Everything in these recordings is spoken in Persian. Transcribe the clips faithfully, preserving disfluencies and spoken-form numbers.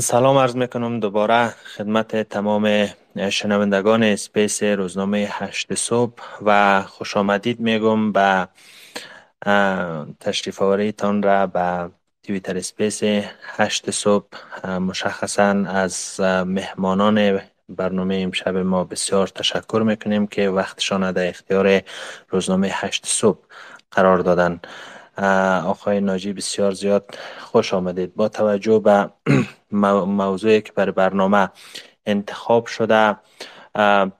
سلام عرض میکنم دوباره خدمت تمام شنوندگان سپیس روزنامه هشت صبح و خوش آمدید میگم به تشریف آوریتان را به توییتر سپیس هشت صبح. مشخصا از مهمانان برنامه امشب ما بسیار تشکر میکنیم که وقتشان در اختیار روزنامه هشت صبح قرار دادن. آقای ناجی بسیار زیاد خوش آمدید. با توجه به موضوعی که بر برنامه انتخاب شده،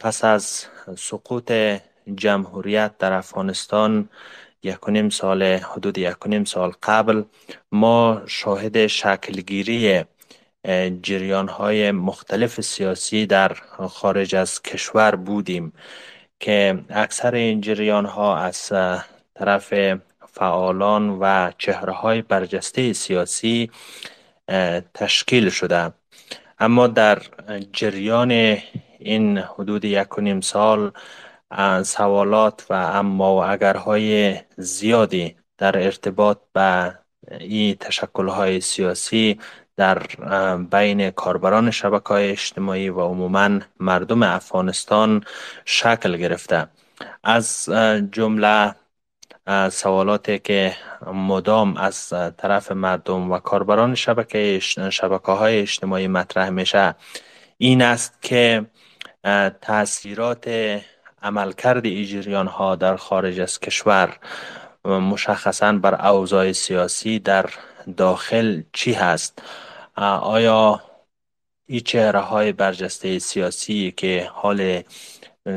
پس از سقوط جمهوریت در افغانستان یک و نیم سال حدود یک و نیم سال قبل ما شاهد شکلگیری جریان‌های مختلف سیاسی در خارج از کشور بودیم که اکثر این جریان‌ها از طرف فعالان و چهره‌های برجسته سیاسی تشکیل شده، اما در جریان این حدود یک و نیم سال سوالات و اما و اگرهای زیادی در ارتباط به این تشکل‌های سیاسی در بین کاربران شبکه‌های اجتماعی و عموماً مردم افغانستان شکل گرفته. از جمله سوالاتی که مدام از طرف مردم و کاربران شبکه شبکه‌های اجتماعی مطرح میشه این است که تأثیرات عملکرد این جریان‌ها در خارج از کشور مشخصاً بر اوضاع سیاسی در داخل چی هست؟ آیا این چهره‌های برجسته سیاسی که حال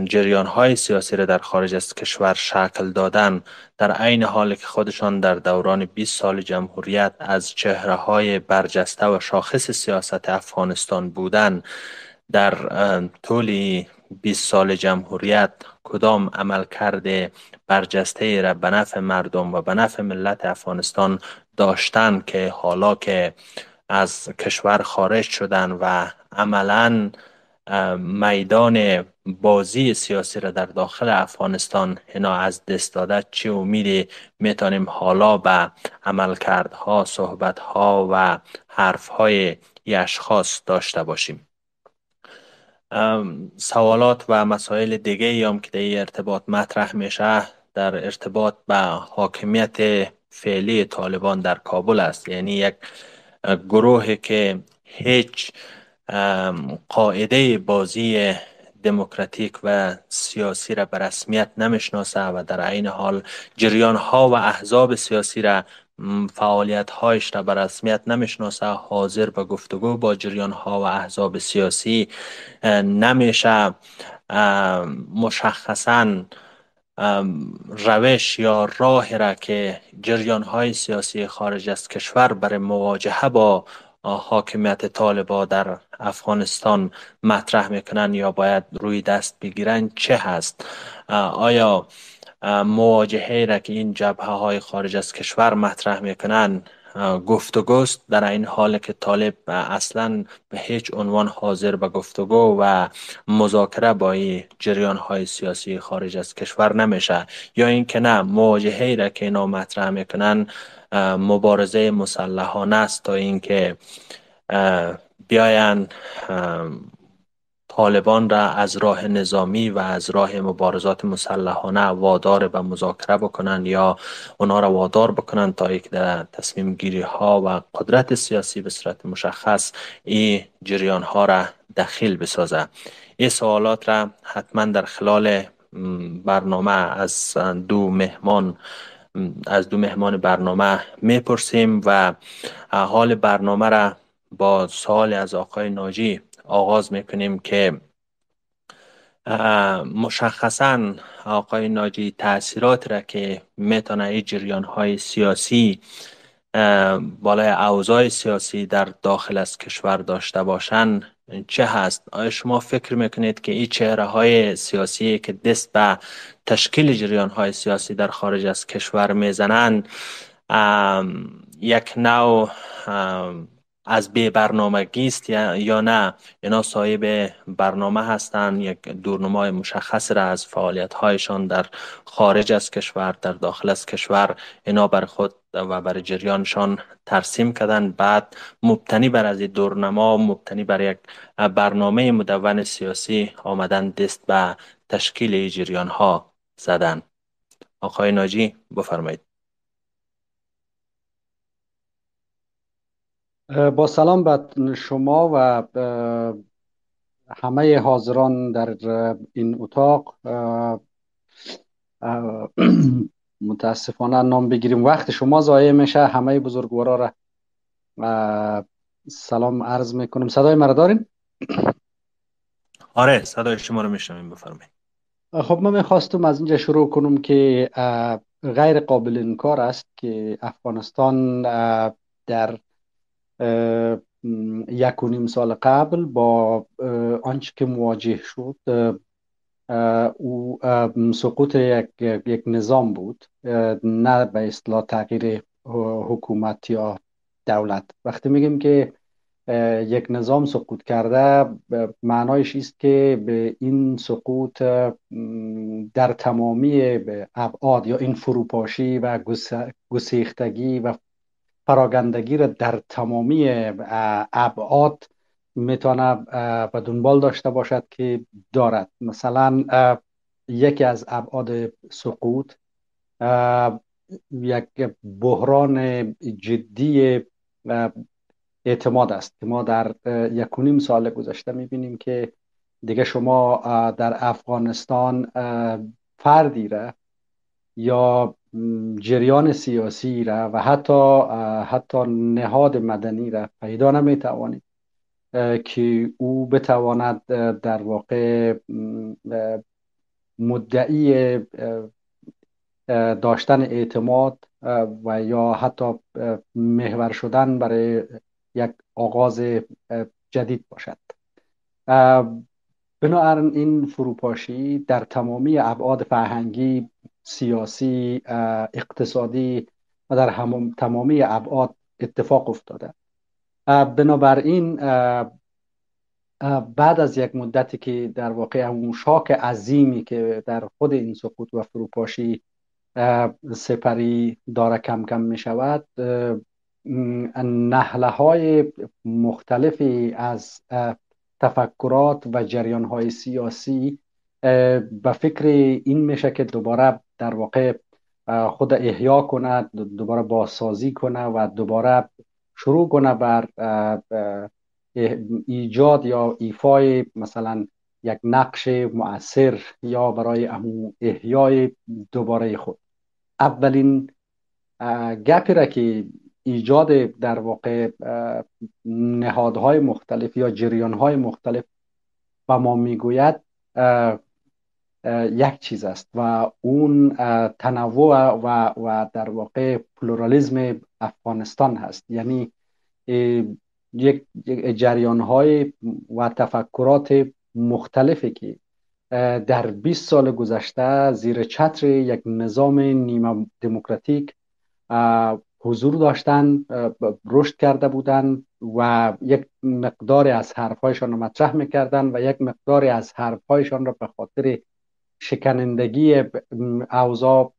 جریان‌های سیاسی را در خارج از کشور شکل دادن، در عین حال که خودشان در دوران بیست سال جمهوریت از چهره‌های برجسته و شاخص سیاست افغانستان بودند، در طول بیست سال جمهوریت کدام عملکرد برجسته را به نفع مردم و به نفع ملت افغانستان داشتند که حالا که از کشور خارج شدن و عملاً میدان بازی سیاسی را در داخل افغانستان اینا از دست داده، چه امیدی میتونیم حالا به عملکردها، صحبتها و حرفهای اشخاص داشته باشیم؟ سوالات و مسائل دیگه‌ای هم که در ارتباط مطرح میشه در ارتباط به حاکمیت فعلی طالبان در کابل است، یعنی یک گروهی که هیچ قاعده بازی دموکراتیک و سیاسی را به رسمیت نمیشناسه و در عین حال جریان ها و احزاب سیاسی را، فعالیت هایش را به رسمیت نمیشناسه، حاضر به گفتگو با جریان ها و احزاب سیاسی نمیشه. مشخصاً روش یا راه را که جریان های سیاسی خارج از کشور برای مواجهه با حاکمیت طالبان در افغانستان مطرح میکنن یا باید روی دست بگیرن چه هست؟ آیا مواجهه را که این جبهه های خارج از کشور مطرح میکنن گفتگوست، در این حال که طالب اصلا به هیچ عنوان حاضر به گفتگو و مذاکره با این جریان های سیاسی خارج از کشور نمیشه، یا این که نه، مواجهه را که اینا مطرح میکنن مبارزه مسلحانه است تا اینکه بیاین طالبان را از راه نظامی و از راه مبارزات مسلحانه وادار به مذاکره بکنن یا اونا را وادار بکنن تا یک در تصمیم گیری ها و قدرت سیاسی به صورت مشخص این جریان ها را دخیل بسازه. این سوالات را حتما در خلال برنامه از دو مهمان از دو مهمان برنامه میپرسیم و حال برنامه را با سوال از آقای ناجی آغاز میکنیم که مشخصاً آقای ناجی تأثیرات را که میتونه این جریان‌های سیاسی بالای اوضاع سیاسی در داخل از کشور داشته باشن چه هست؟ آیا شما فکر میکنید که این چهره‌های سیاسی که دست به تشکیل جریان‌های سیاسی در خارج از کشور میزنن یک نوع از بی برنامگی است یا نه، اینا صاحب برنامه هستند، یک دورنمای مشخص را از فعالیت‌هایشان در خارج از کشور، در داخل از کشور اینا بر خود و برای جریانشان ترسیم کردن، بعد مبتنی بر از این دورنما، مبتنی بر یک برنامه مدون سیاسی آمدن دست به تشکیل جریان‌ها زدن. آقای ناجی بفرمایید. با سلام به شما و همه حاضران در این اتاق. متاسفانه نام بگیریم وقت شما ضایع میشه. همه بزرگوارا را سلام عرض میکنم. صدای مرا دارین؟ آره صدای شما رو میشنویم، بفرمایید. خب من میخواستم از اینجا شروع کنم که غیر قابل انکار است که افغانستان در یک و نیم سال قبل با آنچه که مواجه شد او سقوط یک, یک نظام بود، نه به اصطلاح تغییر حکومت یا دولت. وقتی میگیم که یک نظام سقوط کرده، معنایش است که به این سقوط در تمامی ابعاد یا این فروپاشی و گسیختگی و پراگندگی را در تمامی ابعاد میتونه به دنبال داشته باشد که دارد. مثلا یکی از ابعاد سقوط یک بحران جدی اعتماد است که ما در یک و نیم سال گذشته میبینیم که دیگه شما در افغانستان فردی را یا جریان سیاسی را و حتی حتی نهاد مدنی را پیدا نمیتوانید که او بتواند در واقع مدعی داشتن اعتماد و یا حتی محور شدن برای یک آغاز جدید باشد. بنابراین این فروپاشی در تمامی ابعاد فرهنگی، سیاسی، اقتصادی و در هم تمامی ابعاد اتفاق افتاده. بنابراین بعد از یک مدتی که در واقع اون شاک عظیمی که در خود این سقوط و فروپاشی سپری داره کم کم می شود، نحله های مختلفی از تفکرات و جریان های سیاسی به فکر این میشه که دوباره در واقع خود احیا کنه، دوباره بازسازی کنه و دوباره شروع کنه بر ایجاد یا ایفای مثلا یک نقش مؤثر یا برای همون احیای دوباره خود. اولین گپی را که ایجاد در واقع نهادهای مختلف یا جریانهای مختلف به ما میگوید یک چیز است و اون تنوع و, و در واقع پلورالیزم افغانستان هست، یعنی یک جریان‌های و تفکرات مختلفی که در بیست سال گذشته زیر چتر یک نظام نیمه دموکراتیک حضور داشتن، رشد کرده بودند و یک مقداری از حرفهایشان را مطرح میکردن و یک مقداری از حرفهایشان را به خاطر شکنندگی اوضاع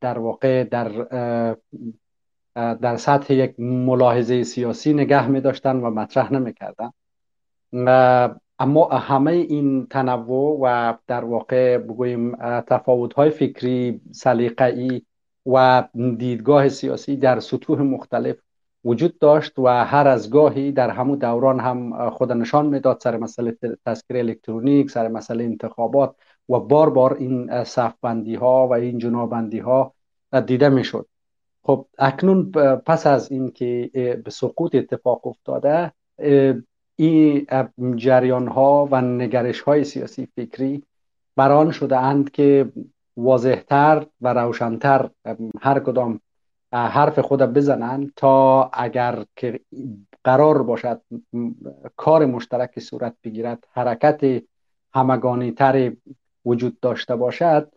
در واقع در در سطح یک ملاحظه سیاسی نگه می داشتن و مطرح نمی کردن. اما همه این تنوع و در واقع بگوییم تفاوت‌های فکری، سلیقه‌ای و دیدگاه سیاسی در سطوح مختلف وجود داشت و هر از گاهی در همون دوران هم خود نشان میداد، سر مسئله تذکره الکترونیک، سر مسئله انتخابات و بار بار این صفبندی ها و این جنابندی ها دیده میشد. خب اکنون پس از این که به سقوط اتفاق افتاده، این جریان ها و نگرش های سیاسی فکری بران شده اند که واضحتر و روشنتر هر کدام حرف خود بزنن تا اگر که قرار باشد کار مشترکی صورت بگیرد، حرکت همگانی تری وجود داشته باشد،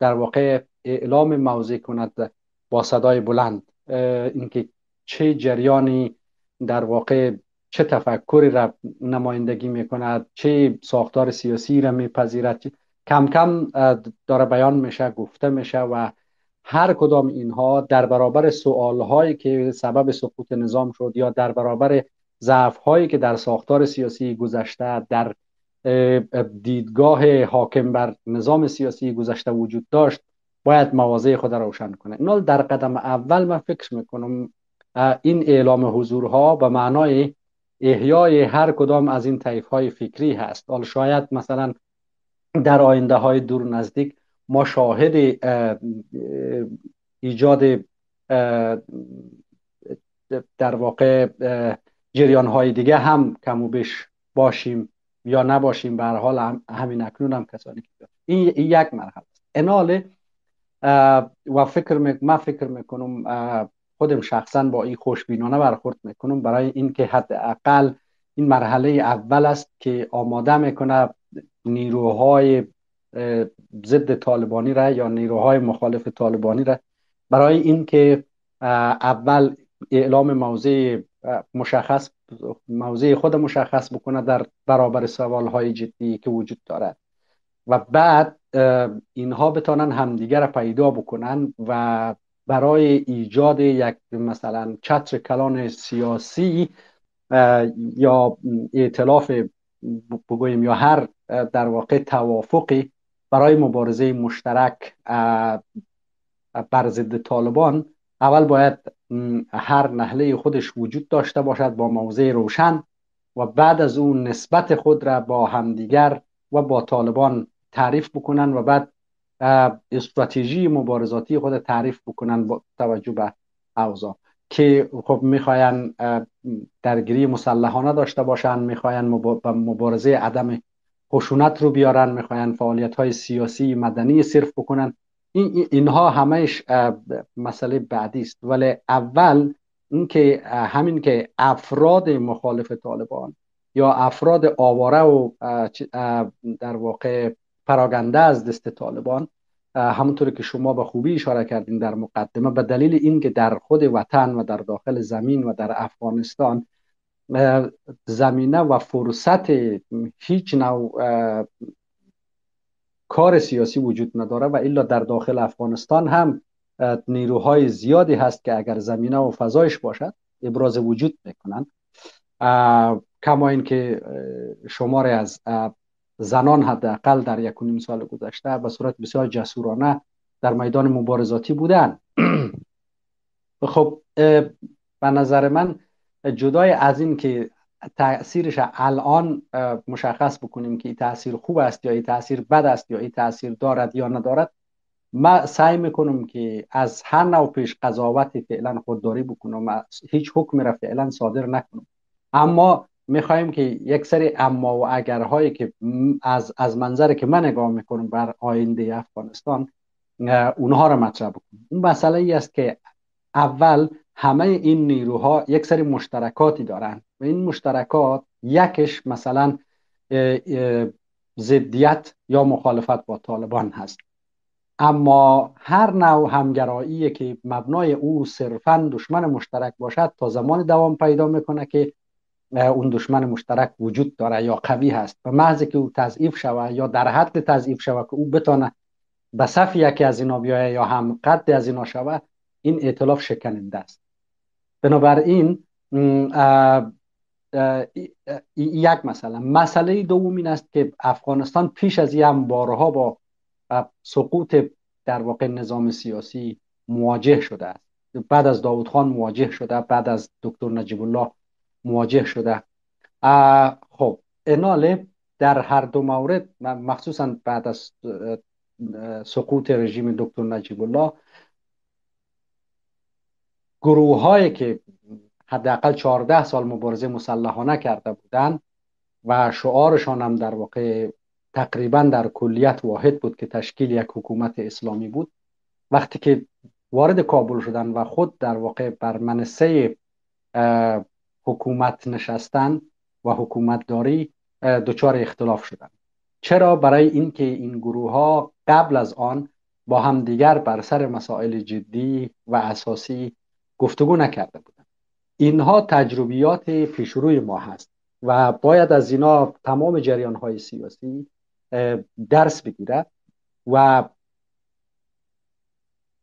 در واقع اعلام موضع کند با صدای بلند اینکه چه جریانی در واقع چه تفکری را نمایندگی میکند، چه ساختار سیاسی را میپذیرد، کم کم داره بیان میشه، گفته میشه و هر کدام اینها در برابر سوالهایی که سبب سقوط نظام شد یا در برابر ضعف‌هایی که در ساختار سیاسی گذشته، در دیدگاه حاکم بر نظام سیاسی گذشته وجود داشت، باید موازه خود را روشن کنه. اینا در قدم اول من فکر میکنم این اعلام حضورها به معنای احیای هر کدام از این طیف‌های فکری هست. حالا شاید مثلا در آینده‌های دور نزدیک ما شاهد ایجاد در واقع جریان‌های دیگه هم کم و بیش باشیم یا نباشیم. به هر حال هم همین اکنون هم کسانی که این یک مرحله است. اناله و فکر می... من فکر میکنم خودم شخصا با این خوشبینانه برخورد میکنم، برای اینکه حداقل این مرحله اول است که آماده میکنه نیروهای ضد طالبانی را یا نیروهای مخالف طالبانی را برای اینکه اول اعلام موضع مشخص موضع خود مشخص بکنه در برابر سوالهای جدی که وجود دارد و بعد اینها بتانن همدیگر را پیدا بکنن و برای ایجاد یک مثلا چتر کلان سیاسی یا ائتلاف بگوییم یا هر در واقع توافقی برای مبارزه مشترک بر ضد طالبان، اول باید هر نحله خودش وجود داشته باشد با موضع روشن و بعد از اون نسبت خود را با همدیگر و با طالبان تعریف بکنن و بعد استراتژی مبارزاتی خود تعریف بکنن با توجه به اوضاع که خب میخواین درگیری مسلحانه داشته باشن، میخواین مبارزه عدم خشونت رو بیارن، میخواین فعالیت‌های سیاسی مدنی صرف بکنن. این اینها همهش مسئله بعدی است، ولی اول اینکه همین که افراد مخالف طالبان یا افراد آواره و در واقع پراگنده از دست طالبان، همونطور که شما به خوبی اشاره کردین در مقدمه، به دلیل اینکه در خود وطن و در داخل زمین و در افغانستان زمینه و فرصت هیچ نوع کار سیاسی وجود نداره و الا در داخل افغانستان هم نیروهای زیادی هست که اگر زمینه و فضایش باشد ابراز وجود میکنن، کما این که شماره از زنان حداقل در یک و نیم سال گذشته به صورت بسیار جسورانه در میدان مبارزاتی بودن. خب به نظر من جدای از این که تأثیرش الان مشخص بکنیم که این تأثیر خوب است یا این تأثیر بد است یا این تأثیر دارد یا ندارد، من سعی میکنم که از هر نوع پیش قضاوت فعلا خودداری بکنم، هیچ حکمی را فعلا صادر نکنم، اما میخوایم که یک سری اما و اگرهایی که از از منظری که من نگاه میکنم بر آینده افغانستان اونها را مطرح بکنم. اون مسئله ای است که اول همه این نیروها یک سری مشترکاتی دارند و این مشترکات یکش مثلا ضدیت یا مخالفت با طالبان هست، اما هر نوع همگرایی که مبنای او صرفاً دشمن مشترک باشد تا زمان دوام پیدا میکنه که اون دشمن مشترک وجود داره یا قوی هست و محض که او تضعیف شود یا در حد تضعیف شود که او بتانه به صف یکی از اینا بیایه یا هم قد از اینا شود، این ائتلاف شکننده است. بنابراین یک مسئله مسئله دوم این است که افغانستان پیش از این بارها با سقوط در واقع نظام سیاسی مواجه شده است، بعد از داوود خان مواجه شده، بعد از دکتر نجیب الله مواجه شده. خب اناله در هر دو مورد، مخصوصا بعد از سقوط رژیم دکتر نجیب الله، گروه هایی که حداقل چهارده سال مبارزه مسلحانه کرده بودند و شعارشان هم در واقع تقریبا در کلیت واحد بود که تشکیل یک حکومت اسلامی بود، وقتی که وارد کابل شدن و خود در واقع بر منصه حکومت نشستن و حکومت داری، دچار اختلاف شدن. چرا؟ برای اینکه این گروه ها قبل از آن با هم دیگر بر سر مسائل جدی و اساسی گفتگو نکرده بودند اینها تجربیات پیش روی ما هست و باید از اینا تمام جریان‌های سیاسی درس بگیره و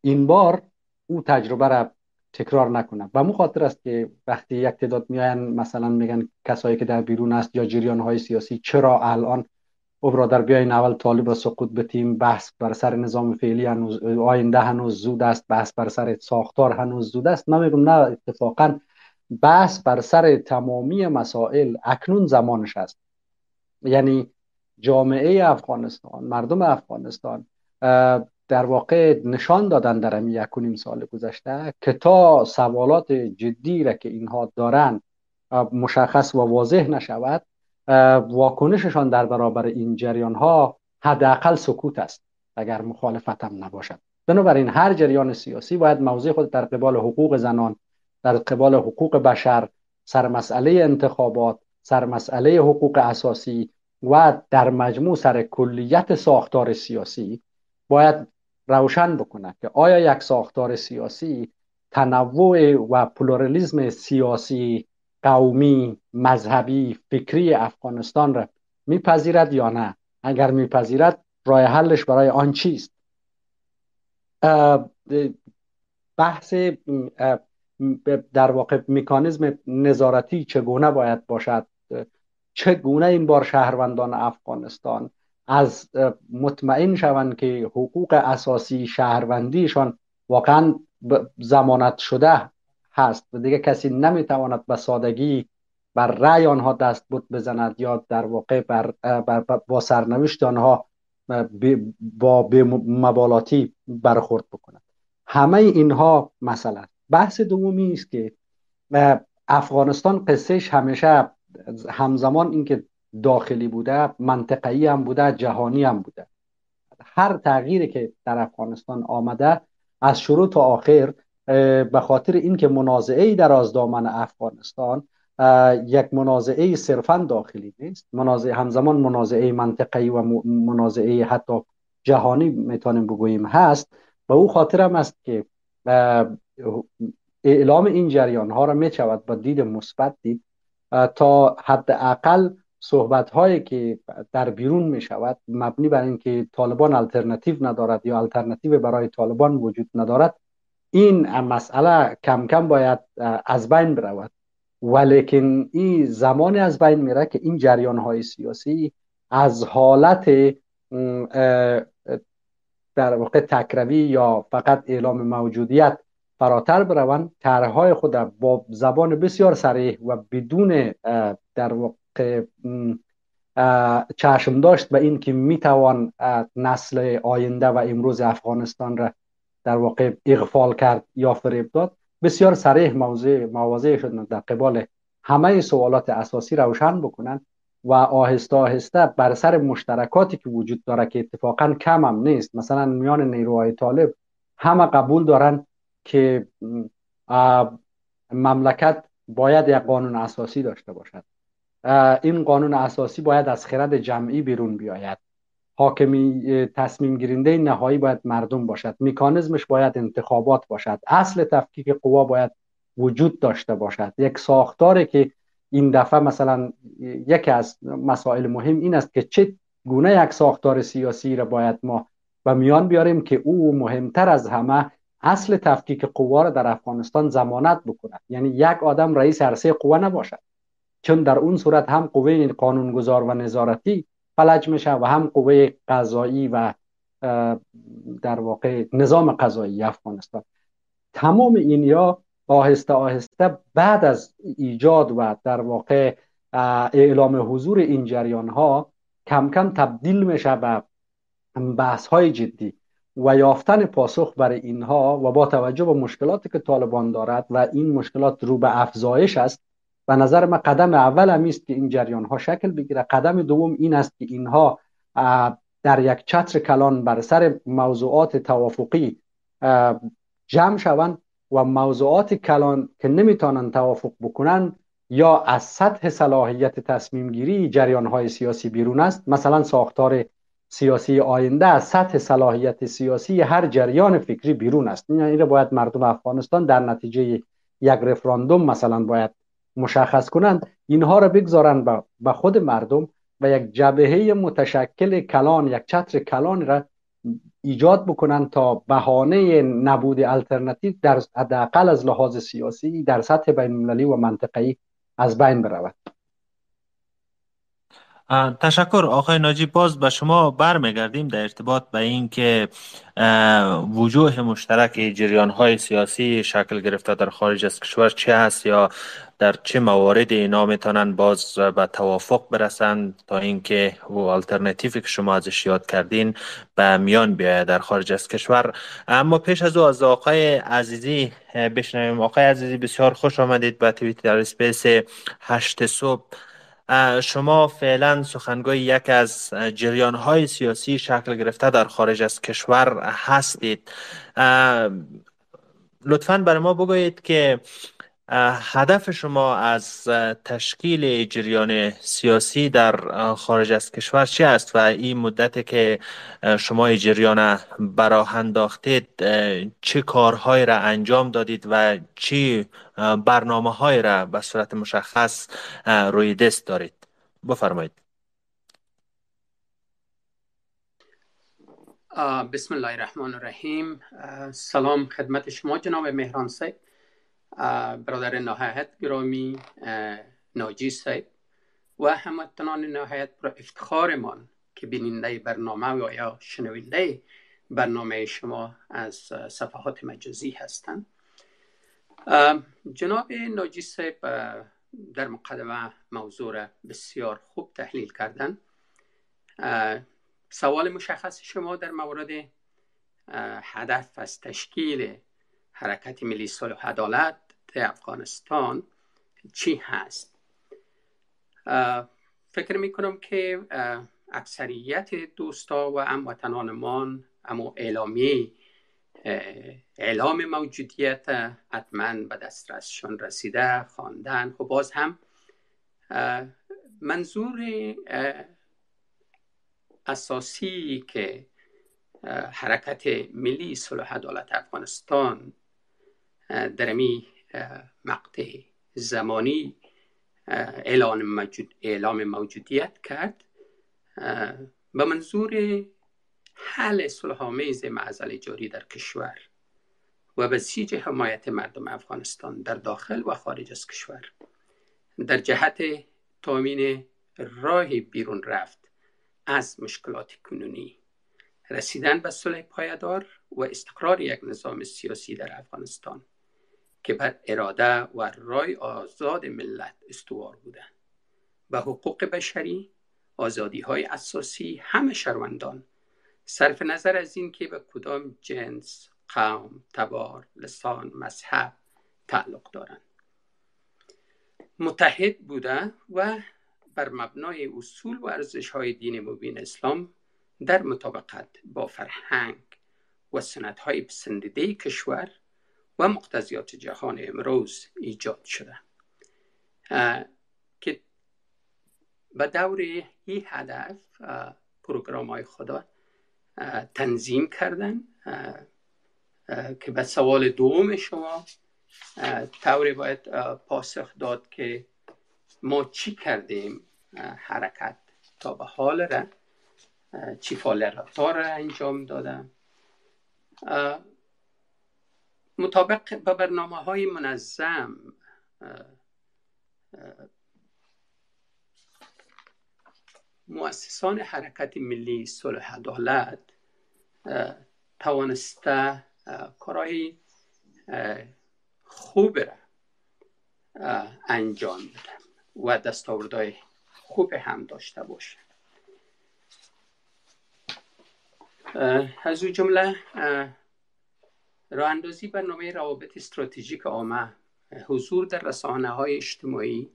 این بار اون تجربه را تکرار نکنه. و مو خاطر است که وقتی یک تعداد میاین مثلا میگن کسایی که در بیرون است یا جریان‌های سیاسی چرا الان او برادر بیاین اول طالب را سقوط بدیم، بحث بر سر نظام فعلی هنوز آینده هنوز زود است، بحث بر سر ساختار هنوز زود است. من میگم نه، اتفاقا بحث بر سر تمامی مسائل اکنون زمانش است. یعنی جامعه افغانستان، مردم افغانستان در واقع نشان دادن در همین یک و نیم سال گذشته که تا سوالات جدی را که اینها دارن مشخص و واضح نشود، واکنششان در برابر این جریان ها حداقل سکوت است اگر مخالفت هم نباشد. بنابراین هر جریان سیاسی باید موضع خود در قبال حقوق زنان، در قبال حقوق بشر، سر مسئله انتخابات، سر مسئله حقوق اساسی و در مجموع سر کلیت ساختار سیاسی باید روشن بکنه که آیا یک ساختار سیاسی تنوع و پلورالیسم سیاسی، قومی، مذهبی، فکری افغانستان را میپذیرد یا نه؟ اگر میپذیرد راه حلش برای آن چیست؟ بحث در واقع مکانیزم نظارتی چگونه باید باشد، چگونه این بار شهروندان افغانستان از مطمئن شوند که حقوق اساسی شهروندیشان واقعا ضمانت شده هست و دیگه کسی نمیتواند به سادگی بر رأی آنها دست بزند یا در واقع بر, بر, بر با سرنوشت آنها با مبالاتی برخورد بکند. همه اینها مسئله. بحث دومی است که افغانستان قصهش همیشه همزمان اینکه داخلی بوده، منطقه‌ای هم بوده، جهانی هم بوده. هر تغییری که در افغانستان آمده از شروع تا آخر به خاطر اینکه منازعه‌ای در آزدامن افغانستان یک منازعه‌ای صرفاً داخلی نیست، منازعه همزمان منازعه منطقه‌ای و منازعه حتی جهانی میتونیم بگوییم هست. و او خاطر هم است که اعلام این جریان ها را میشود با دید مثبت دید تا حداقل صحبت هایی که در بیرون می شود مبنی بر اینکه طالبان آلترناتیو ندارد یا آلترناتیو برای طالبان وجود ندارد، این مسئله کم کم باید از بین برود. ولیکن این زمانی از بین میره که این جریان های سیاسی از حالت در واقع تکروی یا فقط اعلام موجودیت فراتر بروند، طرح‌های خود را با زبان بسیار صریح و بدون در واقع چشم داشت به این که میتوان نسل آینده و امروز افغانستان را در واقع اغفال کرد یا فریب داد، بسیار صریح موضع مواضع شدن در قبال همه سوالات اساسی روشن بکنند و آهسته آهسته بر سر مشترکاتی که وجود داره که اتفاقا کم هم نیست. مثلا میان نیروهای طالب همه قبول دارن که مملکت باید یک قانون اساسی داشته باشد، این قانون اساسی باید از خرد جمعی بیرون بیاید، حاکمی تصمیم گیرنده نهایی باید مردم باشد، مکانیزمش باید انتخابات باشد، اصل تفکیک قوا باید وجود داشته باشد. یک ساختاری که این دفعه مثلا یکی از مسائل مهم این است که چه گونه یک ساختار سیاسی را باید ما و میان بیاریم که او مهمتر از همه اصل تفکیک قوا را در افغانستان ضمانت بکند، یعنی یک آدم رئیس عرصه قوا نباشد، چون در اون صورت هم قوه قانونگذار و نظارتی فلج میشه و هم قوه قضایی و در واقع نظام قضایی افغانستان. تمام اینها آهسته آهسته بعد از ایجاد و در واقع اعلام حضور این جریان ها کم کم تبدیل میشه به بحث های جدی و یافتن پاسخ برای اینها. و با توجه به مشکلاتی که طالبان دارد و این مشکلات رو به افزایش است، به نظر من قدم اول هم است که این جریان ها شکل بگیره. قدم دوم این است که اینها در یک چتر کلان بر سر موضوعات توافقی جمع شوند و موضوعات کلان که نمیتونن توافق بکنن یا از سطح صلاحیت تصمیم گیری جریان های سیاسی بیرون است. مثلا ساختار سیاسی آینده از سطح صلاحیت سیاسی هر جریان فکری بیرون است. این را باید مردم افغانستان در نتیجه یک رفراندوم مثلا باید مشخص کنند، اینها را بگذارند به خود مردم و یک جبهه متشکل کلان، یک چتر کلان را ایجاد بکنند تا بهانه نبود آلترناتیو در حداقل از لحاظ سیاسی در سطح بین‌المللی و منطقه‌ای از بین برود. تشکر آقای ناجی. باز به شما برمیگردیم در ارتباط به این که وجوه مشترک جریان‌های سیاسی شکل گرفته در خارج از کشور چه است یا در چه موارد اینا میتونن باز به توافق برسن تا اینکه و آلترناتیوی که شما ازش یاد کردین به میان بیاید در خارج از کشور. اما پیش از او از آقای عزیزی بشنویم. آقای عزیزی بسیار خوش آمدید به توییتر اسپیس هشت صبح. شما فعلا سخنگوی یک از جریان‌های سیاسی شکل گرفته در خارج از کشور هستید. لطفاً برای ما بگویید که هدف شما از تشکیل جریان سیاسی در خارج از کشور چی است و این مدتی که شما جریان براه انداختید چه کارهایی را انجام دادید و چه برنامه‌هایی را به صورت مشخص روی دست دارید؟ بفرمایید. بسم الله الرحمن الرحیم. سلام خدمت شما جناب مهران صاحب، برادر نهایت گرامی ناجی صاحب و هموطنان نهایت. برای افتخارمان که بیننده برنامه و یا شنونده برنامه شما از صفحات مجازی هستند. جناب ناجی صاحب در مقدمه موضوع را بسیار خوب تحلیل کردند. سوال مشخص شما در مورد هدف از تشکیل حرکت ملی صلح و عدالت در افغانستان چی هست؟ فکر می کنم که اکثریت دوستا و هموطنانمان اما اعلامی اعلام موجودیت حتما به دسترسشان رسیده، خواندن. خب باز هم منظور اساسی که حرکت ملی صلح و عدالت افغانستان در این مقطع زمانی اعلام موجود اعلام موجودیت کرد به منظور حل صلح‌آمیز معضل جاری در کشور و بسیج حمایت مردم افغانستان در داخل و خارج از کشور در جهت تامین راه بیرون رفت از مشکلات کنونی، رسیدن به صلح پایدار و استقرار یک نظام سیاسی در افغانستان که بر اراده و رای آزاد ملت استوار بوده، به حقوق بشری، آزادی‌های اساسی همه شهروندان صرف نظر از این که به کدام جنس، قوم، تبار، لسان، مذهب تعلق دارند، متحد بوده و بر مبنای اصول و ارزش‌های دین مبین اسلام در مطابقت با فرهنگ و سنت‌های پسندیده کشور و مقتضیات جهان امروز ایجاد شده که به دور این هدف پروگرام‌های خدا تنظیم کردن. که به سوال دوم شما طوری باید پاسخ داد که ما چی کردیم حرکت تا به حال را، چی فعالیت‌ها را انجام دادم. مطابق با برنامه‌های منظم مؤسسان حرکت ملی صلح و عدالت توانسته کارهای خوب را انجام بدن و دستاوردهای خوب هم داشته باشند. از او جمله راه اندازی برنامه روابط استراتژیک عامه، حضور در رسانه‌های اجتماعی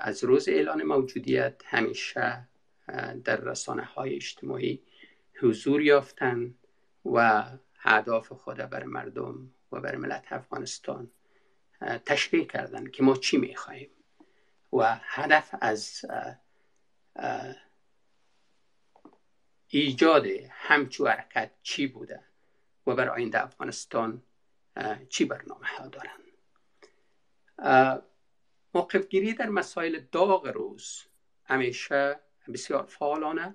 از روز اعلان موجودیت همیشه در رسانه‌های اجتماعی حضور یافتن و اهداف خود بر مردم و بر ملت افغانستان تشریح کردن که ما چی می‌خوایم و هدف از ایجاد همچو حرکت چی بوده و برای آینده افغانستان چی برنامه ها دارند. موقفگیری در مسائل داغ روز همیشه بسیار فعالانه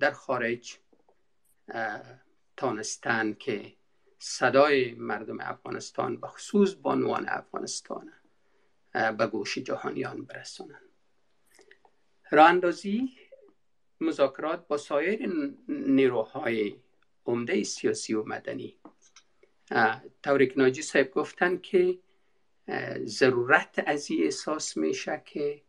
در خارج تانستن که صدای مردم افغانستان و خصوص بانوان افغانستان به گوش جهانیان برسانند. راه اندازی مذاکرات با سایر نیروهای عمده سیاسی و مدنی، طوری ناجی صاحب گفتن که ضرورت از این احساس میشه که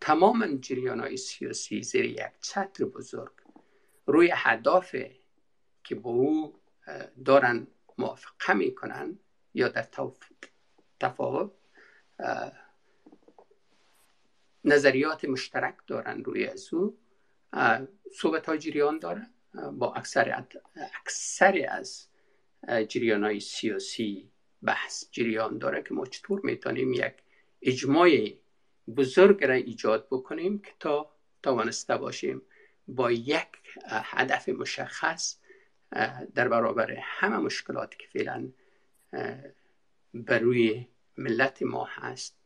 تماما جریان‌های سیاسی زیر یک چتر بزرگ روی اهداف که با او دارن موافقه میکنن یا در تفاهم نظریات مشترک دارن روی از او صحبت های جریان داره با اکثر اکثر از جریان‌های سیاسی بحث جریان داره که ما چطور میتونیم یک اجماع بزرگ را ایجاد بکنیم که تا توانسته باشیم با یک هدف مشخص در برابر همه مشکلاتی که فعلا بر روی ملت ما هست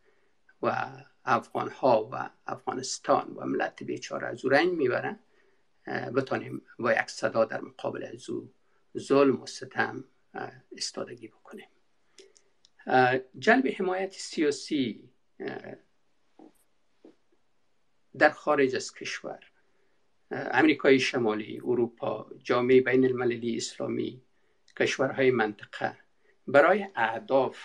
و افغان‌ها و افغانستان و ملت بیچاره از او رنج میبرن بتانیم با یک صدا در مقابل از او ظلم و ستم استادگی بکنیم. جلب حمایت سیاسی در خارج از کشور، امریکای شمالی، اروپا، جامعه بین المللی اسلامی، کشورهای منطقه برای اهداف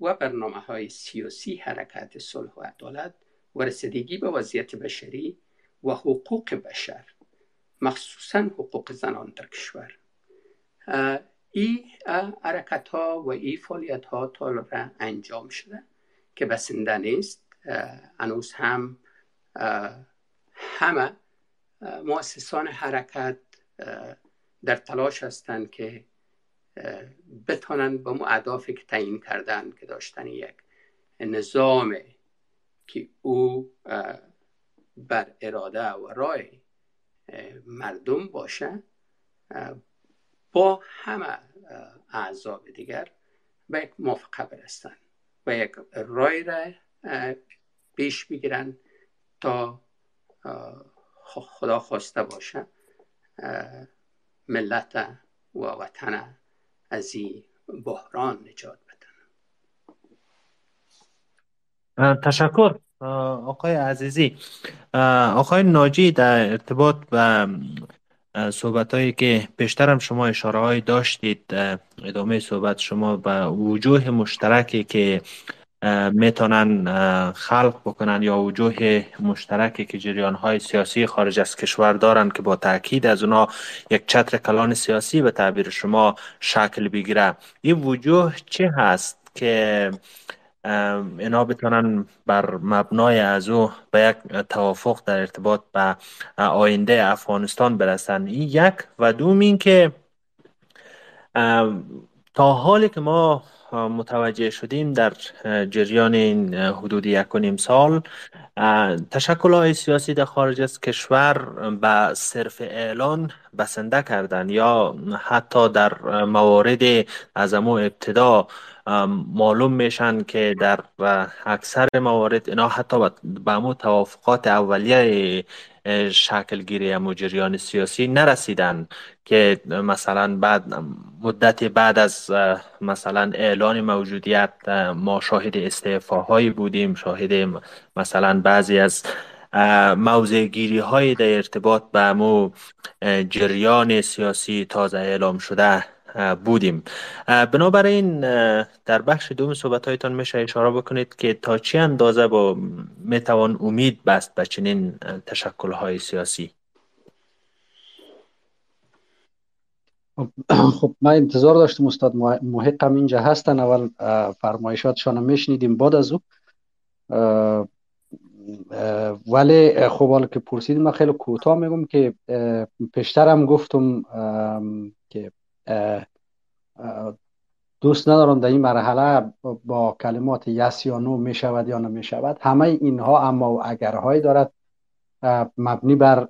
و برنامه‌های سیاسی حرکت صلح و عدالت و رسیدگی به وضعیت بشری و حقوق بشر، مخصوصاً حقوق زنان در کشور، این حرکت ها و این فعالیت ها تا را انجام شده که بسنده نیست. هنوز هم همه مؤسسان حرکت در تلاش هستند که بتانند به اهدافی که تعیین کردن که داشتن یک نظام که او بر اراده و رای مردم باشه با همه احزاب دیگر به یک موافقه برسند و یک رای را پیش بگیرن تا خدا خواسته باشه ملت و وطن از این بحران نجات بدن. تشکر آقای عزیزی. آقای ناجی در ارتباط با صحبت هایی که پیشتر هم شما اشاره هایی داشتید، ادامه صحبت شما به وجوه مشترکی که میتونن خلق بکنن یا وجوه مشترکی که جریان های سیاسی خارج از کشور دارن که با تاکید از اونا یک چتر کلان سیاسی به تعبیر شما شکل بگیره، این وجوه چه هست که اینا بتونن بر مبنای از او به یک توافق در ارتباط به آینده افغانستان برسن؟ این یک. و دوم این که تا حالی که ما متوجه شدیم در جریان این حدود یک و نیم سال تشکل‌های سیاسی در خارج از کشور به صرف اعلان بسنده کردن یا حتی در موارد از امو ابتدا معلوم میشن که در اکثر موارد اینا حتی به امو توافقات اولیه شکلگیری امو جریان سیاسی نرسیدن که مثلا بعد مدت بعد از مثلا اعلان موجودیت ما شاهد استعفاهایی بودیم، شاهد مثلا بعضی از موضع گیری های در ارتباط به امو جریان سیاسی تازه اعلام شده بودیم. بنابراین در بخش دوم صحبت هایتان میشه اشاره بکنید که تا چه اندازه با میتوان امید بست به چنین تشکل های سیاسی؟ خب من انتظار داشتم استاد محق هم اینجا هستن، اول فرمایشاتشان رو میشنیدیم بعد از او، ولی خب حالا که پرسیدیم من خیلی کوتاه میگم که پیشترم گفتم که دوست ندارم در این مرحله با کلمات یس یا نو می شود یا نمی شود، همه اینها اما و اگرهایی دارد مبنی بر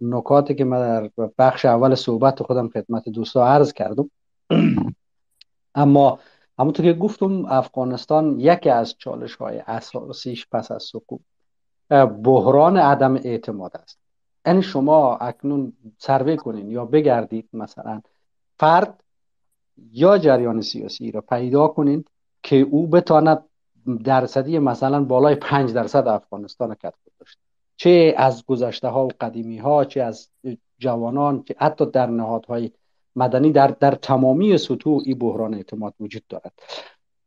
نکاتی که من در بخش اول صحبت خودم خدمت دوستا عرض کردم. اما همونطور که گفتم افغانستان یکی از چالش‌های اساسیش پس از سقوط بحران عدم اعتماد است. این شما اکنون سروی کنین یا بگردید مثلا فرد یا جریان سیاسی را پیدا کنین که او بتواند درصدی مثلا بالای پنج درصد افغانستان را کدخود داشته، چه از گذشته ها و قدیمی ها، چه از جوانان، چه حتی در نهادهای مدنی، در در تمامی سطوح این بحران اعتماد وجود دارد.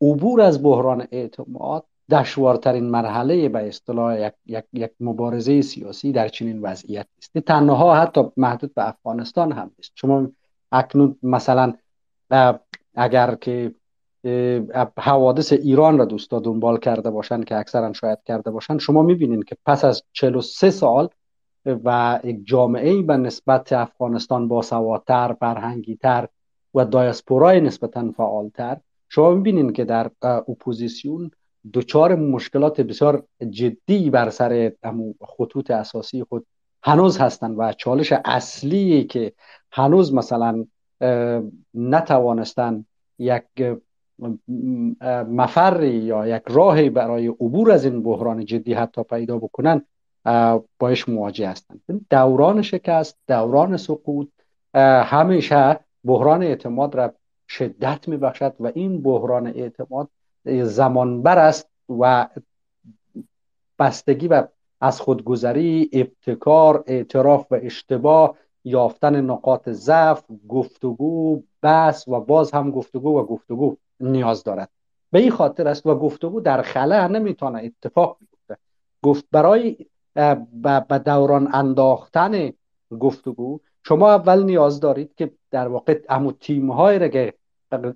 عبور از بحران اعتماد دشوارترین مرحله به اصطلاح یک, یک،, یک مبارزه سیاسی در چنین وضعیت است. تنها حتی محدود به افغانستان هم نیست. شما اکنون مثلا اگر که حوادث ایران را دوستا دنبال کرده باشند که اکثرا شاید کرده باشند، شما میبینین که پس از چهل و سه سال و یک جامعه به نسبت افغانستان باسوادتر، فرهنگی‌تر و دایاسپورای نسبتاً فعالتر، شما میبینین که در اپوزیسیون دوچار مشکلات بسیار جدی بر سر خطوط اساسی خود هنوز هستند و چالش اصلی که هنوز مثلا نتوانستن یک مفر یا یک راهی برای عبور از این بحران جدی حتی پیدا بکنن باش مواجه هستند. دوران شکست، دوران سقوط همیشه بحران اعتماد را شدت میبخشد و این بحران اعتماد زمانبر است و بستگی و از خودگذری، ابتکار، اعتراف و اشتباه، یافتن نقاط ضعف، گفتگو، بحث و باز هم گفتگو و گفتگو نیاز دارد. به این خاطر است و گفتگو در خلا نمیتونه اتفاق بیفته. گفت برای به دوران انداختن گفتگو شما اول نیاز دارید که در واقع همون تیم‌های را که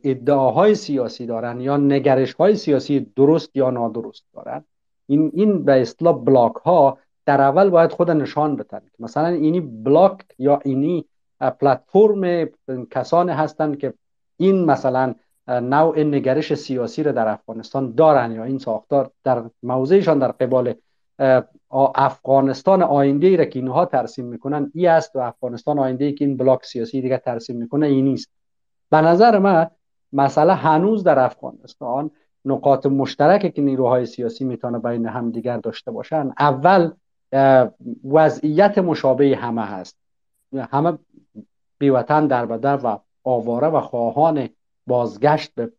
ادعاهای سیاسی دارن یا نگرش‌های سیاسی درست یا نادرست دارن، این این به اصطلاح بلاک ها در اول باید خود نشان بدن. مثلا اینی بلاک یا اینی پلتفرم کسان هستند که این مثلا نوع نگرش سیاسی را در افغانستان دارن یا این ساختار در موضعشان در قبال افغانستان آینده‌ای را که اینها ترسیم میکنن این است و افغانستان آینده‌ای که این بلاک سیاسی دیگه ترسیم میکنه این نیست. به نظر من مسئله هنوز در افغانستان نقاط مشترکی که نیروهای سیاسی میتونه بین هم دیگر داشته باشن، اول وضعیت مشابه همه هست، همه بیوطن در بدر و آواره و خواهان بازگشت به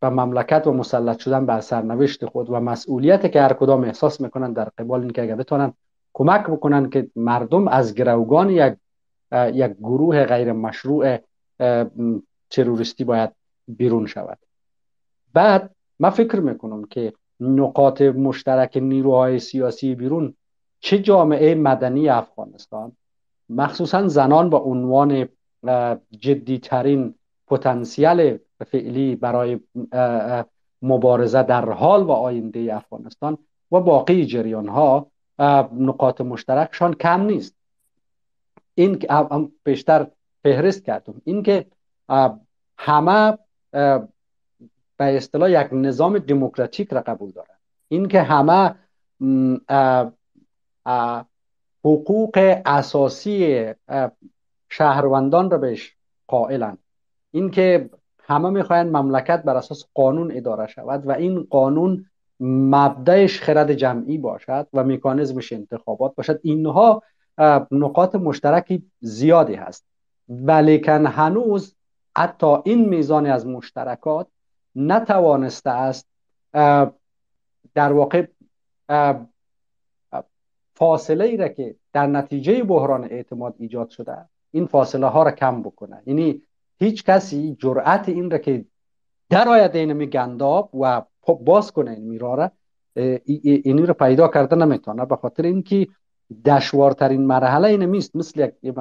به مملکت و مسلط شدن بر سرنوشت خود و مسئولیت که هر کدام احساس میکنن در قبال اینکه اگر بتونن کمک بکنن که مردم از گروگان یک یک گروه غیر مشروع تروریستی باید بیرون شود. بعد من فکر میکنم که نقاط مشترک نیروهای سیاسی بیرون، چه جامعه مدنی افغانستان، مخصوصا زنان با عنوان جدی ترین پتانسیل فعلی برای مبارزه در حال و آینده افغانستان و باقی جریان ها، نقاط مشترکشان کم نیست. این که پیشتر فهرست کردم، این که همه به اصطلاح یک نظام دموکراتیک را قبول دارند، این که همه حقوق اساسی شهروندان را بهش قائلند، این که همه میخواین مملکت بر اساس قانون اداره شود و این قانون مبدأش خرد جمعی باشد و مکانیزمش انتخابات باشد، اینها نقاط مشترکی زیادی هست. ولیکن هنوز حتی این میزان از مشترکات نتوانسته است در واقع فاصله ای را که در نتیجه بحران اعتماد ایجاد شده این فاصله ها را کم بکنه. یعنی هیچ کسی جرأت این را که در آید اینمی گنداب و باز کنه این میراره اینی را پیدا کرده نمیتونه، به خاطر اینکه دشوارترین مرحله این میست. مثل یک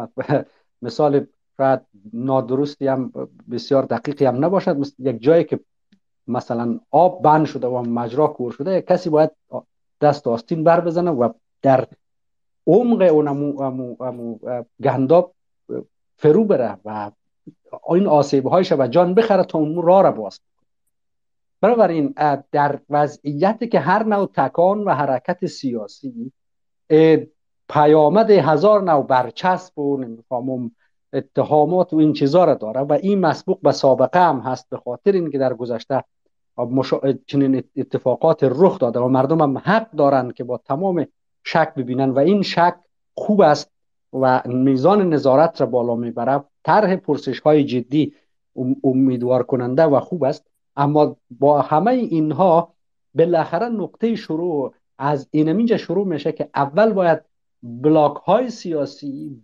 مثال شاید نادرستی هم بسیار دقیقی هم نباشد، مثل یک جایی که مثلا آب بند شده و مجرا کور شده، یک کسی باید دست آستین بر بزنه و در عمق اونمو گنداب فرو بره و این آسیبه هایش و جان بخره تا اونمو را را باز. بنابراین در وضعیتی که هر نوع تکان و حرکت سیاسی پیامد هزار نوع برچسب و نمیخوامم اتهامات و این چیزا را داره و این مسبوق به سابقه هم هست، به خاطر اینکه در گذشته چنین اتفاقات رخ داده و مردم هم حق دارن که با تمام شک ببینن و این شک خوب است و میزان نظارت را بالا میبره. طرح پرسش های جدی امیدوار کننده و خوب است، اما با همه اینها بالاخره نقطه شروع از اینمینجا شروع میشه که اول باید بلاک های سیاسی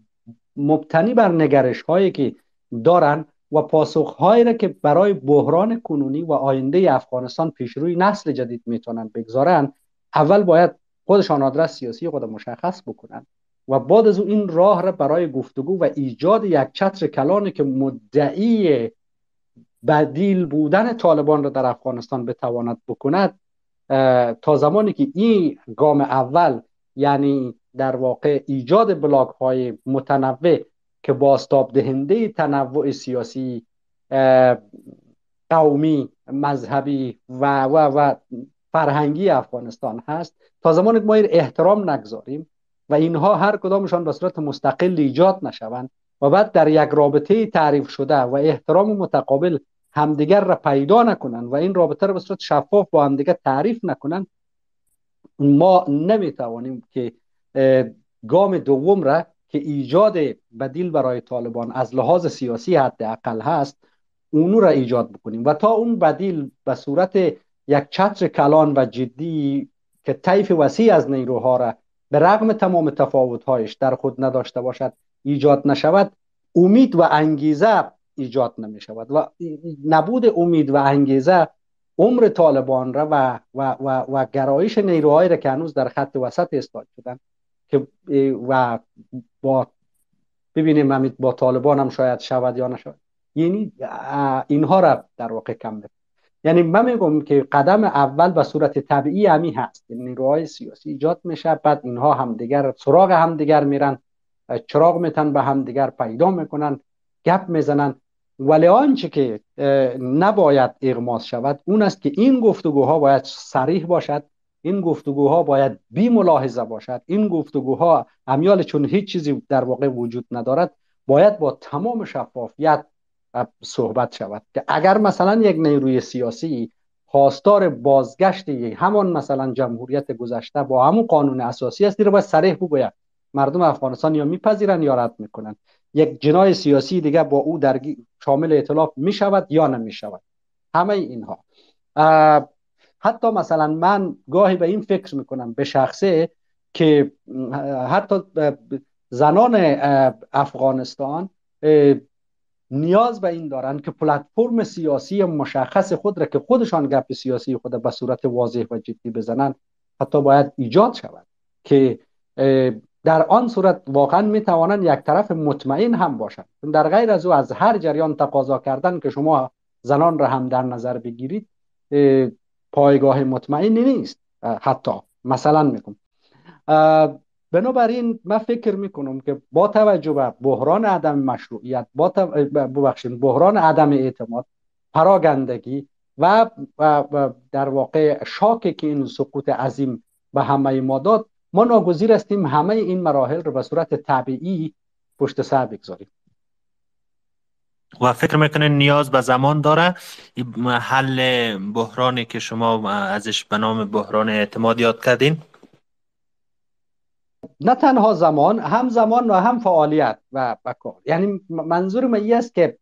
مبتنی بر نگرش هایی که دارن و پاسخ هایی را که برای بحران کنونی و آینده افغانستان پیش روی نسل جدید میتونن بگذارن، اول باید خودشان آدرس سیاسی خود مشخص بکنن و بعد از این راه را برای گفتگو و ایجاد یک چتر کلانی که مدعی بدیل بودن طالبان را در افغانستان بتواند بکند، تا زمانی که این گام اول یعنی در واقع ایجاد بلاک های متنوع که بازتاب دهنده تنوع سیاسی، قومی، مذهبی و و و فرهنگی افغانستان هست، تا زمانی که ما این احترام نگذاریم و اینها هر کدامشان به صورت مستقل ایجاد نشوند و بعد در یک رابطه تعریف شده و احترام متقابل همدیگر را پیدا نکنند و این رابطه را به صورت شفاف با همدیگر تعریف نکنند، ما نمیتوانیم که گام دوم را که ایجاد بدیل برای طالبان از لحاظ سیاسی حداقل هست اونو را ایجاد بکنیم و تا اون بدیل به صورت یک چتر کلان و جدی که طیف وسیع از نیروها را به رغم تمام تفاوت‌هایش در خود نداشته باشد ایجاد نشود، امید و انگیزه ایجاد نمی شود و نبود امید و انگیزه عمر طالبان را و و و, و گرایش نیروهایی را که هنوز در خط وسط ایستاده شدند که و با ببینیم امید با طالبان هم شاید شود یا نشود، یعنی اینها را در واقع کم بده. یعنی من میگم که قدم اول به صورت طبیعی همی هست، یعنی نیروهای سیاسی ایجاد میشه، بعد اینها هم دیگر سراغ هم دیگر میرن، چراغ میتن به هم دیگر پیدا میکنن، گپ میزنن، ولی آنچه که نباید اغماس شود اون است که این گفتگوها باید صریح باشد، این گفتگوها باید بی ملاحظه باشد، این گفتگوها امیال چون هیچ چیزی در واقع وجود ندارد باید با تمام شفافیت صحبت شود که اگر مثلا یک نیروی سیاسی خواستار بازگشت همان مثلا جمهوریت گذشته با همون قانون اساسی است، دیره باید صریح بگوید مردم افغانستان یا میپذیرن یا رد میکنن، یک جناح سیاسی دیگه با او درگیر شامل ائتلاف میشود یا نمیشود. همه اینها حتی مثلا من گاهی به این فکر میکنم به شخصه که حتی زنان افغانستان نیاز به این دارند که پلتفرم سیاسی مشخص خود را که خودشان گپ سیاسی خود به صورت واضح و جدی بزنند حتی باید ایجاد شود که در آن صورت واقعا میتوانند یک طرف مطمئن هم باشند. در غیر از او از هر جریان تقاضا کردن که شما زنان را هم در نظر بگیرید پایگاه مطمئنی نیست. حتی مثلا میگم بنابراین من فکر میکنم که با توجه به بحران عدم مشروعیت، با ببخشید بحران عدم اعتماد، پراگندگی و در واقع شاکی که این سقوط عظیم به همه ما داد، ما ناگزیر هستیم همه این مراحل رو به صورت طبیعی پشت سر بگذاریم. و فکر میکنه نیاز به زمان داره حل بحرانی که شما ازش به نام بحران اعتماد یاد کردین؟ نه تنها زمان، هم زمان و هم فعالیت و کار. یعنی منظورم این است که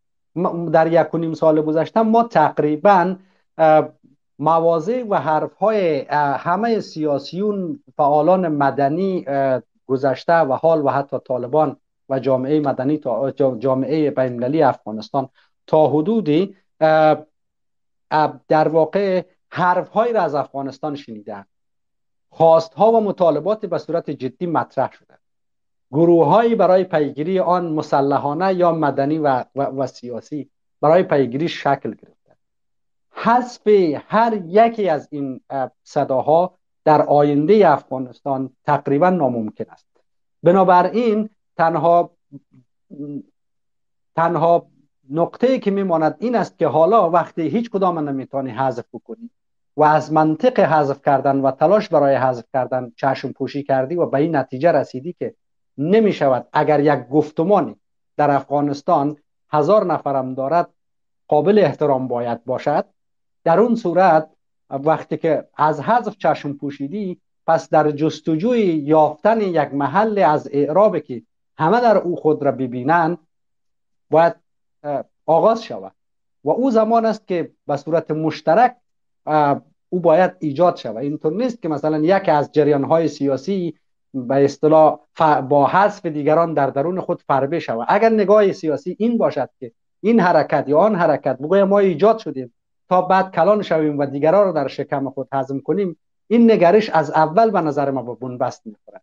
در یک و نیم سال گذشته ما تقریبا مواضع و حرف‌های همه سیاسیون، فعالان مدنی گذشته و حال و حتی طالبان و جامعه مدنی، جامعه بین‌المللی افغانستان تا حدودی در واقع حرف‌هایی را از افغانستان شنیدند. خواست‌ها و مطالبات به صورت جدی مطرح شده، گروه‌هایی برای پیگیری آن مسلحانه یا مدنی و, و, و سیاسی برای پیگیری شکل گرفته. حذف هر یکی از این صداها در آینده افغانستان تقریبا ناممکن است. بنابراین تنها تنها نقطه‌ای که میماند این است که حالا وقتی هیچ کدام نمیتونی حذف بکنی و از منطق حذف کردن و تلاش برای حذف کردن چشم پوشی کردی و به این نتیجه رسیدی که نمی شود اگر یک گفتمانی در افغانستان هزار نفرم دارد قابل احترام باید باشد. در اون صورت وقتی که از حذف چشم پوشیدی، پس در جستجوی یافتن یک محل از اعراب که همه در او خود را ببینند باید آغاز شود و او زمان است که به صورت مشترک او باید ایجاد شود. اینطور نیست که مثلا یکی از جریان‌های سیاسی به اصطلاح با حذف دیگران در درون خود فربه شود. اگر نگاه سیاسی این باشد که این حرکت یا آن حرکت بگویم ما ایجاد شدیم تا بعد کلان شویم و دیگران را در شکم خود هضم کنیم، این نگرش از اول به نظر ما بنبست می‌خورد.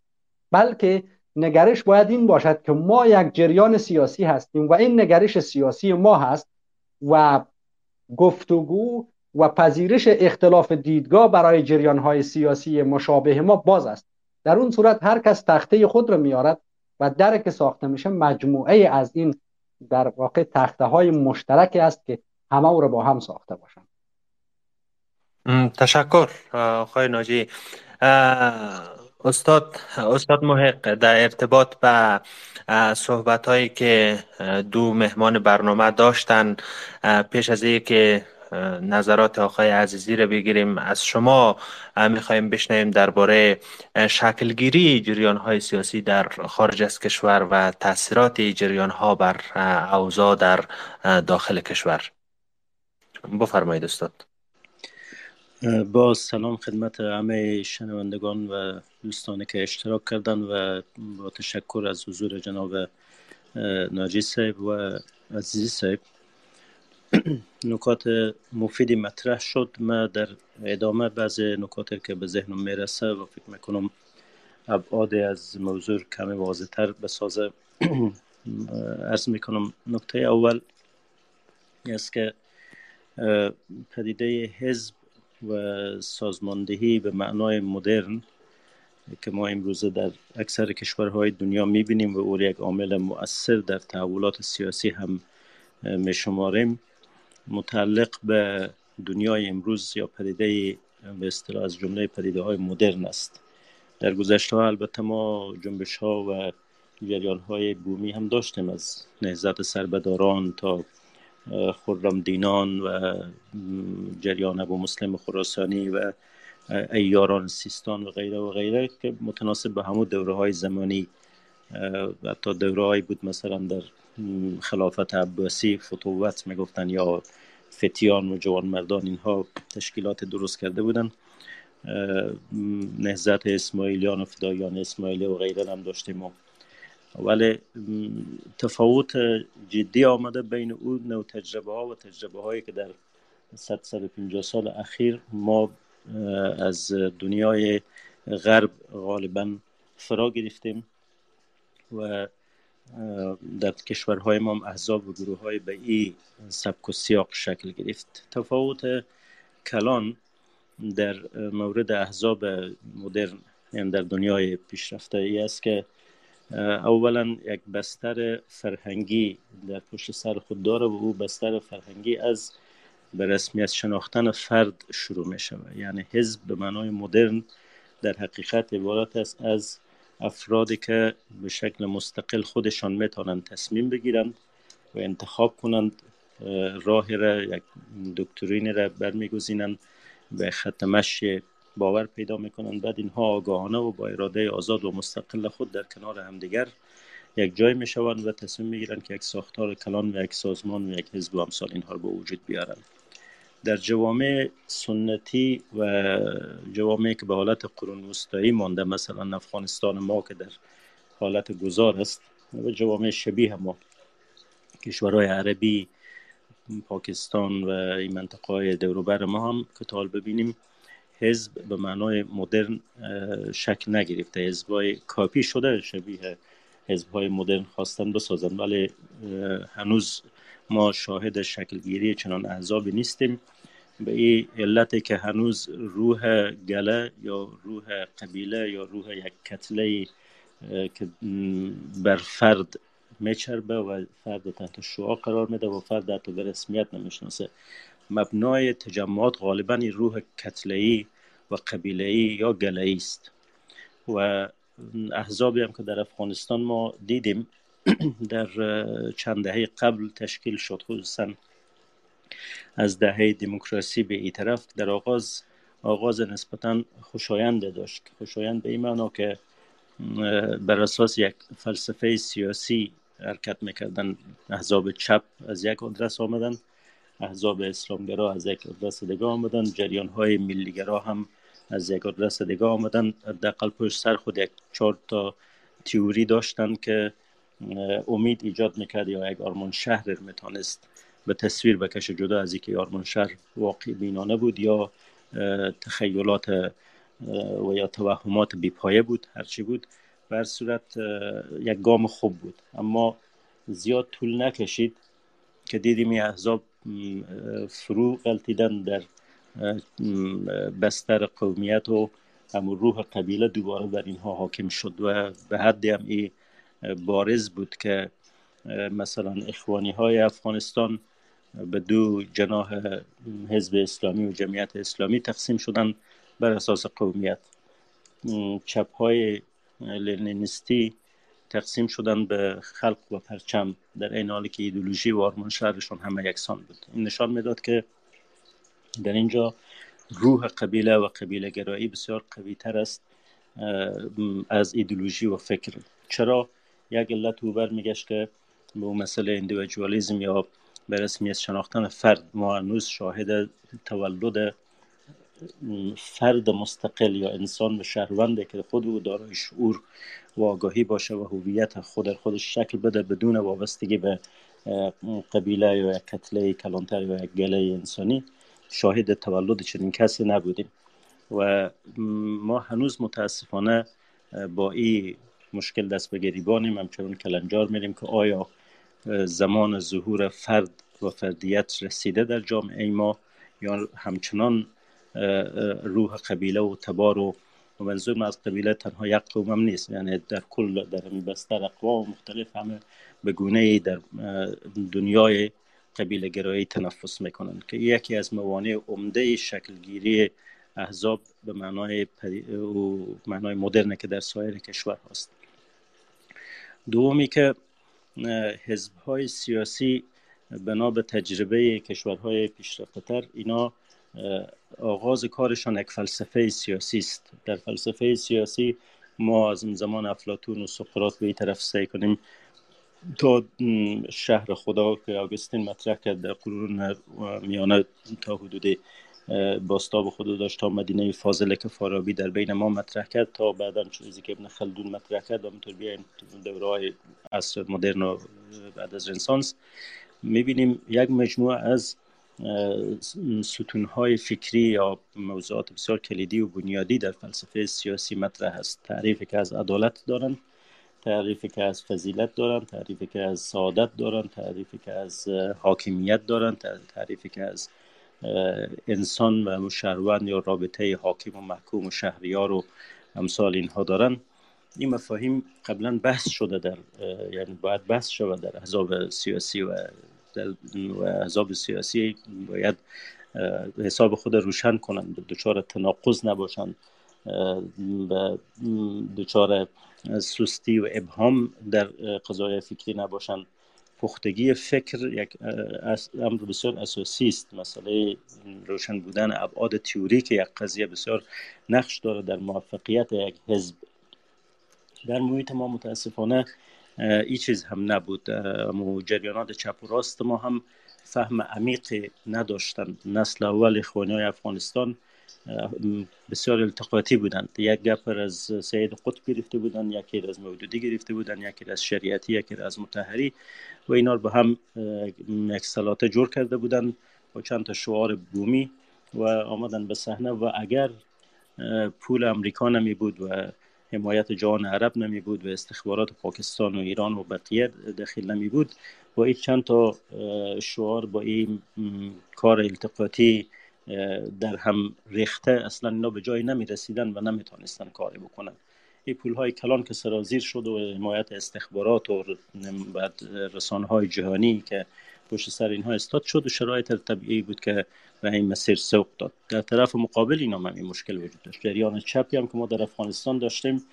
بلکه نگرش باید این باشد که ما یک جریان سیاسی هستیم و این نگرش سیاسی ما هست و گفتگو و پذیرش اختلاف دیدگاه برای جریان‌های سیاسی مشابه ما باز است. در اون صورت هر کس تخته خود را میارد و درک که ساخته میشه مجموعه از این در واقع تخته‌های مشترکی است که همه او را با هم ساخته باشند. تشکر آقای ناجی. استاد استاد محق، در ارتباط با صحبت‌هایی که دو مهمان برنامه داشتن، پیش از اینکه نظرات آقای عزیزی را بگیریم، از شما میخواییم بشنویم درباره شکلگیری جریان‌های سیاسی در خارج از کشور و تاثیرات جریان‌ها بر اوضاع در داخل کشور. بفرمایید استاد. با سلام خدمت همه شنوندگان و دوستانی که اشتراک کردن و با تشکر از حضور جناب ناجی صاحب و عزیزی صاحب. نکات مفیدی مطرح شد. من در ادامه بعض نکاتی که به ذهنم میرسه و فکر میکنم ابعاد از موضوع کمی واضح تر بسازه عرض میکنم. نکته اول است که پدیده حزب و سازماندهی به معنای مدرن که ما امروزه در اکثر کشورهای دنیا میبینیم و او یک عامل مؤثر در تحولات سیاسی هم میشماریم، متعلق به دنیای امروز یا پدیده به اصطلاح از جمله پدیده های مدرن است. در گذشته ها البته ما جنبش ها و جریان های بومی هم داشتیم، از نهضت سربداران تا خرم دینان و جریان ابو مسلم خراسانی و ایاران سیستان و غیره و غیره که متناسب به همون دوره های زمانی و تا دوره هایی بود، مثلا در خلافت عباسی فتوت میگفتن یا فتیان و جوانمردان، اینها تشکیلات درست کرده بودن. نهضت اسماعیلیان و فدایان اسماعیلی و غیره هم داشتیم، ولی تفاوت جدی آمده بین اون نوع تجربه ها و تجربه هایی که در صد و پنجاه سال اخیر ما از دنیای غرب غالبا فرا گرفتیم و در کشورهای ما احزاب و گروه های به این سبک و سیاق شکل گرفت. تفاوت کلان در مورد احزاب مدرن یعنی در دنیای پیشرفته ای است که اولا یک بستر فرهنگی در پشت سر خود داره و او بستر فرهنگی از به رسمیت شناختن فرد شروع می شود. یعنی حزب به معنای مدرن در حقیقت عبارت است از افرادی که به شکل مستقل خودشان می توانند تصمیم بگیرند و انتخاب کنند، راه را یک دکترین را برمی گزینند، به خط مشی باور پیدا میکنند، بعد اینها آگاهانه و با اراده آزاد و مستقل خود در کنار همدیگر یک جای میشوند و تصمیم میگیرند که یک ساختار کلان و یک سازمان و یک حزب و امثال اینها رو به وجود بیارند. در جوامع سنتی و جوامعی که به حالت قرون وسطایی مانده، مثلا افغانستان ما که در حالت گذار است و جوامع شبیه ما کشورهای عربی، پاکستان و این منطقه‌های دور و بر ما هم که تا ببینیم حزب به معنای مدرن شکل نگرفته. حزب‌های کاپی شده شبیه حزب‌های مدرن خواستن بسازند، ولی هنوز ما شاهد شکلگیری چنان احزابی نیستیم به این علت که هنوز روح گله یا روح قبیله یا روح یک کتله‌ای که بر فرد میچربه و فرد تحت شعاع قرار میده و فرد حتی به رسمیت نمیشناسه. مبنای تجمعات غالباً روح کتله‌ای و قبیله‌ای یا گله‌ای است. و احزابی هم که در افغانستان ما دیدیم در چند دهه قبل تشکیل شد، خصوصا از دهه دموکراسی به این طرف در آغاز آغاز نسبتا خوشایند داشت. خوشایند به این معنا که بر اساس یک فلسفه سیاسی حرکت میکردن، احزاب چپ از یک آدرس آمدن، احزاب اسلامگرا از یک آدرس دیگه آمدن، جریان‌های ملیگرا هم از یک آدرس دیگه آمدن. حداقل پشت سر خود یک چهار تا تئوری داشتن که امید ایجاد میکرد یا یک آرمان شهر میتونست به تصویر بکشه، جدا از اینکه آرمان شهر واقع بینانه بود یا تخیلات و یا توهمات بیپایه بود. هرچی بود به هر صورت یک گام خوب بود، اما زیاد طول نکشید که دیدیم این احزاب فرو غلطیدن در بستر قومیت و همون روح قبیله دوباره بر اینها حاکم شد و به حدی هم این بارز بود که مثلا اخوانی های افغانستان به دو جناح حزب اسلامی و جمعیت اسلامی تقسیم شدن بر اساس قومیت، چپ های لنینیستی تقسیم شدن به خلق و پرچم، در این حالی که ایدئولوژی و آرمان شهرشون همه یکسان بود. این نشان میداد که در اینجا روح قبیله و قبیله گرایی بسیار قوی تر است از ایدئولوژی و فکر. چرا؟ یک علت او برمیگشت که به مسئله اندیویدوالیسم یا به رسمیت شناختن فرد. ما هنوز شاهد تولد فرد مستقل یا انسان به شهرونده که خود او دارای شعور و آگاهی باشه و هویت خود در خودش شکل بده بدون وابستگی به قبیله یا یک کتله کلانتر یا یک گله انسانی. شاهد تولد چنین کسی نبودیم و ما هنوز متاسفانه با این مشکل دست به گریبانیم، همچنان کلنجار میریم که آیا زمان ظهور فرد و فردیت رسیده در جامعه ما یا همچنان روح قبیله و تبار و منظور از قبیله تنها یک قوم هم نیست، یعنی در کل در این بستر اقوام مختلف همه به گونه‌ای در دنیای قبیله گرایی تنفس میکنند که یکی از موانع عمده شکلگیری احزاب به معنای و معنای مدرن که در سایر کشور هست. دومی که حزب‌های سیاسی بنا به تجربه کشورهای پیشرفته‌تر اینا آغاز کارشان یک فلسفه سیاسی است. در فلسفه سیاسی ما از زمان افلاطون و سقراط به این طرف سعی کنیم تا شهر خدا که آگوستین مطرح کرد در قرون میانه تا حدود باستاب خود داشت، تا مدینه فاضله که فارابی در بین ما مطرح کرد، تا بعداً چیزی که ابن خلدون مطرح کرد و همینطور بیایم دوره‌های عصر مدرن و بعد از رنسانس، می‌بینیم یک مجموعه از ستون‌های فکری یا موضوعات بسیار کلیدی و بنیادی در فلسفه سیاسی مطرح است. تعریفی که از عدالت دارن، تعریفی که از فضیلت دارن، تعریفی که از سعادت دارن، تعریفی که از حاکمیت دارن، تعریفی که از انسان و شهروند یا رابطه حاکم و محکوم و شهریار و امثال اینها دارن. این مفاهیم قبلا بحث شده در یعنی باید بحث شود در احزاب سیاسی و و احزاب سیاسی باید حساب خود روشن کنند، دچار تناقض نباشند، دچار سستی و ابهام در قضایا فکری نباشند. پختگی فکر یک امر بسیار اساسی است. مسئله روشن بودن ابعاد تئوری که یک قضیه بسیار نقش داره در موفقیت یک حزب. در محیط ما متاسفانه این چیز هم نبود. جریانات چپ و راست ما هم فهم عمیق نداشتند. نسل اول اخوانی‌های افغانستان بسیار التقاطی بودند، یک گپ از سید قطب گرفته بودند، یکی از مودودی گرفته بودند، یکی از شریعتی، یکی از مطهری و اینا رو به هم اکسلات جور کرده بودند با چند تا شعار بومی و آمدن به صحنه. و اگر پول امریکا نمی بود و حمایت جهان عرب نمی بود و استخبارات پاکستان و ایران و بقیه دخیل نمی بود، با این چند تا شعار با این کار التقاطی در هم ریخته اصلا اینا به جایی نمی رسیدن و نمی توانستن کاری بکنن. این پول های کلان که سرازیر شد و حمایت استخبارات و رسانه های جهانی که پشت سر اینها استاد شد و شرایط طبیعی بود که به این مسیر سوق داد. در طرف مقابل اینا هم این مشکل وجود داشت. جریان چپی هم که ما در افغانستان داشتیم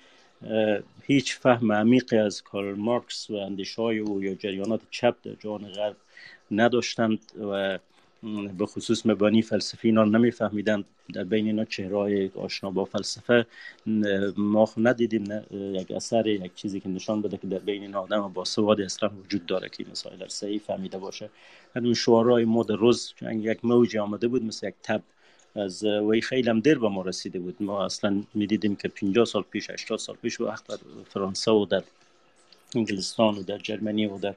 هیچ فهم عمیقی از کارل مارکس و اندیشه‌های او یا جریانات چپ در جهان غرب نداشتند و به خصوص مبانی فلسفی اینا نمیفهمیدند. در بین اینا چهره‌های آشنا با فلسفه ما ندیدیم، نه یک اثر، یک چیزی که نشان بده که در بین اینا آدم با سواد اسلام وجود داره که مسائل را صحیح فهمیده باشه. همین شعارهای مد روز چون یک موجی آمده بود مثل یک تب از وی خیلی هم دیر به ما رسیده بود. ما اصلا میدیدیم که پنجاه سال پیش، هشتاد سال پیش وقت در فرانسه و در انگلستان و در جرمنی و در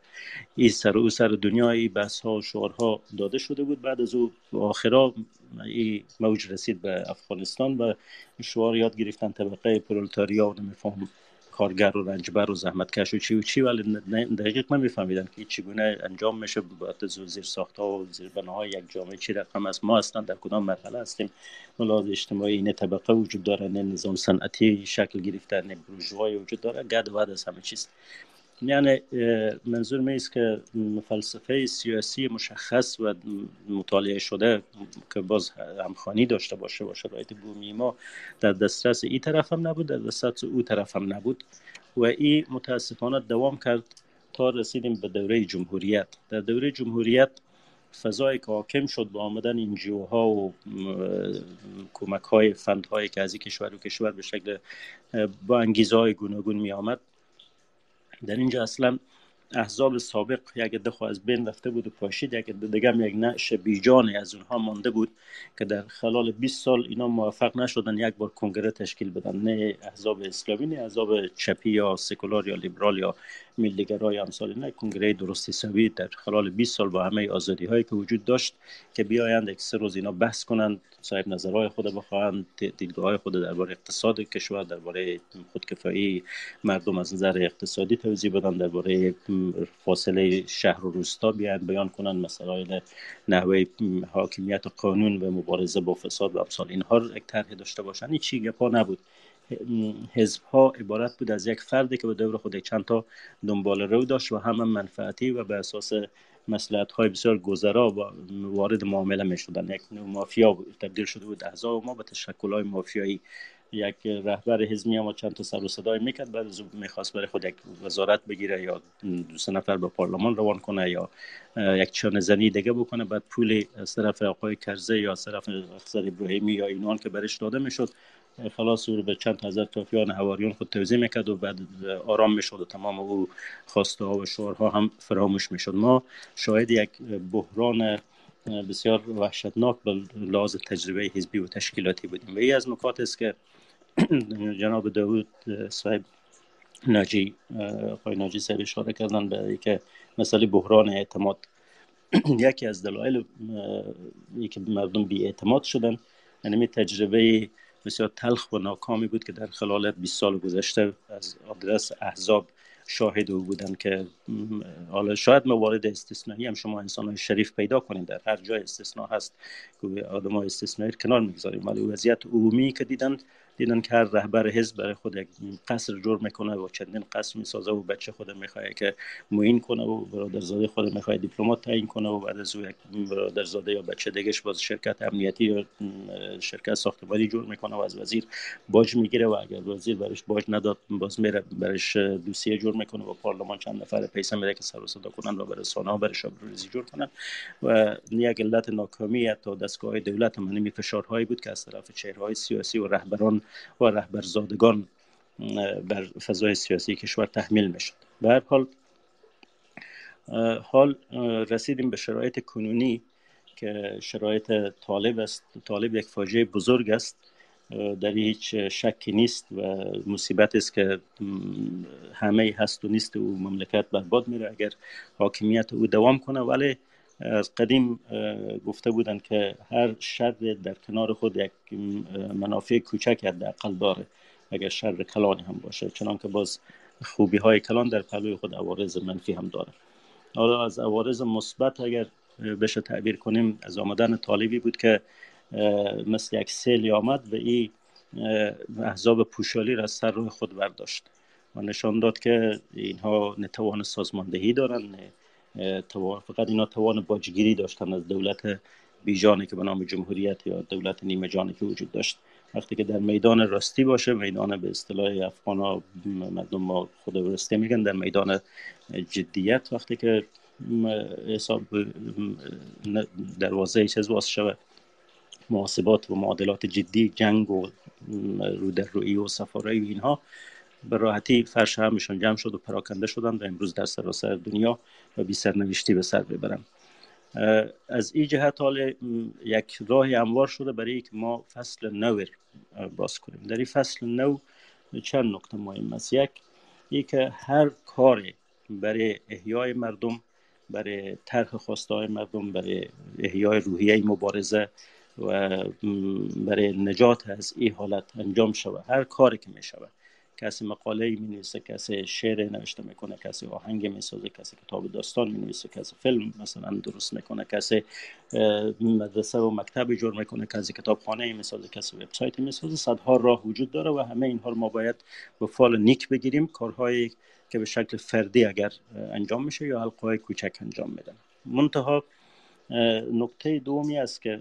این سر و سر دنیای بحث ها و شعارها داده شده بود. بعد از او آخرا این موج رسید به افغانستان و شعار یاد گرفتن طبقه پرولتاریا و نمیفهم کارگر و رنجبر و زحمتکش و چی و چی، ولی دقیق نمیفهمیدن که چگونه انجام میشه باید زیر ساختها و زیر بناهای یک جامعه چی رقم است، ما اصلا در کدام مرحله هستیم، ملاحظ اجتماعی این طبقه وجود داره، نه نظام صنعتی شکل گرفته، نه بورژوایی وجود داره، گد و ود از همه چیز. یعنی منظور من است که فلسفه سیاسی مشخص و مطالعه شده که باز همخوانی داشته باشه با شرایط بومی ما در دسترس این طرف هم نبود، در دسترس اون طرف هم نبود و این متاسفانه دوام کرد تا رسیدیم به دوره جمهوریت. در دوره جمهوریت فضایی که حاکم شد با آمدن این جیوها و کمک های فندهایی که از این کشور و کشور به شکل با انگیزه های گوناگون می آمد، در اینجا اصلا احزاب سابق یک دخو از بین رفته بود و پاشید، یک دیگه یک نقش بیجانی از اونها مانده بود که در خلال بیست سال اینا موفق نشدن یک بار کنگره تشکیل بدن، نه احزاب اسلامی نه احزاب چپی یا سکولار یا لیبرال یا ملیگرای امثال، نه کنگره درست حسابی در خلال بیست سال با همه آزادی هایی که وجود داشت که بیایند یک سه روز اینا بحث کنند، صاحب نظرهای خود بخواهند، دیدگاههای خود درباره اقتصاد کشور، درباره خودکفایی مردم از نظر اقتصادی توضیح بدن، درباره فاصله شهر و روستا بیان بیان کنن، مسائل نحوه حاکمیت و قانون و مبارزه با فساد و امثال اینها رو یک طرح داشته باشن. چی گپا نبود. حزب ها عبارت بود از یک فردی که به دور خود چند تا دنبال رو داشت و همه منفعتی و به اساس مصلحت های بسیار گذرا وارد معامله می شدن. یک نوع مافیا تبدیل شده بود احزاب ما به تشکل های مافیایی. یک رهبر حزبی اما چند تا سر و صدای میکرد، بعد از میخواست برای خود یک وزارت بگیره یا دو سه نفر به پارلمان روان کنه یا یک چانه زنی دیگه بکنه، بعد پول از طرف آقای کرزه یا از طرف اخزر ابراهیمی یا اینان که برش داده میشد خلاص او رو به چند هزار تافیان هواریون خود توضیح میکرد و بعد آرام میشد و تمام او خواسته ها و شعارها هم فراموش میشد. ما شاید یک بحران بسیار وحشتناک به لحاظ تجربه حزبی و تشکیلاتی بودیم و این از نکات است که جناب داوود صاحب ناجی آقای ناجی صاحب اشاره کردن به اینکه مسئله بحران اعتماد یکی از دلایل اینکه مردم بی اعتماد شدن، یعنی تجربه بسیار تلخ و ناکامی بود که در خلال بیست سال گذشته از آدرس احزاب شاهد او بودن که حالا شاید موارد استثنایی هم شما انسان‌های شریف پیدا کنید، در هر جای استثنا هست که آدم‌های استثنایی کنار می‌گذاریم، ولی وضعیت عمومی که دیدن دیدن که هر رهبر حزب برای خود یک قصر جور میکنه و چندین قصر میسازه و بچه خود میخواد که معین کنه و برادرزاده خود میخواد دیپلمات تعیین کنه و بعد از او یک برادرزاده یا بچه دیگه‌ش باز شرکت امنیتی یا شرکت ساختمانی جور میکنه و از وزیر باج میگیره و اگر وزیر برایش باج نداد باز میره برایش دوسیه جور میکنه و پارلمان چند نفر پیسه میده که سر و صدا کنن و برای رسانه‌ها برایش آبروریزی جور کنن و یک علت ناکامی تا دستگاه دولت منمی فشارهایی بود که از طرف چهره‌های سیاسی و رهبران و رهبرزادگان بر فضای سیاسی کشور تحمیل میشد. به هر حال حال رسیدیم به شرایط کنونی که شرایط طالب است. طالب یک فاجعه بزرگ است، در هیچ شکی نیست و مصیبت است که همه هست و نیست او مملکت برباد میره اگر حاکمیت او دوام کنه، ولی از قدیم گفته بودند که هر شر در کنار خود یک منافع کوچک حداقل داره، اگر شر کلانی هم باشه، چنان که باز خوبی های کلان در پلوی خود عوارض منفی هم داره. حالا از عوارض مثبت اگر بشه تعبیر کنیم، از آمدن طالبی بود که مثل یک سیلی آمد و این احزاب پوشالی را از سر روی خود برداشت و نشان داد که اینها نه توان سازماندهی دارند، فقط اینا توان باجگیری داشتن از دولت بیجانی که به نام جمهوریت یا دولت نیمه جانی که وجود داشت. وقتی که در میدان راستی باشه، میدان به اصطلاح افغان‌ها مردم ما خود راستی میگن، در میدان جدیت وقتی که حساب دروازه چیز باز شود، محاسبات و معادلات جدی، جنگ و رو در رویی و سفارایی و اینها به راحتی فرش همشون جمع شد و پراکنده شدن و امروز در سراسر دنیا و بی سرنوشتی به سر ببرن. از این جهت حال یک راه هموار شده برای اینکه ما فصل نو باز کنیم. در این فصل نو چند نکته مهم است. یک اینکه هر کاری برای احیای مردم، برای طرح خواسته‌های مردم، برای احیای روحیه مبارزه و برای نجات از این حالت انجام شود. هر کاری که می شود، کسی مقاله می نویسه، کسی شعر نوشته می کنه، کسی آهنگ می سازه، کسی کتاب داستان می نویسه، کسی فیلم مثلا درست می کنه، کسی مدرسه و مکتب جور می کنه، کسی کتابخانه می سازه، کسی وبسایت می سازه. صدها راه وجود داره و همه اینها رو ما باید به فال نیک بگیریم. کارهایی که به شکل فردی اگر انجام میشه یا حلقه‌های کوچک انجام میدن. منتها نکته دومی است که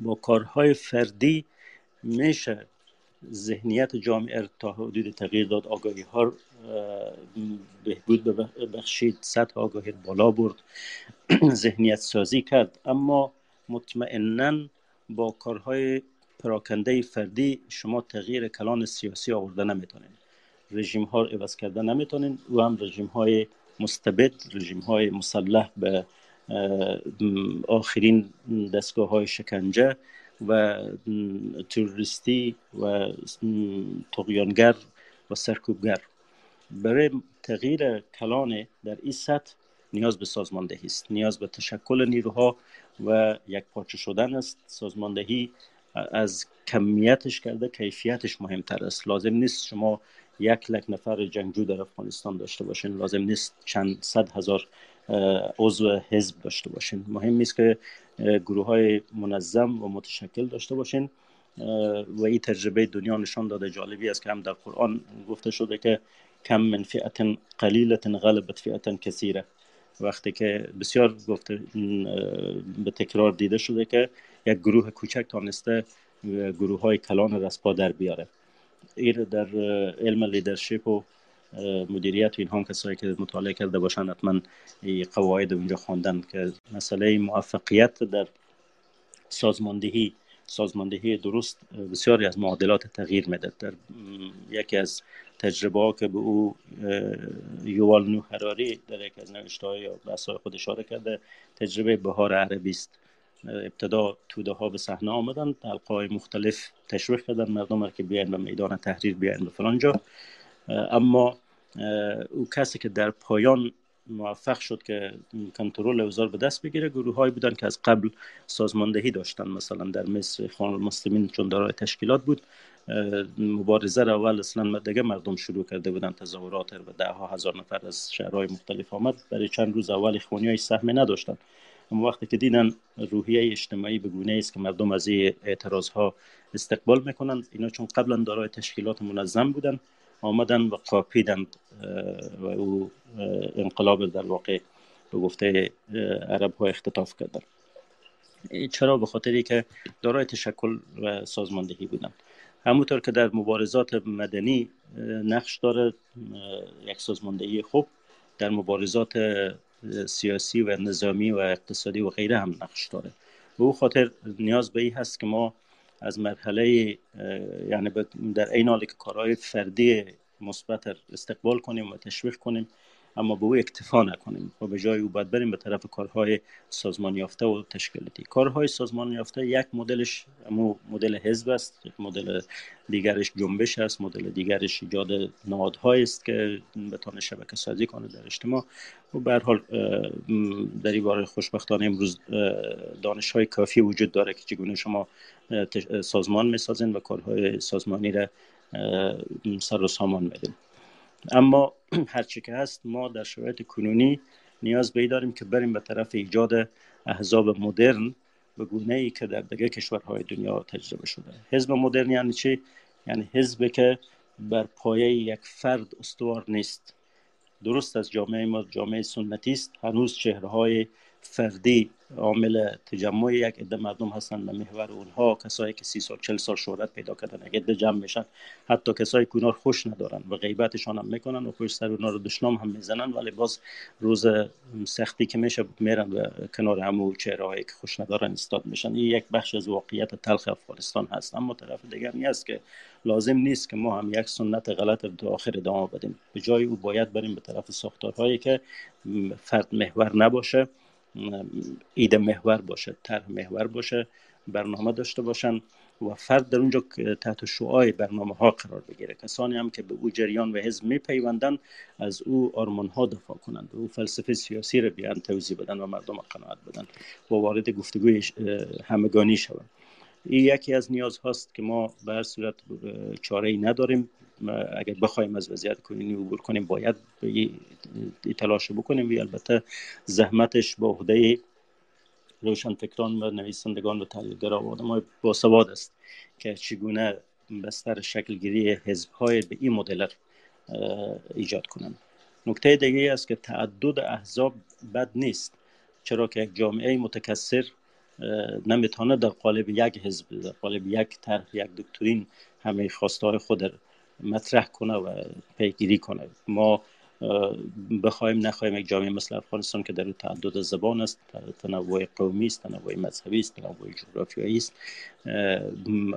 با کارهای فردی میشه ذهنیت جامعه تا حدود تغییر داد، آگاهی ها بهبود ببخشید، سطح آگاهی بالا برد، ذهنیت سازی کرد، اما مطمئناً با کارهای پراکنده فردی شما تغییر کلان سیاسی آورده نمیتونین، رژیم ها رو عوض کرده نمیتونین و هم رژیم های مستبد، رژیم های مسلح به آخرین دستگاه های شکنجه و تروریستی و طغیانگر و سرکوبگر. برای تغییر کلان در این سطح نیاز به سازماندهی است، نیاز به تشکل نیروها و یک پارچه شدن است. سازماندهی از کمیتش کرده کیفیتش مهمتر است. لازم نیست شما یک لک نفر جنگجو در افغانستان داشته باشین، لازم نیست چند صد هزار عضو حزب داشته باشین، مهم است که گروه‌های منظم و متشکل داشته باشین. و این تجربه دنیا نشان داده، جالبی است که هم در قرآن گفته شده که کم من فئه قلیله غلبت فئه کثیره، وقتی که بسیار گفته به تکرار دیده شده که یک گروه کوچک تانسته گروه‌های کلان رسپا در بیاره. این در علم لیدرشپ و مدیریت و این هم کسایی که مطالعه کرده باشند حتما قواعد اونجا خواندن که مسئله موفقیت در سازماندهی سازماندهی درست بسیاری از معادلات تغییر میده. در یکی از تجربه ها که به او یووال نوح هراری در یکی از نوشته‌های یا بحث‌های خود اشاره کرده، تجربه بهار عربی است. ابتدا توده ها به صحنه آمدن، حلقه‌های مختلف تشویق کردن مردم را که بیاین به میدان تحریر، بیاین به فلان جا، اما او کسی که در پایان موفق شد که کنترل اوضاع به دست بگیره، گروه‌هایی بودن که از قبل سازماندهی داشتن. مثلا در مصر خان المسلمین چون دارای تشکیلات بود، مبارزه را اول اصلا دیگه مردم شروع کرده بودن، تظاهرات و ده ها هزار نفر از شهرهای مختلف آمد. برای چند روز اول اخوانی‌ها سهمی نداشتن، اما وقتی که دیدن روحیه اجتماعی به گونه است که مردم از این اعتراض‌ها استقبال می‌کنند، اینا چون قبلا دارای تشکیلات منظم بودن آمدن و قاپیدند و او انقلاب در واقع به گفته عرب ها اختطاف کردند. چرا؟ به خاطری که دارای تشکل و سازماندهی بودند. همونطور که در مبارزات مدنی نقش داره یک سازماندهی خوب، در مبارزات سیاسی و نظامی و اقتصادی و غیره هم نقش داره. به او خاطر نیاز به این هست که ما از مرحله یعنی در این حال که کارهای فردی مثبت استقبال کنیم و تشویق کنیم، اما به او اکتفا نکنیم و به جای او باید بریم به طرف کارهای سازمان یافته و تشکیلاتی. کارهای سازمان یافته یک مدلش همون مدل حزب است، یک مدل دیگرش جنبش است، مدل دیگرش ایجاد نهادهایی است که بتونه شبکه سازی کنه در اجتماع. و به هر حال در این باره خوشبختانه امروز دانش‌های کافی وجود داره که چگونه شما سازمان می‌سازین و کارهای سازمانی را سر و سامان میدین. اما هرچی که هست، ما در شرایط کنونی نیاز به این داریم که بریم به طرف ایجاد احزاب مدرن به گونه‌ای که در دیگر کشورهای دنیا تجربه شده. حزب مدرن یعنی چی؟ یعنی حزبی که بر پایه یک فرد استوار نیست. درست از جامعه ما جامعه سنتی است، هنوز چهره‌های فردی عامل تجمع یک عده مردم هستند و محور اونها کسایی که سی سال چهل سال شهرت پیدا کردن اگه جمع میشن، حتی کسایی که اونا خوش ندارن و غیبتشان هم میکنن و پشت سر اونا رو دشنام هم میزنن، ولی باز روز سختی که میشه میرن و کنار همو چهرهایی که خوش ندارن ایستاد میشن. این یک بخش از واقعیت تلخ افغانستان هست. اما طرف دیگری است که لازم نیست که ما هم یک سنت غلط در آخر ادامه بدیم. به جای او باید بریم به طرف ساختارهایی که فرد محور نباشه، ایده محور باشه، طرح محور باشه، برنامه داشته باشن و فرد در اونجا تحت شعاع برنامه ها قرار بگیره. کسانی هم که به او جریان و حزب می پیوندن از او آرمان ها دفاع کنند، به او فلسفه سیاسی رو بیان توضیح بدن و مردم قناعت بدن و وارد گفتگوی همگانی شوند. این یکی از نیاز هاست که ما به هر صورت چاره‌ای نداریم. اگر بخوایم از وضعیت کنونی عبور کنیم باید تلاش بکنیم و البته زحمتش با عهده روشنفکران و نویسندگان و تحلیلگران و آدم‌های باسواد است که چگونه بستر شکلگیری حزب‌های به این مدل ایجاد کنند. نکته دیگه است که تعدد احزاب بد نیست، چرا که یک جامعه متکثر نمیتونه در قالب یک حزب، در قالب یک طرح، یک دکترین همه خواسته‌های خود را مطرح کنه و پیگیری کنه. ما بخوایم نخوایم یک جامعه مثل افغانستان که در تعدد زبان است، تنوع قومی است، تنوع مذهبی است، تنوع جغرافیایی است،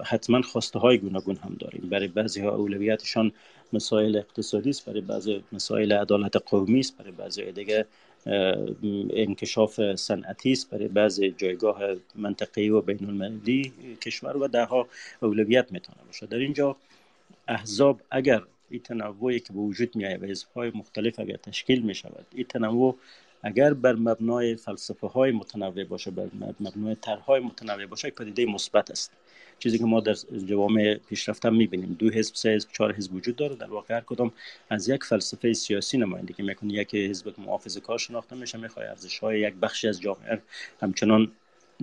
حتما خواسته‌های گوناگون هم داریم. برای بعضی‌ها اولویتشان مسائل اقتصادی است، برای بعضی مسائل عدالت قومی است، برای بعضی دیگه انکشاف صنعتی است، برای بعضی جایگاه منطقه‌ای و بین‌المللی کشور و ده‌ها اولویت میتونه باشه. در اینجا احزاب اگر این تنوعی که به وجود می آید و حزب‌های مختلف اگر تشکیل می شود، این تنوع اگر بر مبنای فلسفه‌های متنوع باشه، بر مبنای طرح‌های متنوع باشه، یک پدیده مثبت است. چیزی که ما در جوامع پیشرفته می‌بینیم دو حزب، سه حزب، چهار حزب وجود داره، در واقع هر کدام از یک فلسفه سیاسی نمایندگی می‌کنه. یکی حزب محافظه‌کار شناخته میشه، می‌خواد ارزش‌های یک بخشی از جامعه همچنان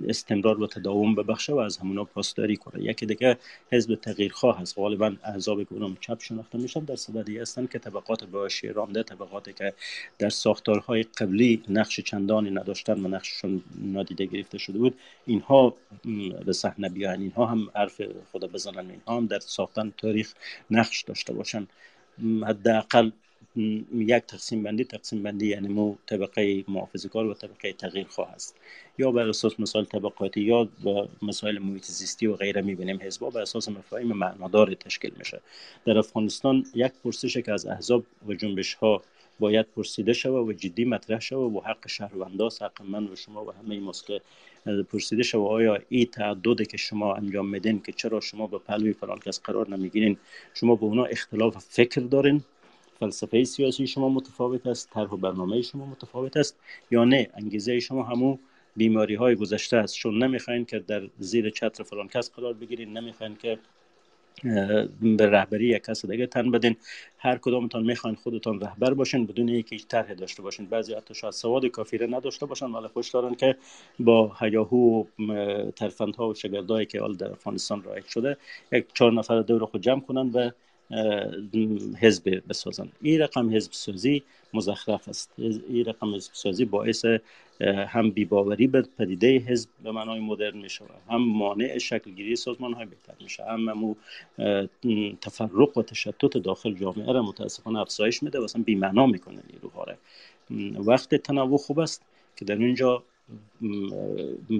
استمرار و تداوم ببخشه و از همونا پاسداری کنه. یکی دیگه حزب تغییرخواه هست. غالبا احزاب که اونم چپ شناخته میشن در صددی هستن که طبقات باشی رامده، طبقاتی که در ساختارهای قبلی نقش چندانی نداشتن و نقششون نادیده گرفته شده بود، اینها به صحنه بیان، اینها هم حرف خدا بزنن، اینها هم در ساختن تاریخ نقش داشته باشن. حداقل یک تقسیم بندی تقسیم بندی یعنی مو طبقه محافظه‌کار و طبقه تغییرخواه است، یا بر اساس مسائل طبقاتی یا مسائل محیط زیستی و غیره می‌بینیم حزب‌ها بر اساس مفاهیم معنادار تشکیل میشه. در افغانستان یک پرسش که از احزاب و جنبش‌ها باید پرسیده شود و جدی مطرح شود و حق شهرونداست، حق من و شما و همه ماست که پرسیده شود آیا این تعددی که شما انجام میدین که چرا شما به پلوی فلان کس قرار نمیگیرین، شما با اونا اختلاف فکر دارین، فلسفه سیاسی شما متفاوت است، طرح و برنامه شما متفاوت است، یا نه انگیزه شما همون بیماری های گذشته است، چون نمیخواین که در زیر چتر فلان کس قرار بگیرین، نمیخواین که به رهبری یک کس دیگه تن بدین، هر کدومتون میخواین خودتون رهبر باشین بدون اینکه هیچ طرح داشته باشین. بعضی حتی شاید سواد کافیره نداشته باشن ولی خوش دارن که با هیاهو و ترفندها و شگردایی که حال در افغانستان رایج شده یک چهار نفر دور خود جمع کنن و حزب بسازند. این رقم حزب سازی مزخرف است. این رقم حزب سازی باعث هم بی‌باوری به پدیده حزب به معنای مدرن می شود، هم مانع شکلگیری سازمان های بهتر می شود، هم مو تفرق و تشتت داخل جامعه را متاسفانه افزایش میده و اصلا بی معنا میکنه نیروها را. وقت تنوع خوب است که در اینجا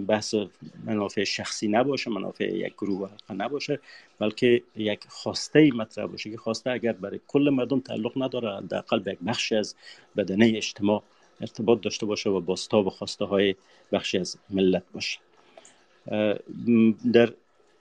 بحث منافع شخصی نباشه، منافع یک گروه نباشه، بلکه یک خواسته مطرح باشه که خواسته اگر برای کل مردم تعلق نداره، حداقل به یک بخشی از بدنه اجتماع ارتباط داشته باشه و بازتاب خواسته های بخشی از ملت باشه. در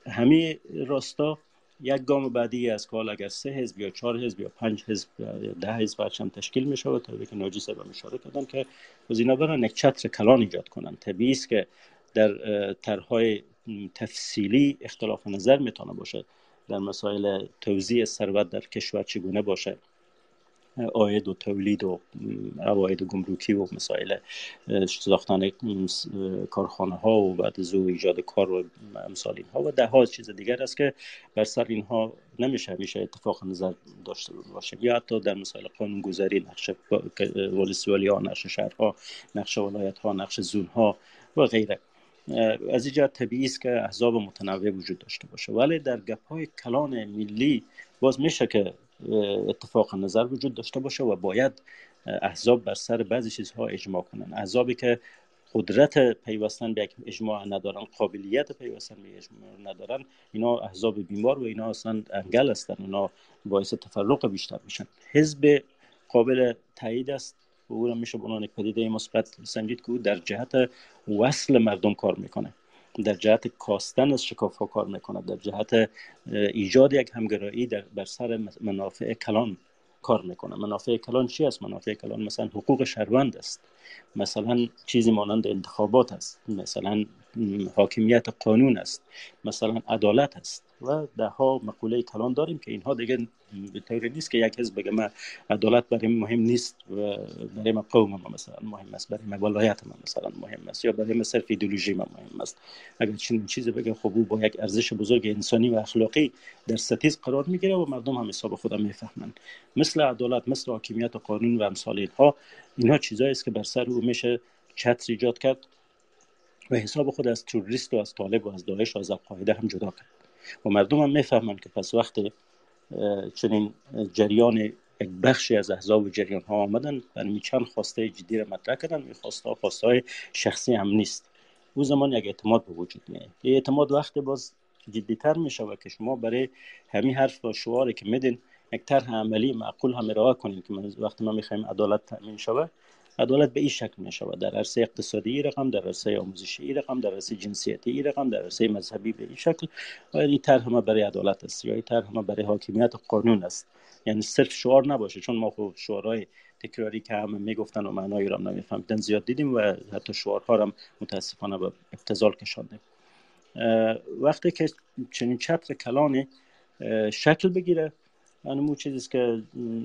همین راستا یک گام بعدی از که اگر سه حزب یا چهار حزب یا پنج حزب یا ده حزب هرچند تشکیل می شود، طوری که ناجی صاحب هم اشاره کردن که هزینه برن یک چتر کلان ایجاد کنند. طبیعی است که در طرح‌های تفصیلی اختلاف نظر می تونه باشه، در مسائل توزیع ثروت در کشور چگونه باشه، عاید و تولید و عواید گمرکی و مسائل ساختن کارخانه ها و بعد از او ایجاد کار و امثال اینها و ده ها چیز دیگر است که بر سر اینها نمیشه همیشه اتفاق نظر داشته باشه، یا حتی در مسائل قانونگذاری، نقشه والیسوالی ها، نقشه شهرها، نقشه ولایت ها، نقشه زون ها، و غیره. از اینجا طبیعی است که احزاب متنوع وجود داشته باشه، ولی در گپ‌های کلان ملی باز میشه که اتفاق نظر وجود داشته باشه و باید احزاب بر سر بعضی چیزها اجماع کنن. احزابی که قدرت پیوستن به اجماع ندارن، قابلیت پیوستن به اجماع ندارن، اینا احزاب بیمار و اینا اصلا انگل هستن، اینا باعث تفرق بیشتر میشن. حزب قابل تایید است و او را میشه به عنوان یک پدیده مثبت سنجید که او در جهت وصل مردم کار میکنه، در جهت کاستن از شکاف‌ها کار میکنه، در جهت ایجاد یک همگرایی در بر سر منافع کلان کار میکنه. منافع کلان چی است؟ منافع کلان مثلا حقوق شهروند است، مثلا چیزی مانند انتخابات است، مثلا حاکمیت قانون است، مثلا عدالت است و ده ها مقوله کلان داریم که اینها دیگه به طوری نیست که یک حزب بگه من عدالت برای من مهم نیست و برای من قوم من مثلا مهم است، برای من ولایت من مثلا مهم است، یا برای من صرف ایدئولوژی من مهم است. اگر چنین چیزی بگه خب او با یک ارزش بزرگ انسانی و اخلاقی در ستیز قرار میگیره و مردم هم حساب خودم میفهمن. مثل عدالت، مثل حاکمیت قانون و امثال اینها، اینا چیزایی است که بر سر او میشه چتر ایجاد کرد و حساب خود از تروریست و از طالب و از داعش و از القاعده هم جدا کرد و مردم هم میفهمن که پس وقتی چنین جریان یک بخشی از احزاب و جریان ها آمدن برمی چند خواسته جدی را مطرح کردن، این خواسته ها خواسته های شخصی هم نیست، او زمان یک اعتماد به وجود میاد. این اعتماد وقتی باز جدی‌تر میشه که شما برای همین حرف و شعاری که میدین یک طرح عملی معقول هم ارائه کنین که وقتی ما میخوایم عدالت تامین شود، عدالت به این شکل میشود، در عرصه اقتصادی رقم، در عرصه آموزشی رقم، در عرصه جنسیتی رقم، در عرصه مذهبی به این شکل. و این طرح ما برای عدالت است یا این طرح ما برای حاکمیت قانون است، یعنی صرف شعار نباشه، چون ما خب شعارهای تکراری که همه میگفتن و معنایی را هم نمیفهمیدن زیاد دیدیم و حتی شعارها را متاسفانه به ابتذال کشاندیم. وقتی که چنین چتر کلانی شکل بگیره، اونم چیزی است که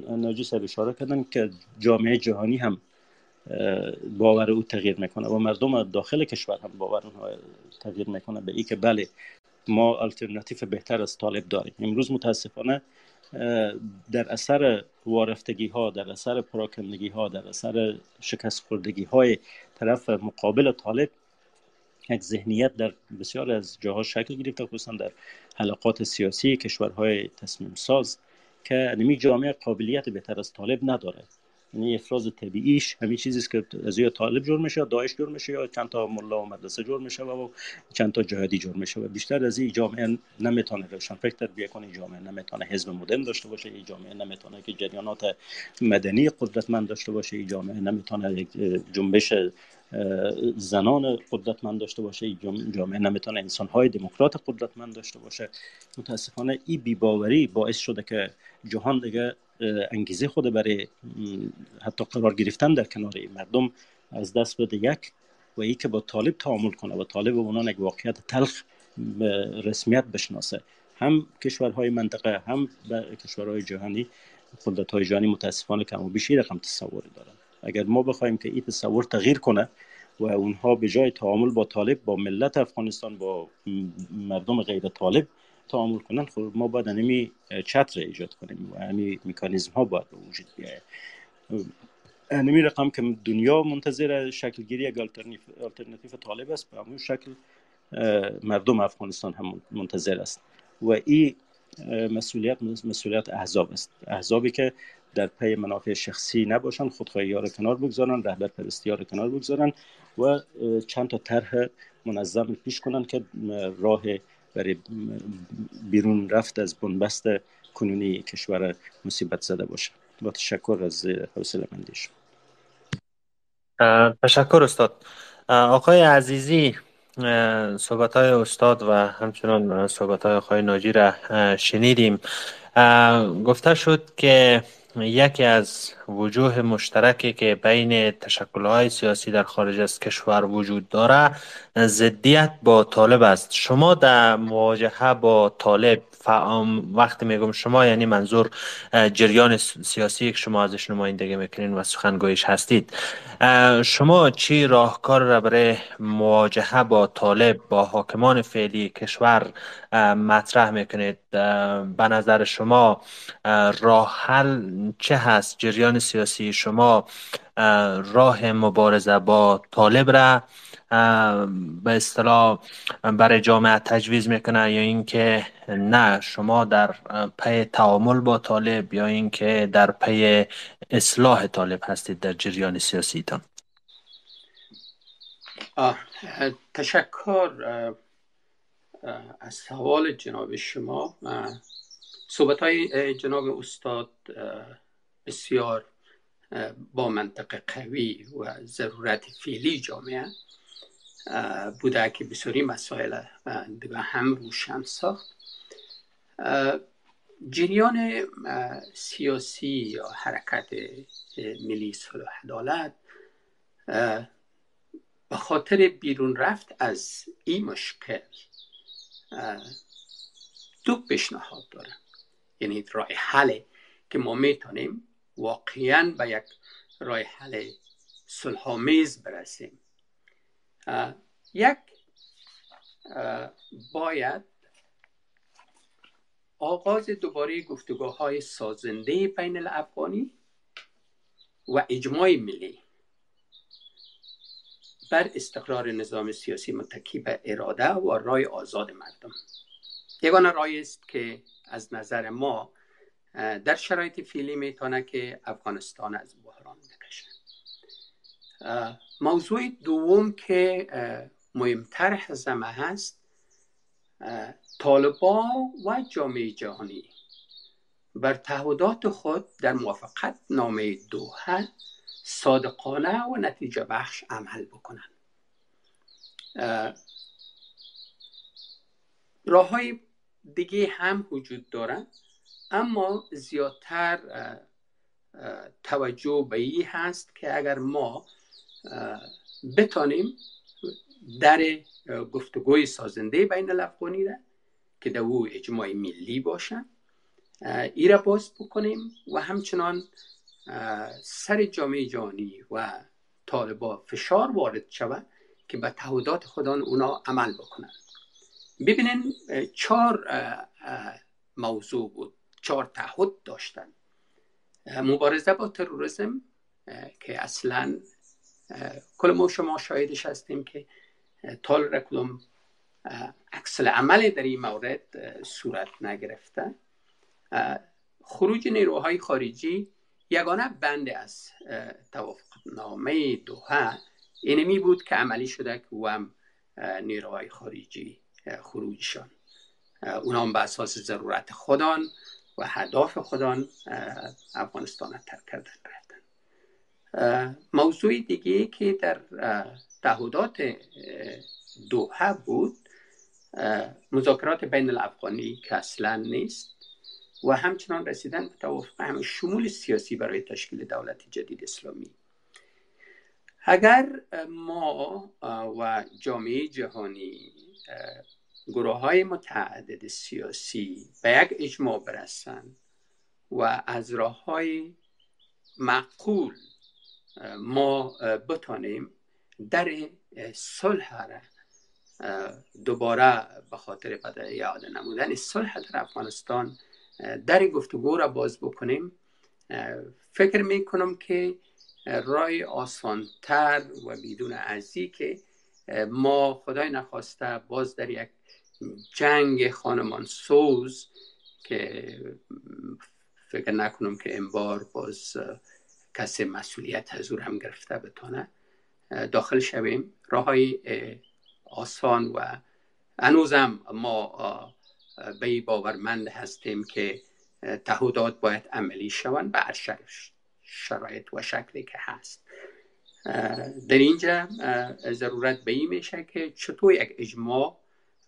ناجی صاحب اشاره کردن که جامعه جهانی هم باور او تغییر میکنه و مردم داخل کشور هم باور اونها تغییر میکنه به این که بله ما آلترناتیو بهتر از طالب داریم. امروز متاسفانه در اثر وارفتگی ها، در اثر پراکندگی ها، در اثر شکست خوردگی های طرف مقابل طالب، یک ذهنیت در بسیار از جاها شکل گرفته، خصوصا در حلقات سیاسی کشورهای تصمیم ساز، که انمی جامعه قابلیت بهتر از طالب نداره. یعنی افراز طبیعیش همین چیزی است که از یا طالب جور میشه، داعش جور میشه، یا چند تا ملا و مدرسه جور میشه و چند تا جهادی جور میشه و بیشتر از این جامعه نمیتونه روشن فکر بیاد کنه، جامعه نمیتونه حزب مدرن داشته باشه، این جامعه نمیتونه که جریانات مدنی قدرتمند داشته باشه، این جامعه نمیتونه جنبش زنان قدرتمند داشته باشه، این جامعه نمیتونه انسان‌های دموکرات قدرتمند داشته باشه. متاسفانه این بی‌باوری باعث شده که جهان دیگه انگیزه خود برای حتی قرار گرفتن در کنار مردم از دست بده، یک و ای که با طالب تعامل کنه و طالب اونان یک واقعیت تلخ رسمیت بشناسه. هم کشورهای منطقه هم کشورهای جهانی، قدرت‌های جهانی متاسفانه کم و بیش رقم تصوری دارن. اگر ما بخوایم که این تصور تغییر کنه و اونها به جای تعامل با طالب، با ملت افغانستان، با مردم غیر طالب تعامل کنن، خب ما باید انمی چتر ایجاد کنیم و انمی مکانیزم ها باید به وجود بیاید. انمی رقم که دنیا منتظر شکل گیری یک آلترناتیو طالب است، به همون شکل مردم افغانستان هم منتظر است و این مسئولیت مسئولیت احزاب است. احزابی که در پی منافع شخصی نباشن، خودخواهی ها رو کنار بگذارن، رهبر پرستی ها رو کنار بگذارن و چند تا طرح منظم پیش کنن که راه برای بیرون رفت از بنبست کنونی کشور مصیبت زده باشه. با تشکر از حوصله‌مندی شما. تشکر استاد. آقای عزیزی، صحبت‌های استاد و همچنان صحبت‌های آقای ناجی را شنیدیم. گفته شد که یکی از وجوه مشترکی که بین تشکل‌های سیاسی در خارج از کشور وجود داره ضدیت با طالب است. شما در مواجهه با طالب فعام، وقتی میگم شما یعنی منظور جریان سیاسی که شما ازش نمایندگی میکنین و سخنگویش هستید، شما چی راهکار را برای مواجهه با طالب، با حاکمان فعلی کشور مطرح میکنید؟ به نظر شما راه حل چه هست جریان سیاسی شما راه مبارزه با طالب را به اصطلاح برای جامعه تجویز میکنه، یا اینکه نه شما در پی تعامل با طالب یا اینکه در پی اصلاح طالب هستید در جریان سیاسیتان؟ تشکر از سوال جناب شما. صحبت‌های جناب استاد بسیار با منطق قوی و ضرورت فعلی جامعه بوده که بسیاری مسائل به هم روشن ساخت. جریان سیاسی یا حرکت ملی صلح و عدالت به خاطر بیرون رفت از این مشکل دو پیشنهاد داره، یعنی راه حل که ما میتونیم واقعا به یک راه حل صلح‌آمیز برسیم. یک، باید آغاز دوباره گفتگوهای سازنده بین الافغانی و اجماع ملی بر استقرار نظام سیاسی متکی بر اراده و رای آزاد مردم یگانه رای است که از نظر ما در شرایط فعلی میتونه که افغانستان از بحران بکشه. موضوع دوم که مهمتر از همه هست، طالبان و جامعه جهانی بر تعهدات خود در موافقت نامه دوحه صادقانه و نتیجه بخش عمل بکنن. راه های دیگه هم وجود دارن، اما زیادتر توجه به این هست که اگر ما بتانیم در گفتگوی سازنده بین الافغانی را که در او اجماع ملی باشن ای را باز بکنیم و همچنان سر جامعه جهانی و طالبان فشار وارد شود که به تعهدات خودان اونا عمل بکنن. ببینین چهار موضوع بود، چهار تعهد داشتن: مبارزه با تروریسم که اصلا کل ما شما شاهدش هستیم که تال رکلم عکس عمل در این مورد صورت نگرفته. خروج نیروهای خارجی یگانه بند از توافق نامه دوحه اینمی بود که عملی شده که او هم نیروهای خارجی خروجشان اونا هم به اساس ضرورت خودان و هدف خودان افغانستان ترک کردن رفتن. موضوع دیگه که در تعهدات دوحه بود مذاکرات بین الافغانی که اصلا نیست و همچنان رسیدن به توافق هم شمول سیاسی برای تشکیل دولت جدید اسلامی. اگر ما و جامعه جهانی گروه های متعدد سیاسی به یک اجماع برسند و از راه های معقول ما بتانیم در صلح را دوباره به خاطر بدای یاد نمودن صلح در افغانستان در گفتگو را باز بکنیم، فکر می کنم که رای آسانتر و بدون ازی که ما خدای نخواسته باز در یک جنگ خانمان سوز که فکر نکنم که این بار باز کسی مسئولیت حضور هم گرفته بتونه داخل شویم، راه های آسان و هنوزم ما به این باورمند هستیم که تعهدات باید عملی شوند به هر شرایط و شکلی که هست. در اینجا ضرورت به این میشه که چطور یک اجماع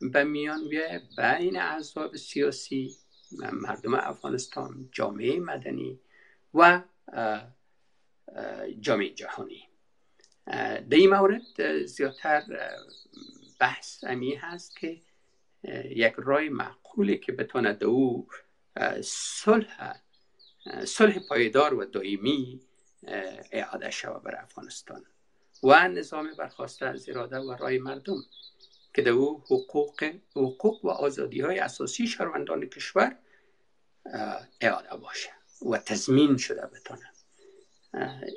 به میان بیاید بین احزاب سیاسی، مردم افغانستان، جامعه مدنی و جامعه جهانی. در این مورد زیادتر بحث امی هست که یک رای معقولی که بتونه در او صلح صلح پایدار و دائمی اعاده شود بر افغانستان و نظام برخواسته از اراده و رای مردم که در او حقوق حقوق و آزادی های اساسی شهروندان کشور اعاده باشه و تضمین شده بتونه.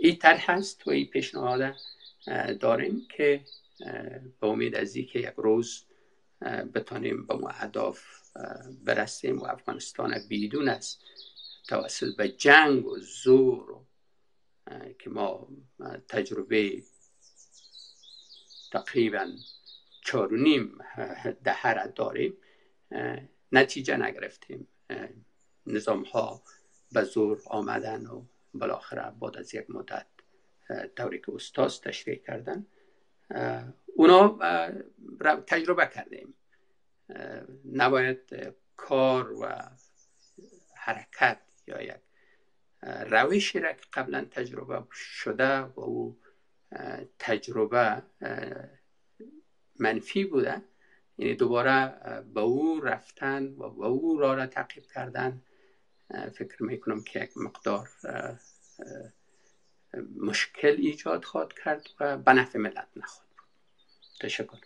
این طرح هست و این پیشنهاد داریم که با امید از اینکه یک روز بتانیم به ما اهداف برسیم و افغانستان بدون از توسط به جنگ و زور و که ما تجربه تقریبا چار و نیم دهه داریم نتیجه نگرفتیم. نظام ها به زور آمدن و بالاخره بعد از یک مدت طوری که استاد تشریح کردن اونا تجربه کردیم. نباید کار و حرکت یا یک روشی را که قبلا تجربه شده و او تجربه منفی بوده، یعنی دوباره به او رفتن و به او را را تعقیب کردن، فکر میکنم که یک مقدار مشکل ایجاد خواهد کرد و به نفع ملت نخواهد بود. تشکر.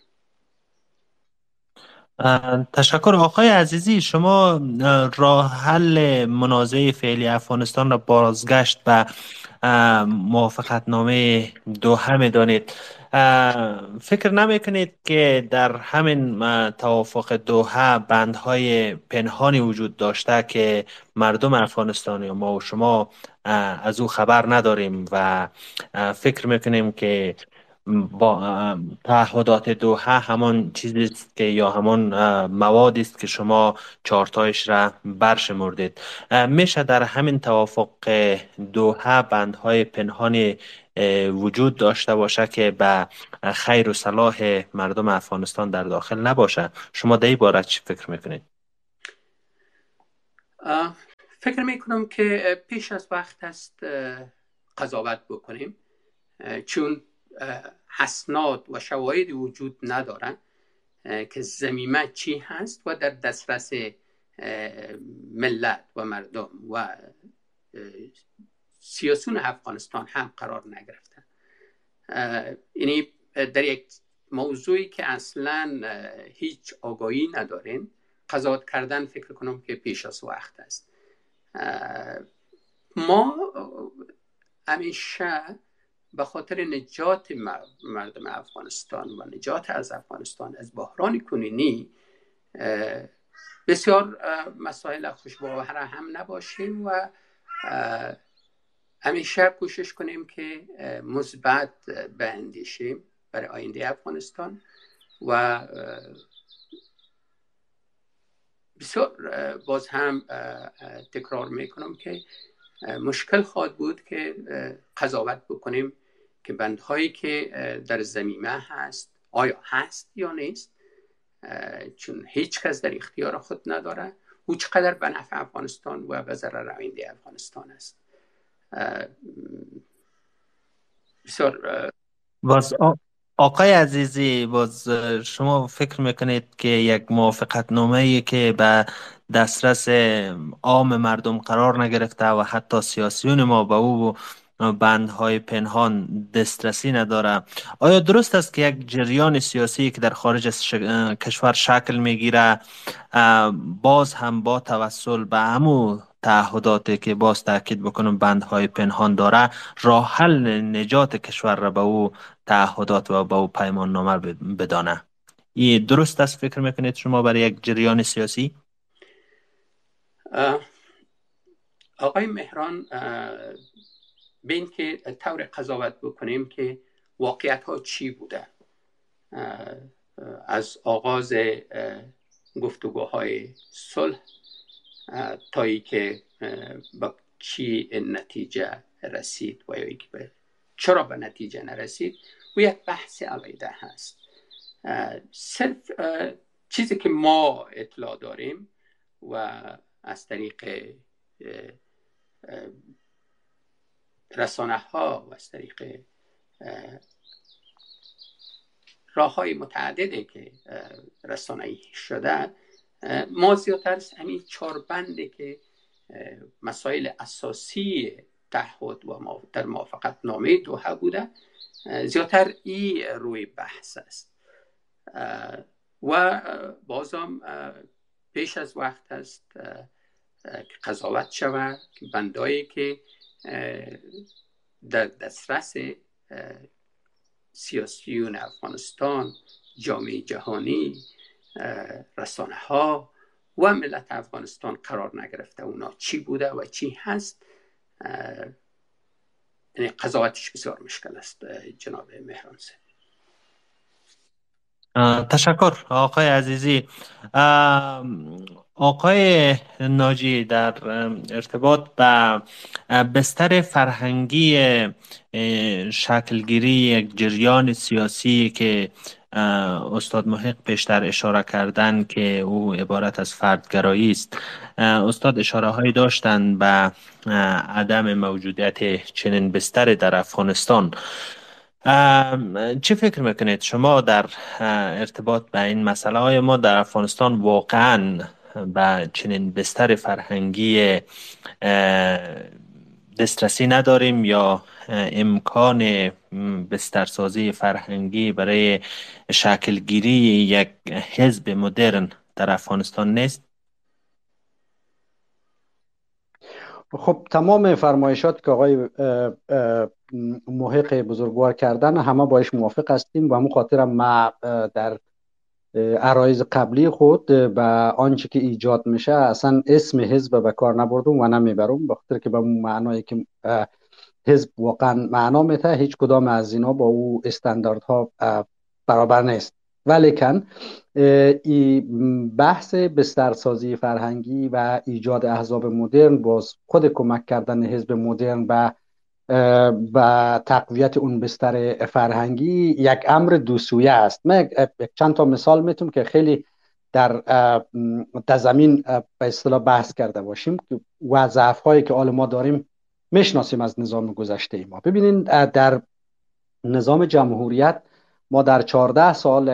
تشکر. آقای عزیزی، شما راه حل منازعه فعلی افغانستان را بازگشت و موافقت نامه دوحه می‌دانید. فکر نمی‌کنید که در همین توافق دوحه بندهای پنهانی وجود داشته که مردم افغانستان یا ما و شما از او خبر نداریم و فکر می‌کنیم که با تعهدات دوحه همان چیزی است که یا همان موادی است که شما چارتایش را برشمردید؟ میشه در همین توافق دوحه بندهای پنهانی وجود داشته باشه که به خیر و صلاح مردم افغانستان در داخل نباشه؟ شما در این باره چی فکر میکنید؟ فکر میکنم که پیش از وقت است قضاوت بکنیم، چون اسناد و شواهد وجود ندارن که ضمیمه چی هست و در دسترس ملت و مردم و سیاسون افغانستان هم قرار نگرفتن. یعنی در یک موضوعی که اصلا هیچ آگاهی نداریم قضاوت کردن فکر کنم که پیش از وقت است. ما همیشه به خاطر نجات مردم افغانستان و نجات از افغانستان از بحران کنونی بسیار مسائل خوشباور هم نباشیم و همیشه کوشش کنیم که مثبت بیندیشیم برای آینده افغانستان و بسیار باز هم تکرار میکنم که مشکل خواهد بود که قضاوت بکنیم که بندهایی که در ضمیمه هست آیا هست یا نیست، چون هیچ کس در اختیار خود نداره او چقدر به نفع افغانستان و به ضرر آینده افغانستان است. بسیار باز آقای عزیزی، باز شما فکر میکنید که یک موافقت نامه‌ای که به دسترس عام مردم قرار نگرفته و حتی سیاسیون ما به او بندهای پنهان دسترسی نداره، آیا درست است که یک جریان سیاسی که در خارج شک... کشور شکل میگیره باز هم با توسل به همو تعهداتی که باز تاکید بکنم بندهای پنهان داره راه حل نجات کشور را به او تعهدات و به او پیمان نامه بدانه؟ این درست است فکر میکنید شما برای یک جریان سیاسی؟ آقای مهران، بین که طور قضاوت بکنیم که واقعیت ها چی بوده، از آغاز گفتگوهای صلح تا ای که با چی نتیجه رسید و یا ای که چرا به نتیجه نرسید و یک بحث علیده هست. صرف چیزی که ما اطلاع داریم و از طریق رسانه ها و از طریق راه های متعدده که رسانه‌ای شده، ما زیادتر همین چهار بنده که مسائل اساسی تعهد و در موافقت نامه دوحه بوده زیادتر این روی بحث است و بازم پیش از وقت است که قضاوت شود، بندایی که در دسترس سیاسیون افغانستان، جامعه جهانی، رسانه ها و ملت افغانستان قرار نگرفته، اونا چی بوده و چی هست، یعنی قضاوتش بسیار مشکل است. جناب مهران سید، تشکر. آقای عزیزی، آقای ناجی در ارتباط با بستر فرهنگی شکلگیری یک جریان سیاسی که استاد محق پیشتر اشاره کردن که او عبارت از فردگرایی است، استاد اشاره هایی داشتن به عدم موجودیت چنین بستر در افغانستان. چه فکر میکنید شما در ارتباط به این مسئله های ما در افغانستان واقعاً به چنین بستر فرهنگی دسترسی نداریم یا امکان بسترسازی فرهنگی برای شکلگیری یک حزب مدرن در افغانستان نیست؟ خب تمام فرمایشات که آقای محق بزرگوار کردن همه باش موافق هستیم و همون خاطرم ما در عرایض قبلی خود به آنچه که ایجاد میشه اصلا اسم حزب به کار نبردم و نمیبرم، به خاطر که به معنایی که حزب واقعا معنا میته هیچ کدام از اینا با او استانداردها برابر نیست. ولیکن بحث بسترسازی فرهنگی و ایجاد احزاب مدرن باز خود کمک کردن حزب مدرن و با تقویت اون بستر فرهنگی یک امر دو سویه است. من چند تا مثال میتونم که خیلی در تزمین به اصطلاح بحث کرده باشیم و ضعف‌هایی که آل ما داریم میشناسیم از نظام گذشته ما. ببینین در نظام جمهوریت ما در چهارده سال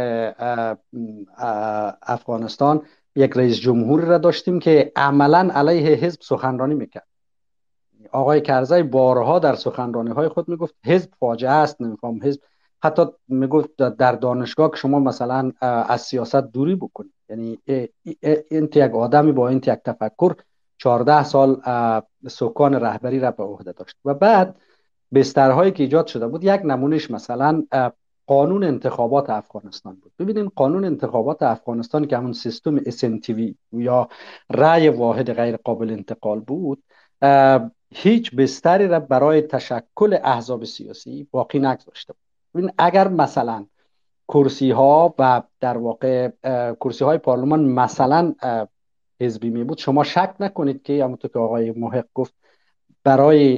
افغانستان یک رئیس جمهور را داشتیم که عملاً علیه حزب سخنرانی میکرد. آقای کرزی بارها در سخنرانی‌های خود میگفت حزب فاجعه است، نمی‌فهم حزب، حتی میگفت در دانشگاه که شما مثلا از سیاست دوری بکنید، یعنی این یک آدمی با این یک تفکر چهارده سال سکان رهبری را به عهده داشت. و بعد بسترهایی که ایجاد شده بود، یک نمونهش مثلا قانون انتخابات افغانستان بود. ببینید قانون انتخابات افغانستان که همون سیستم اس ان تی وی یا رأی واحد غیر قابل انتقال بود، هیچ بستری را برای تشکل احزاب سیاسی باقی نگذاشته بود. اگر مثلا کرسی ها و در واقع کرسی های پارلمان مثلا حزبی می بود، شما شک نکنید که همونطور که آقای محق گفت برای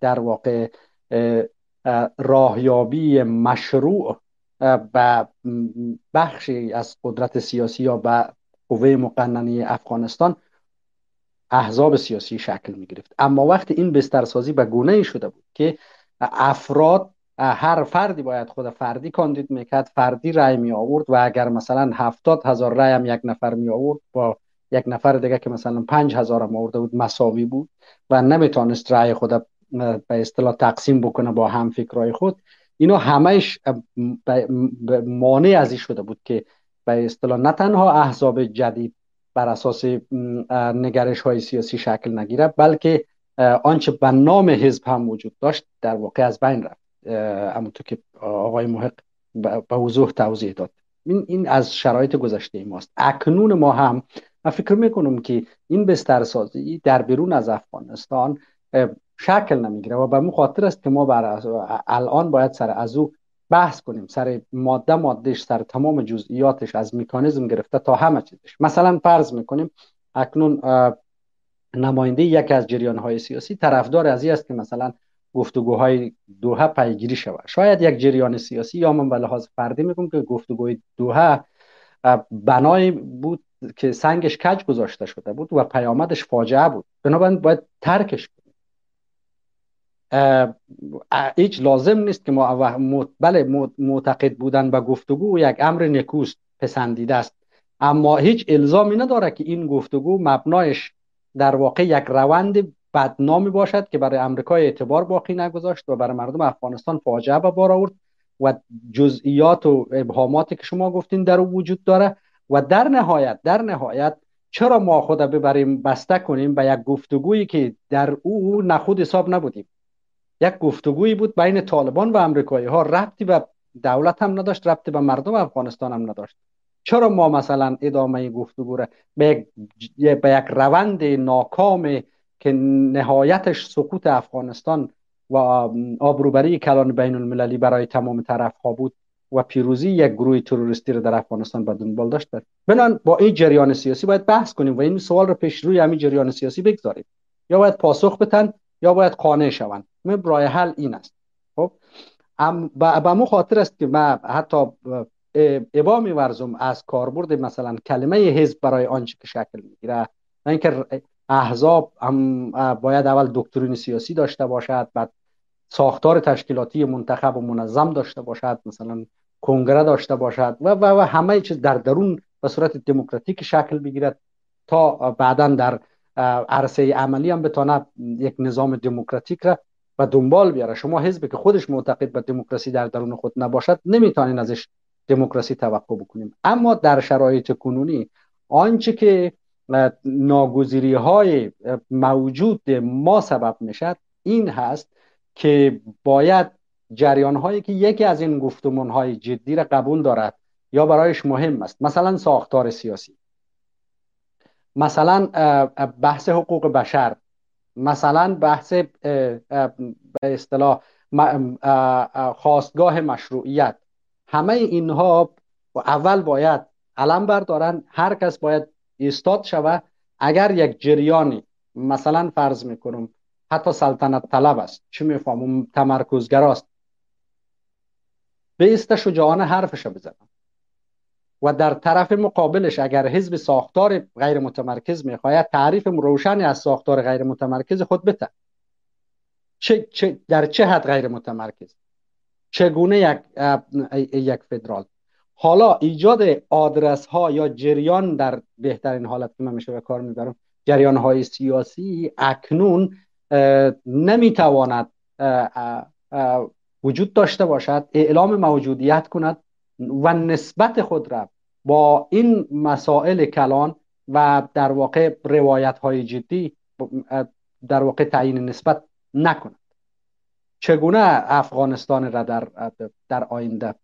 در واقع راهیابی مشروع به بخشی از قدرت سیاسی یا به قوه مقننه افغانستان احزاب سیاسی شکل می گرفت. اما وقتی این بسترسازی به گونه ای شده بود که افراد، هر فردی باید خود فردی کاندید میکرد، فردی رای می آورد و اگر مثلا هفتاد هزار رای هم یک نفر می آورد با یک نفر دیگه که مثلا پنج هزار هم آورده بود مساوی بود و نمیتونست رای خود به اصطلاح تقسیم بکنه با هم فکرای خود، اینا همهش مانع ازی شده بود که به اصطلاح نه تنها احزاب جدید بر اساس نگرش های سیاسی شکل نگیره، بلکه آنچه به نام حزب هم وجود داشت در واقع از بین رفت، همونطور که آقای محق به وضوح توضیح داد. این از شرایط گذشته ماست. اکنون ما هم من فکر میکنم که این بسترسازی در بیرون از افغانستان شکل نمیگیره و به مخاطر است که ما بر الان باید سر از او بحث کنیم، سر ماده مادهش، سر تمام جزئیاتش، از مکانیزم گرفته تا همه چیزش. مثلا فرض میکنیم اکنون نماینده یکی از جریان‌های سیاسی طرفدار از این است که مثلا گفتگوهای دوحه پیگیری شود. شاید یک جریان سیاسی یا من به لحاظ فردی میگم که گفتگوهای دوحه بنای بود که سنگش کج گذاشته شده بود و پیامدش فاجعه بود، بنابراین باید ترکش بود. هیچ لازم نیست که ما موت بله معتقد بودن به گفتگو یک امر نکوست، پسندیده است، اما هیچ الزامی نداره که این گفتگو مبنایش در واقع یک روند بدنامی باشد که برای امریکا اعتبار باقی نگذاشت و برای مردم افغانستان فاجعه به بار آورد و جزئیات و ابهاماتی که شما گفتین در وجود داره. و در نهایت در نهایت چرا ما خود ببریم بسته کنیم به یک گفتگویی که در او نخود حساب نبودیم؟ یک گفتگویی بود بین طالبان و امریکایی ها، ربطی به دولت هم نداشت، ربطی به مردم افغانستان هم نداشت. چرا ما مثلا ادامه گفتگو را به یک, به یک روند ناکام که نهایتش سقوط افغانستان و آبروبری کلان بین المللی برای تمام طرف ها بود و پیروزی یک گروه تروریستی را در افغانستان به دنبال داشت؟ بنابراین با این جریان سیاسی باید بحث کنیم و این سوال را پیش روی همین جریان سیاسی بگذاریم، یا باید پاسخ بدن یا باید قانع شوند. من راه حل این است. خب به مو خاطر است که من حتی ابا می‌ورزم از کاربرد مثلا کلمه حزب برای آنچه که شکل میگیره، نه اینکه احزاب هم باید اول دکترین سیاسی داشته باشد، بعد ساختار تشکیلاتی منتخب و منظم داشته باشد، مثلا کنگره داشته باشد و و و همه چیز در درون به صورت دموکراتیک شکل بگیرد تا بعداً در عرصه عملی هم بتونه یک نظام دموکراتیک را و دنبال بیاره. شما حزبی که خودش معتقد به دموکراسی در درون خود نباشد نمیتونین ازش دموکراسی توقع بکنیم. اما در شرایط کنونی آنچه که ناگزیری های موجود ما سبب میشد این هست که باید جریان هایی که یکی از این گفتمان های جدی را قبول دارد یا برایش مهم است، مثلا ساختار سیاسی، مثلا بحث حقوق بشر، مثلا بحث به اصطلاح خواستگاه مشروعیت، همه اینها اول باید علم بردارن. هر کس باید ایستاد شود. اگر یک جریانی مثلا فرض میکنم حتی سلطنت طلب است، چه میفهمم تمرکزگراست، بیست شجاعانه حرفش رو بزنم و در طرف مقابلش اگر حزب ساختار غیر متمرکز میخواهد تعریف روشنی از ساختار غیر متمرکز خود بده. چه, چه در چه حد غیر متمرکز، چگونه یک یک فدرال. حالا ایجاد آدرس ها یا جریان در بهترین حالت که من میشه به کار میبرم، جریان های سیاسی اکنون نمیتواند وجود داشته باشد، اعلام موجودیت کند و نسبت خود را با این مسائل کلان و در واقع روایت های جدی در واقع تعیین نسبت نکند. چگونه افغانستان را در در آینده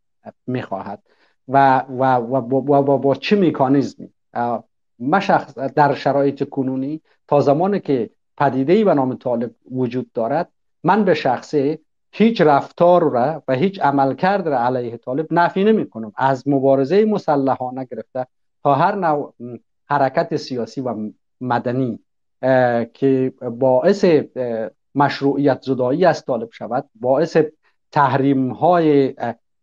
میخواهد و و و با با چه مکانیزمی؟ ما شخص در شرایط کنونی تا زمانی که پدیده‌ای به نام طالب وجود دارد، من به شخصه هیچ رفتار را و هیچ عملکرد را علیه طالب نفی نمی‌کنم، از مبارزه مسلحانه گرفته تا هر نوع حرکت سیاسی و مدنی که باعث مشروعیت زدایی از طالب شود، باعث تحریم‌های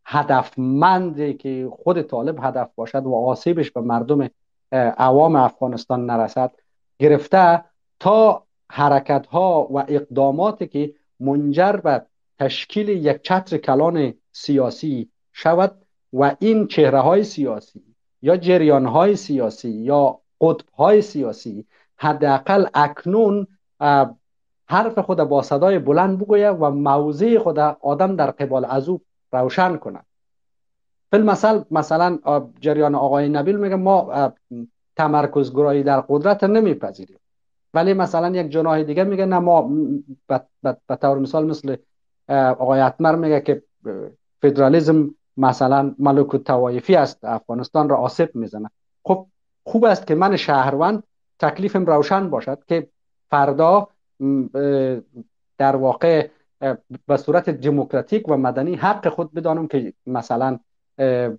هدفمندی که خود طالب هدف باشد و آسیبش به مردم عوام افغانستان نرسد گرفته تا حرکت‌ها و اقداماتی که منجر به تشکیل یک چتر کلان سیاسی شود و این چهره‌های سیاسی یا جریان‌های سیاسی یا قطب‌های سیاسی حداقل اکنون حرف خود با صدای بلند بگوید و موضع خود آدم در قبال از او روشن کند. فالمثل مثلا جریان آقای نبیل میگه ما تمرکزگرایی در قدرت نمیپذیریم، ولی مثلا یک جناح دیگه میگه نه، ما به طور مثال مثل آقای اتمر میگه که فدرالیسم مثلا ملوک الطوایفی است، افغانستان را آسیب میزنه. خب خوب است که من شهروند تکلیفم روشن باشد که فردا در واقع به صورت دموکراتیک و مدنی حق خود بدانم که مثلا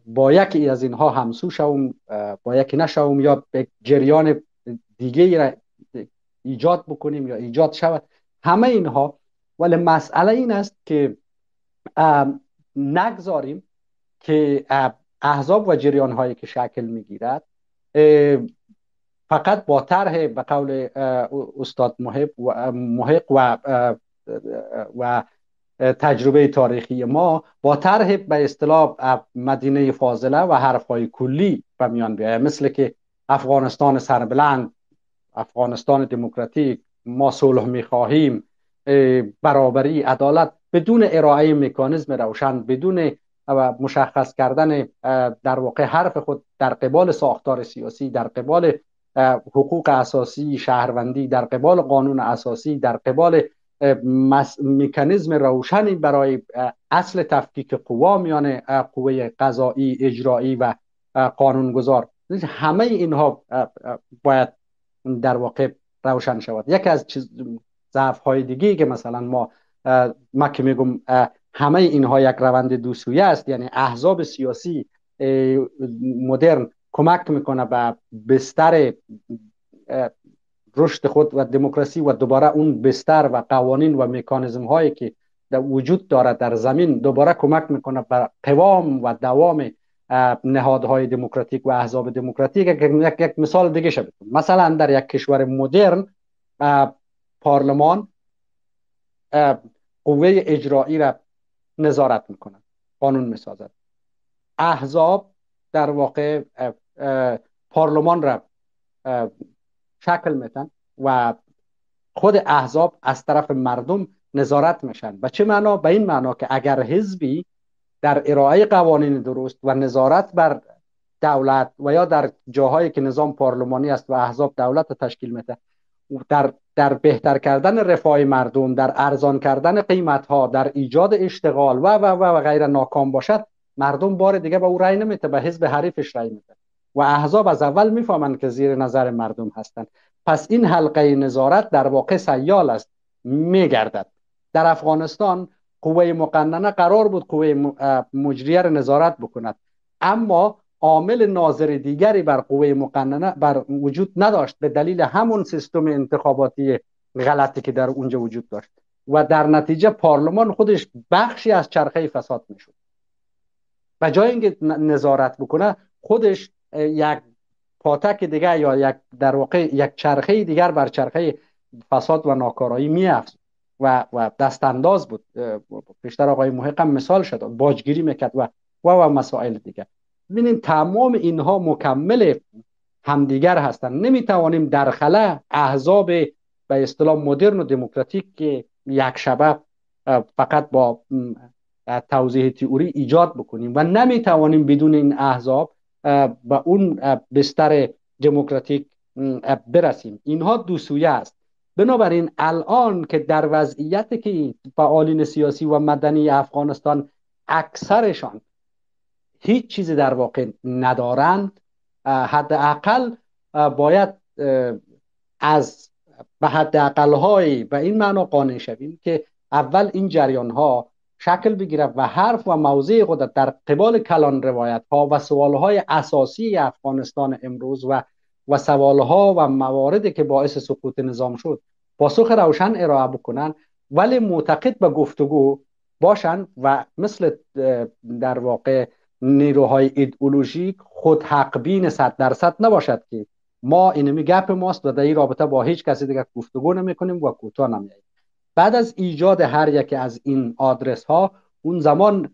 با یکی از اینها همسو شوم، با یکی نشوم، یا به جریان دیگه را ایجاد بکنیم یا ایجاد شود. همه اینها، ولی مسئله این است که نگذاریم که احزاب و جریان هایی که شکل میگیرد فقط با طرح به قول استاد محق و, محق و, و تجربه تاریخی ما با طرح به اصطلاح مدینه فاضله و حرفهای کلی به میان بیاید، مثل که افغانستان سربلند، افغانستان دموکراتیک، ما صلح میخواهیم، برابری، عدالت، بدون ارائه مکانیزم روشن، بدون مشخص کردن در واقع حرف خود در قبال ساختار سیاسی، در قبال حقوق اساسی شهروندی، در قبال قانون اساسی، در قبال مکانیزم روشنی برای اصل تفکیک قوا میان قوه قضایی، اجرایی و قانونگذار، همه اینها باید در واقع روشن شود. یکی از چیز ضعف های دیگه که مثلا ما ما که میگم همه اینها یک روند دو سویه است، یعنی احزاب سیاسی مدرن کمک میکنه به بستر رشد خود و دموکراسی و دوباره اون بستر و قوانین و مکانیزم هایی که در وجود داره در زمین دوباره کمک میکنه به قوام و دوام نهادهای دموکراتیک و احزاب دموکراتیک. یک, یک مثال دیگه شد، مثلا در یک کشور مدرن پارلمان قوه اجرایی را نظارت میکنه، قانون میسازد. احزاب در واقع پارلمان را شکل میتن و خود احزاب از طرف مردم نظارت میشن. به چه معنا؟ به این معنا که اگر حزبی در ارائه قوانین درست و نظارت بر دولت و یا در جاهایی که نظام پارلمانی است و احزاب دولت را تشکیل میده، در در بهتر کردن رفاه مردم، در ارزان کردن قیمت ها، در ایجاد اشتغال و و و و غیره ناکام باشد، مردم بار دیگه به او رأی نمیده، به حزب حریفش رأی میده. و احزاب از اول میفهمند که زیر نظر مردم هستند. پس این حلقه نظارت در واقع سیال است، میگردد. در افغانستان قوه مقننه قرار بود قوه مجریه را نظارت بکند، اما عامل ناظر دیگری بر قوه مقننه بر وجود نداشت به دلیل همون سیستم انتخاباتی غلطی که در اونجا وجود داشت و در نتیجه پارلمان خودش بخشی از چرخه فساد میشد. و جای اینکه نظارت بکنه، خودش یک پاتک دیگر یا یک در واقع یک چرخه دیگر بر چرخه فساد و ناکارایی می‌افزود و و دست انداز بود. پیشتر آقای محق هم مثال شد، باجگیری میکرد و و و مسائل دیگر. ببینید تمام اینها مکمل همدیگر هستند. نمیتوانیم در خلا احزاب به اصطلاح مدرن و دموکراتیک که یک شبه فقط با توضیح تئوری ایجاد بکنیم و نمیتوانیم بدون این احزاب به اون بستر دموکراتیک برسیم. اینها دو سویه است. بنابراین الان که در وضعیتی که فعالین سیاسی و مدنی افغانستان اکثرشان هیچ چیزی در واقع ندارند، حداقل باید از به حداقل هایی به این معنا قانع شویم که اول این جریان ها شکل بگیره و حرف و موضع خود در قبال کلان روایت ها و سوال های اساسی افغانستان امروز و و سوال ها و مواردی که باعث سقوط نظام شد پاسخ روشن ارائه بکنن، ولی معتقد به گفتگو باشن و مثل در واقع نیروهای ایدئولوژیک خود حق بین صد درصد نباشد که ما اینمی گپ ماست و در این رابطه با هیچ کسی دیگه گفتگو نمی کنیم و کوتاه نمیاییم. بعد از ایجاد هر یک از این آدرس ها، اون زمان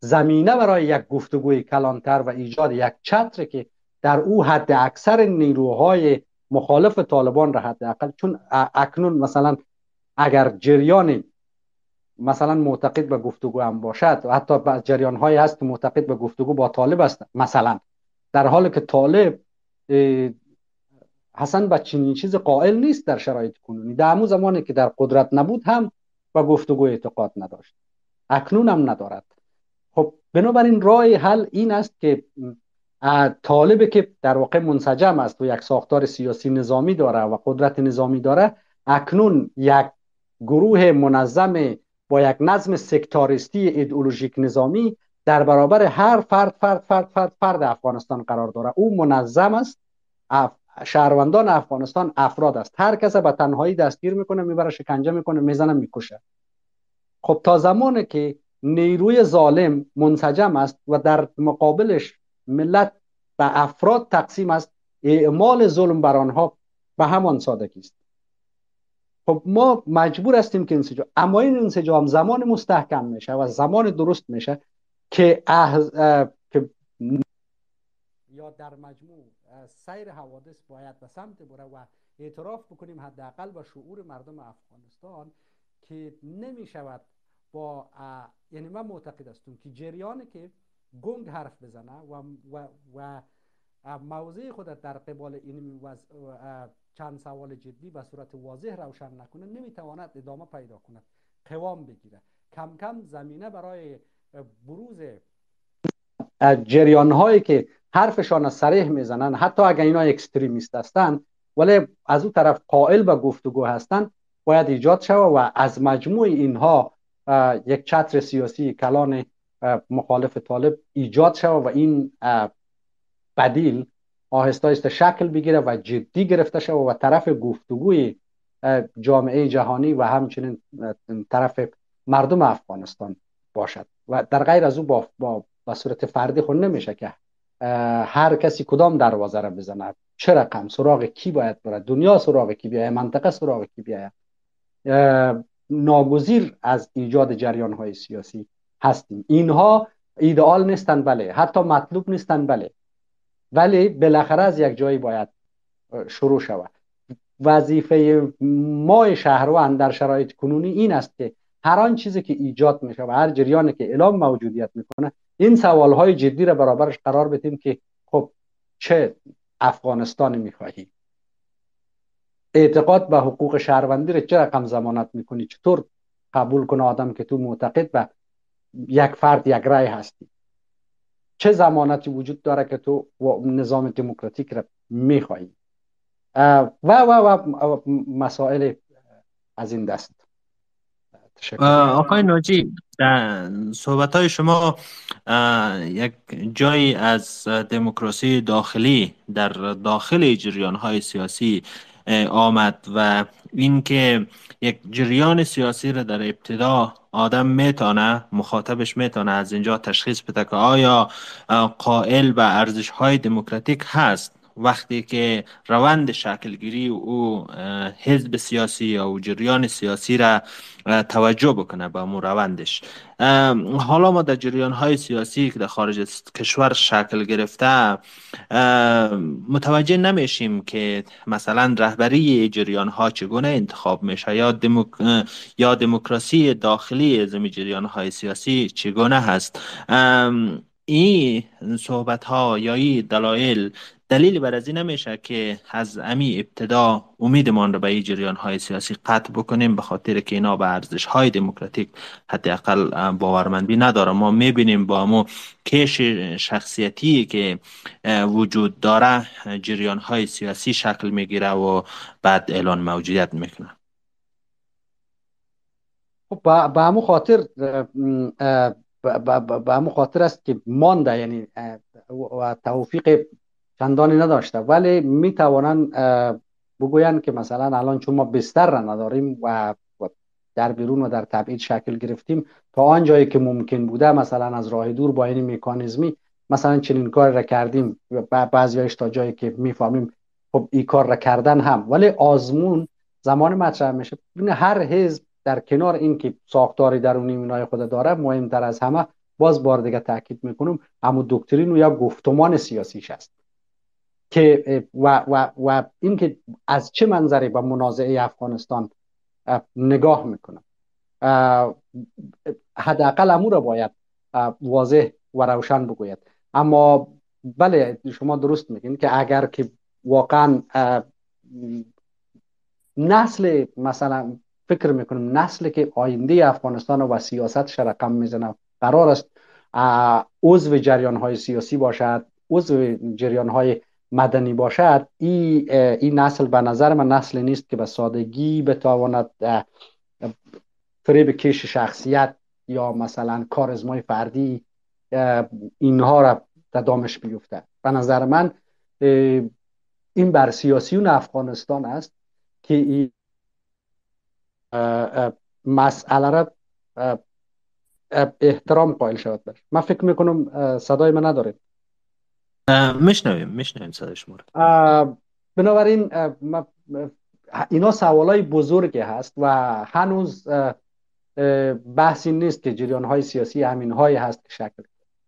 زمینه برای یک گفتگوی کلانتر و ایجاد یک چتر که در او حد اکثر نیروهای مخالف طالبان را حداقل، چون اکنون مثلا اگر جریان مثلا معتقد به گفتگو هم باشد و حتی جریان هایی هست که معتقد به گفتگو با طالب است، مثلا در حالی که طالب حسن به چنین چیز قائل نیست در شرایط کنونی، در همون زمانی که در قدرت نبود هم به گفتگو اعتقاد نداشت، اکنون هم ندارد. خب بنابراین راه حل این است که طالب که در واقع منسجم است و یک ساختار سیاسی نظامی داره و قدرت نظامی داره، اکنون یک گروه منظم با یک نظم سکتاریستی ایدئولوژیک نظامی در برابر هر فرد فرد فرد فرد فرد افغانستان قرار داره. او منظم است، اف... شهروندان افغانستان افراد است، هر کس به تنهایی دستگیر میکنه، میبره شکنجه میکنه، میزنه، میکشه. خب تا زمانی که نیروی ظالم منسجم است و در مقابلش ملت به افراد تقسیم است، اعمال ظلم بر آنها به همان سادگی است. خب ما مجبور هستیم که انسجام، اما این انسجام زمان مستحکم میشه و زمان درست میشه که احز... اه... که یا در مجموع سیر حوادث باید به سمت بره و اعتراف بکنیم حداقل با شعور مردم افغانستان که نمی شود با اه... یعنی من معتقد هستم که جریانی که گنگ حرف بزنه و و و موضع خود در قبال این چند سوال جدی به صورت واضح روشن نکنه، نمیتواند ادامه پیدا کند، قوام بگیره. کم کم زمینه برای بروز جریان هایی که حرفشان صریح میزنن، حتی اگر اینا اکستریمیست هستن ولی از اون طرف قائل به گفتگو هستن، باید ایجاد شود و از مجموع اینها یک چتر سیاسی کلان مخالف طالب ایجاد شود و این بدیل آهسته آهسته شکل بگیره و جدی گرفته شود و طرف گفتگوی جامعه جهانی و همچنین طرف مردم افغانستان باشد. و در غیر از او با, با, با صورت فردی خود نمیشه که هر کسی کدام دروازه را بزنه، چه رقم سراغ کی باید بره، دنیا سراغ کی بیاید، منطقه سراغ کی بیاید. ناگزیر از ایجاد جریان های سیاسی هستیم. اینها ایدئال نیستن بله، حتی مطلوب نیستن بله، ولی بالاخره از یک جایی باید شروع شود. وظیفه ما شهروند در شرایط کنونی این است که هر آن چیزی که ایجاد میشه و هر جریانی که اعلام موجودیت میکنه، این سوال های جدی را برابرش قرار بدیم که خب چه افغانستانی میخواهی؟ اعتقاد به حقوق شهروندی را چه رقم ضمانت میکنی؟ چطور قبول کنه آدم که تو معتقد به یک فرد یک رأی هستی؟ چه ضمانتی وجود داره که تو نظام دموکراتیک را میخواهی؟ و و و مسائل از این دست. آقای ناجی، صحبت‌های شما یک جایی از دموکراسی داخلی در داخل جریان‌های سیاسی آمد و اینکه یک جریان سیاسی را در ابتدا آدم میتونه، مخاطبش میتونه از اینجا تشخیص بده که آیا قائل به ارزش‌های دموکراتیک هست. وقتی که روند شکلگیری او حزب سیاسی یا جریان سیاسی را توجه بکنه به امور روندش، حالا ما در جریان های سیاسی که در خارج کشور شکل گرفته متوجه نمیشیم که مثلا رهبری جریان ها چگونه انتخاب میشه یا دموک... یا دموکراسی داخلی زمین جریان های سیاسی چگونه هست. این صحبت ها یا این دلایل دلیل بر از این نمیشه که از امی ابتدا امیدمان را به این جریان های سیاسی قطع بکنیم، به خاطر که اینا به ارزش های دموکراتیک حداقل باورمندی نداره. ما میبینیم با امو کش شخصیتی که وجود داره جریان های سیاسی شکل میگیره و بعد اعلان موجودیت میکنه. خب به امو خاطر به امو خاطر است که مانده، یعنی توفیق چندانی نداشته، ولی می توانند بگویند که مثلا الان چون ما بستر را نداریم و در بیرون و در تبعید شکل گرفتیم، تا آن جایی که ممکن بوده مثلا از راه دور با این مکانیزمی مثلا چنین کار را کردیم، بعضی هایش تا جایی که میفهمیم خب این کار را کردن هم، ولی آزمون زمان مطرح میشه. هر حزب در کنار این که ساختار درونی مینای خود داره، مهمتر از همه باز بار دیگه تاکید میکنم اما دکترین و یا گفتمان سیاسیش است که و و و این که از چه منظری به منازعه افغانستان نگاه میکنه، حداقل امور را باید واضح و روشن بگوید. اما بله شما درست میگین که اگر که واقعا نسل، مثلا فکر میکنم نسلی که آینده افغانستان و سیاست شرقم میزنه قرار است عضو جریان های سیاسی باشد، عضو جریان های مدنی باشد، این ای نسل به نظر من نسل نیست که به سادگی بتواند فریب کش شخصیت یا مثلا کاریزمای فردی اینها را دامش بیفته. به نظر من این بر سیاسیون افغانستان است که این مسئله را احترام قائل شود برش. من فکر میکنم صدای من نداره. میشنویم میشنویم صدای شما را. بنابراین اینا سوالای بزرگی هست و هنوز بحثی نیست که جریان های سیاسی همین های هست که شکل،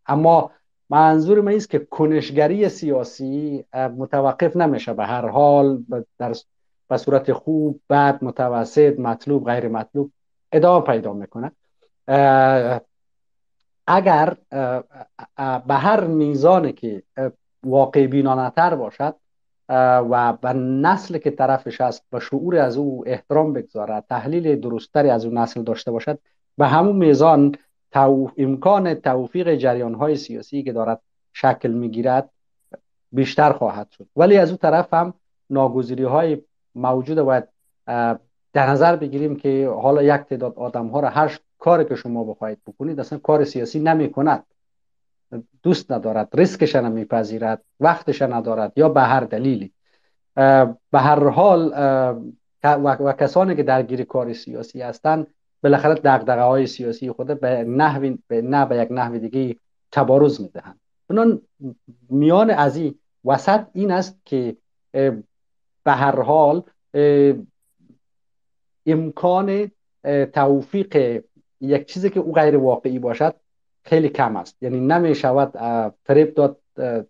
اما منظور من است که کنشگری سیاسی متوقف نمیشه، به هر حال در به صورت خوب، بد، متوسط، مطلوب، غیر مطلوب ادامه پیدا میکنه. اگر به هر میزانی که واقع بینانه‌تر باشد و به نسل که طرفش است و شعور از او احترام بگذارد، تحلیل درستری از او نسل داشته باشد، به همون میزان توف... امکان توفیق جریان‌های سیاسی که دارد شکل می‌گیرد بیشتر خواهد شد. ولی از اون طرف هم ناگزیری‌های موجوده، باید در نظر بگیریم که حالا یک تعداد آدم‌ها را هر کاری که شما بخواید بکنید اصلا کار سیاسی نمی‌کند، دوست ندارد، ریسکش نمی‌پذیرد، وقتش ندارد یا به هر دلیلی. به هر حال و کسانی که درگیر کار سیاسی هستند بالاخره دغدغه‌های سیاسی خود به نحوی به نه به یک نحو دیگه تبارز می‌دهند. بنان میان از این وسط این است که به هر حال امکان توفیق یک چیزی که او غیر واقعی باشد خیلی کم است. یعنی نمی شود فریب داد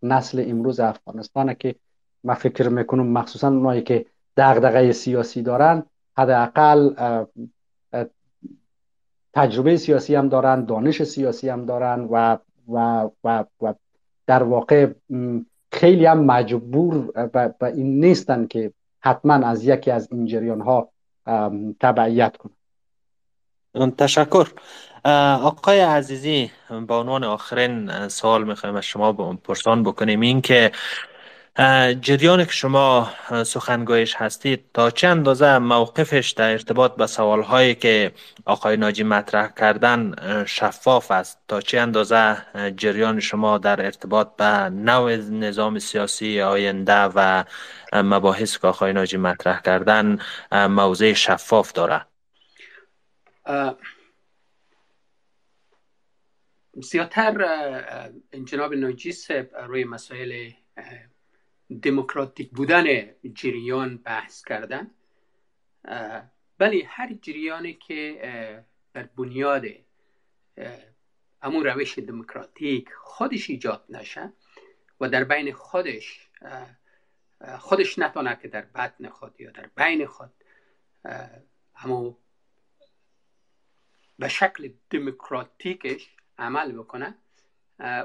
نسل امروز افغانستان که من فکر میکنم مخصوصا اونایی که دغدغه سیاسی دارن حداقل تجربه سیاسی هم دارن، دانش سیاسی هم دارن و و و و در واقع خیلی هم مجبور به این نیستن که حتما از یکی از این جریان ها تبعیت کنن. تشکر. آقای عزیزی، با عنوان آخرین سوال میخوایم از شما پرسان بکنیم، این که جریانی که شما سخنگویش هستید تا چه اندازه موقفش در ارتباط به سوالهایی که آقای ناجی مطرح کردن شفاف است؟ تا چه اندازه جریان شما در ارتباط به نوع نظام سیاسی آینده و مباحث که آقای ناجی مطرح کردن موضع شفاف داره؟ زیادتر جناب ناجی روی مسائل دموکراتیک بودن جریان بحث کردن. بلی، هر جریانی که بر بنیاد امون روش دموکراتیک خودش ایجاد نشه و در بین خودش خودش نتانه که در بطن خود یا در بین خود همون به شکل دموکراتیکش عمل بکنه،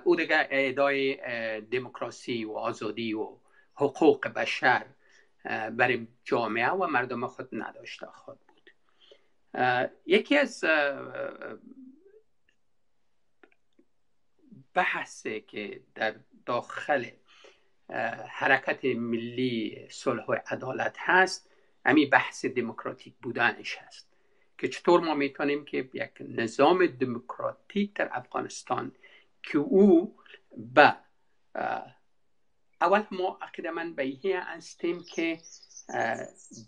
او دیگه ادعای دموکراسی و آزادی و حقوق بشر بر جامعه و مردم خود نداشته خود بود. یکی از بحثی که در داخل حرکت ملی صلح و عدالت هست همی بحث دموکراتیک بودنش هست که چطور ما میتونیم که یک نظام دموکراتیک در افغانستان که او به اول ما عقیده من به این هستیم که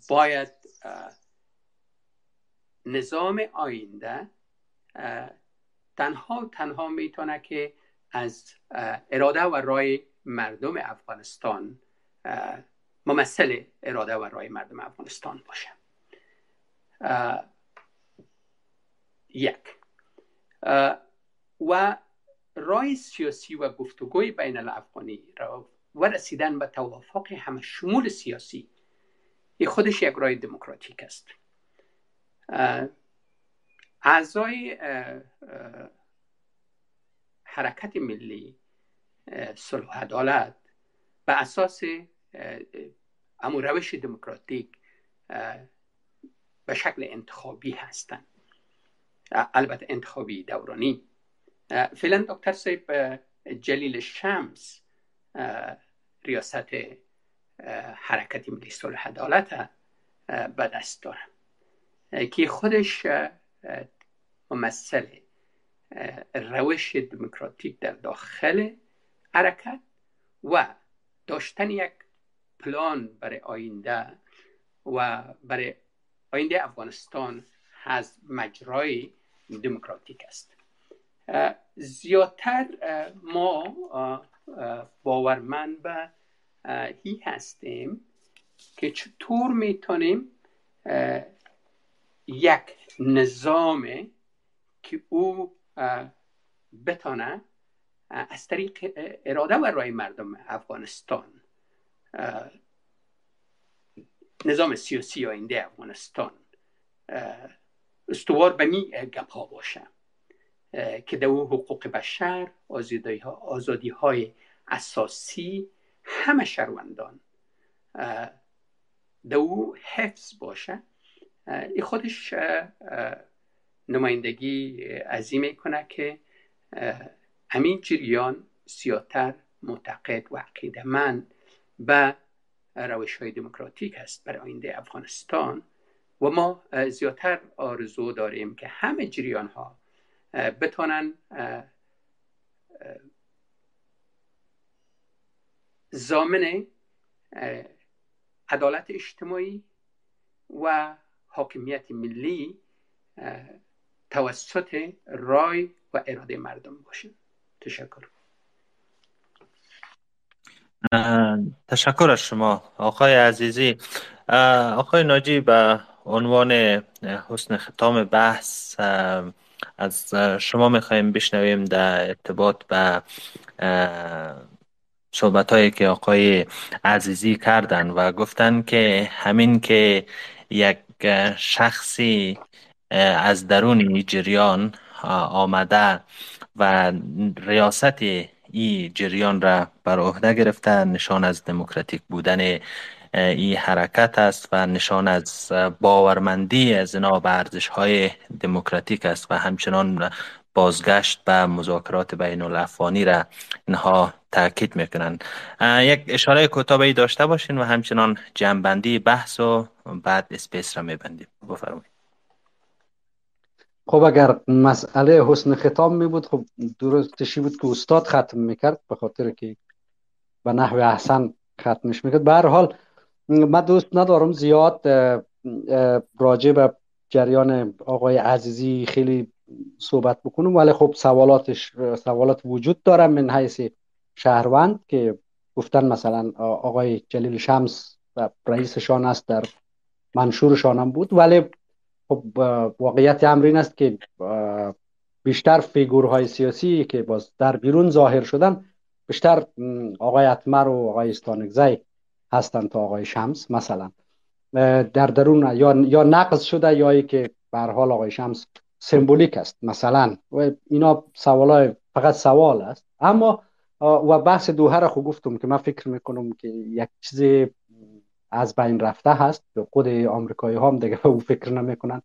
باید نظام آینده تنها تنها میتونه که از اراده و رای مردم افغانستان ممثل اراده و رای مردم افغانستان باشه. یک و رای سیاسی و گفتگوی بین الافغانی و رسیدن به توافق همشمول سیاسی خودش یک رای دموکراتیک است. اعضای حرکت ملی صلح و عدالت بر اساس امور روش دموکراتیک به شکل انتخابی هستند، البته انتخابی دورانی. فعلا دکتر صاحب جلیل شمس ریاست حرکت ملی صلح و عدالت به دست داره که خودش ممثل روش دموکراتیک در داخل حرکت و داشتن یک پلان برای آینده و برای آینده افغانستان از مجرای دموکراتیک است. زیادتر ما باورمند به هی هستیم که چطور میتونیم یک نظام که او بتونه از طریق اراده و رای مردم افغانستان نظام سیاسی آینده افغانستان استوار به می گپ ها باشه که دو حقوق بشر، آزادی های اساسی همه شهروندان در او حفظ باشه، این خودش نمایندگی عظیمی کنه که همین جریان سیاتر معتقد و عقیده من به روش های دموکراتیک است برای آینده افغانستان. و ما زیاتر آرزو داریم که همه جریان ها بتوانند ضامن عدالت اجتماعی و حاکمیت ملی توسط رای و اراده مردم باشند. تشکر. تشکر از شما آقای عزیزی. آقای ناجی، به عنوان حسن ختام بحث از شما میخواییم بشنویم در ارتباط به صحبت هایی که آقای عزیزی کردن و گفتن که همین که یک شخصی از درون جریان آمده و ریاست این جریان را بر عهده گرفته، نشان از دموکراتیک بودن این حرکت است و نشان از باورمندی از اینا به ارزش‌های دموکراتیک است و همچنان بازگشت به مذاکرات بین الافغانی را اینها تاکید میکنند. یک اشاره کوتاهی داشته باشین و همچنان جنببندی بحث و بعد اسپیس را میبندیم. بفرمایید. خب اگر مسئله حسن ختام می بود، خب درستشی بود که استاد ختم میکرد، به خاطر که به نحو احسن ختمش میکرد. به هر حال من دوست ندارم زیاد راجع به جریان آقای عزیزی خیلی صحبت بکنم، ولی خب سوالاتش سوالات وجود داره من حیث شهروند که گفتن مثلا آقای جلیل شمس و رئیسشان است، در منشورشان هم بود، ولی خب واقعیت امر این است که بیشتر فیگورهای سیاسی که باز در بیرون ظاهر شدن بیشتر آقای اتمر و آقای استانگزی هستند تا آقای شمس مثلا در درون یا یا نقض شده یا ای که به هر حال آقای شمس سمبولیک است مثلا. و اینا سوالای فقط سوال است. اما و بحث دوحه را خب گفتم که من فکر میکنم که یک چیز از بین رفته هست، خود آمریکایی ها هم دیگه او فکر نمیکنن،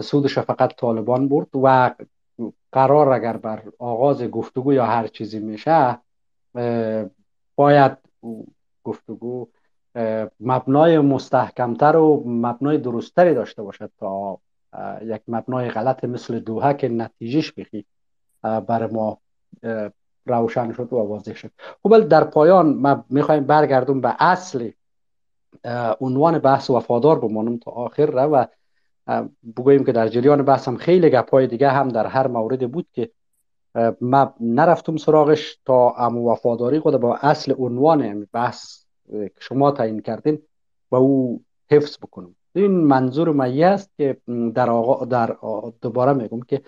سودش فقط طالبان برد و قرار اگر بر آغاز گفتگو یا هر چیزی میشه باید گفتگو مبنای مستحکمتر و مبنای درستری داشته باشد تا یک مبنای غلط مثل دوحه که نتیجهش بخی بر ما روشن شد و واضح شد. خب در پایان ما میخوایم برگردم به اصل عنوان بحث، وفادار بمانم تا آخر را و بگوییم که در جریان بحث هم خیلی گپای دیگه هم در هر مورد بود که من نرفتم سراغش تا اما وفاداری خود با اصل عنوان بحث که شما تعیین کردین با او حفظ بکنم. این منظور من است که در آقا در دوباره میگم که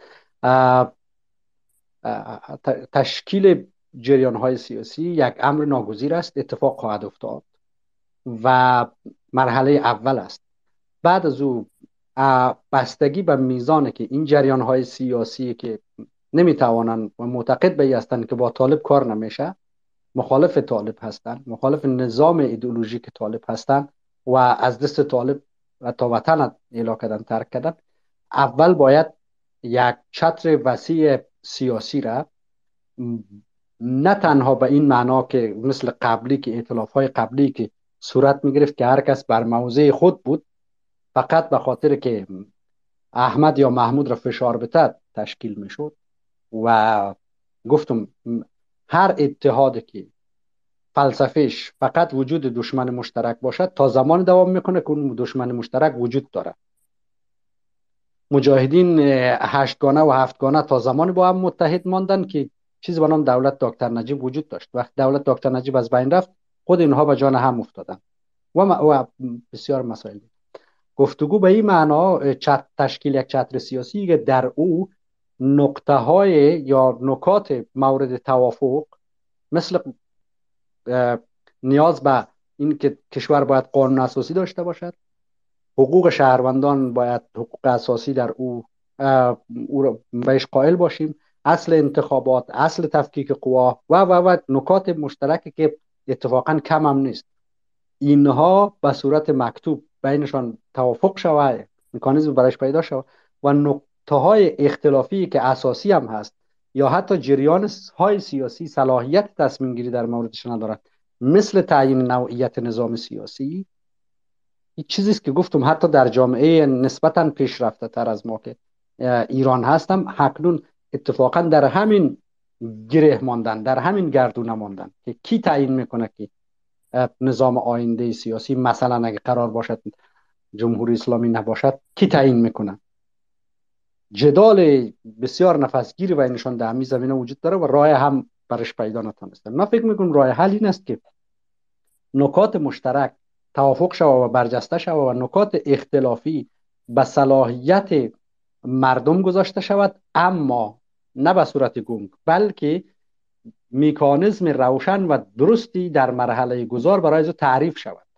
تشکیل جریان های سیاسی یک امر ناگزیر است، اتفاق خواهد افتاد و مرحله اول است. بعد از او بستگی به میزانه که این جریان های سیاسی که نمیتوانند و معتقد به این هستند که با طالب کار نمیشه، مخالف طالب هستند، مخالف نظام ایدئولوژیک طالب هستند و از دست طالب تا وطن اعلا کردن ترک کردن، اول باید یک چتر وسیع سیاسی را نه تنها به این معنا که مثل قبلی که ائتلاف های قبلی که صورت میگرفت که هر کس بر موضع خود بود فقط به خاطر که احمد یا محمود را فشار بده تشکیل میشد، و گفتم هر اتحادی که فلسفهش فقط وجود دشمن مشترک باشد تا زمان دوام میکنه که اون دشمن مشترک وجود داره. مجاهدین هشتگانه و هفتگانه تا زمان با هم متحد ماندن که چیز به نام دولت دکتر نجیب وجود داشت. وقتی دولت دکتر نجیب از بین رفت خود اینها به جان هم افتادن و, و بسیار مسائل. گفتگو به این معنا چت تشکیل یک چتر سیاسی که در او نقطه های یا نکات مورد توافق مثل نیاز به این که کشور باید قانون اساسی داشته باشد، حقوق شهروندان باید حقوق اساسی در او بهش قائل باشیم، اصل انتخابات، اصل تفکیک قوا و و و نکات مشترکی که اتفاقا کم هم نیست، اینها به صورت مکتوب بینشان توافق شود، مکانیزم برایش پیدا شود و نقطه های اختلافی که اساسی هم هست یا حتی جریان های سیاسی صلاحیت تصمیم گیری در موردش ندارد، مثل تعیین نوعیت نظام سیاسی، این چیزی است که گفتم حتی در جامعه نسبتاً پیشرفته تر از ما که ایران هستم حکنون اتفاقاً در همین گره ماندن، در همین گردونه ماندن که کی تعیین میکنه که نظام آینده سیاسی، مثلا اگه قرار باشد جمهوری اسلامی نباشد کی تعیین میکنه. جدال بسیار نفسگیری و اینشان در همین زمینه وجود داره و راه هم برش پیدا نتونستم. من فکر میکنم راه حل این است که نکات مشترک توافق شود و برجسته شود و نکات اختلافی به صلاحیت مردم گذاشته شود، اما نه به صورت گنگ، بلکه میکانیزم روشن و درستی در مرحله گذار برای از تعریف شود.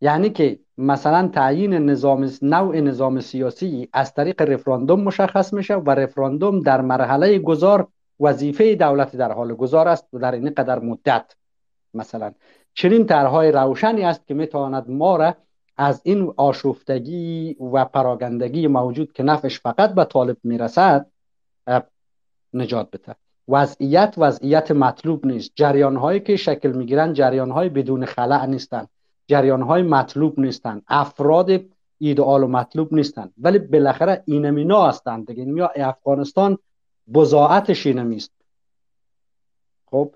یعنی که مثلا تعیین نظام نوع نظام سیاسی از طریق رفراندوم مشخص میشه و رفراندوم در مرحله گذار وظیفه دولت در حال گذار است و در این قدر مدت، مثلا چنین طرح‌های روشنی است که میتواند ما را از این آشفتگی و پراگندگی موجود که نفعش فقط به طالب میرسد نجات بده. وضعیت وضعیت مطلوب نیست، جریان‌هایی که شکل میگیرند جریان‌های بدون خلأ نیستند، جریان‌های مطلوب نیستند، افراد ایدئال و مطلوب نیستند، ولی بالاخره اینمینا هستند دیگه. اینمیا افغانستان بضاعتش اینمی است. خب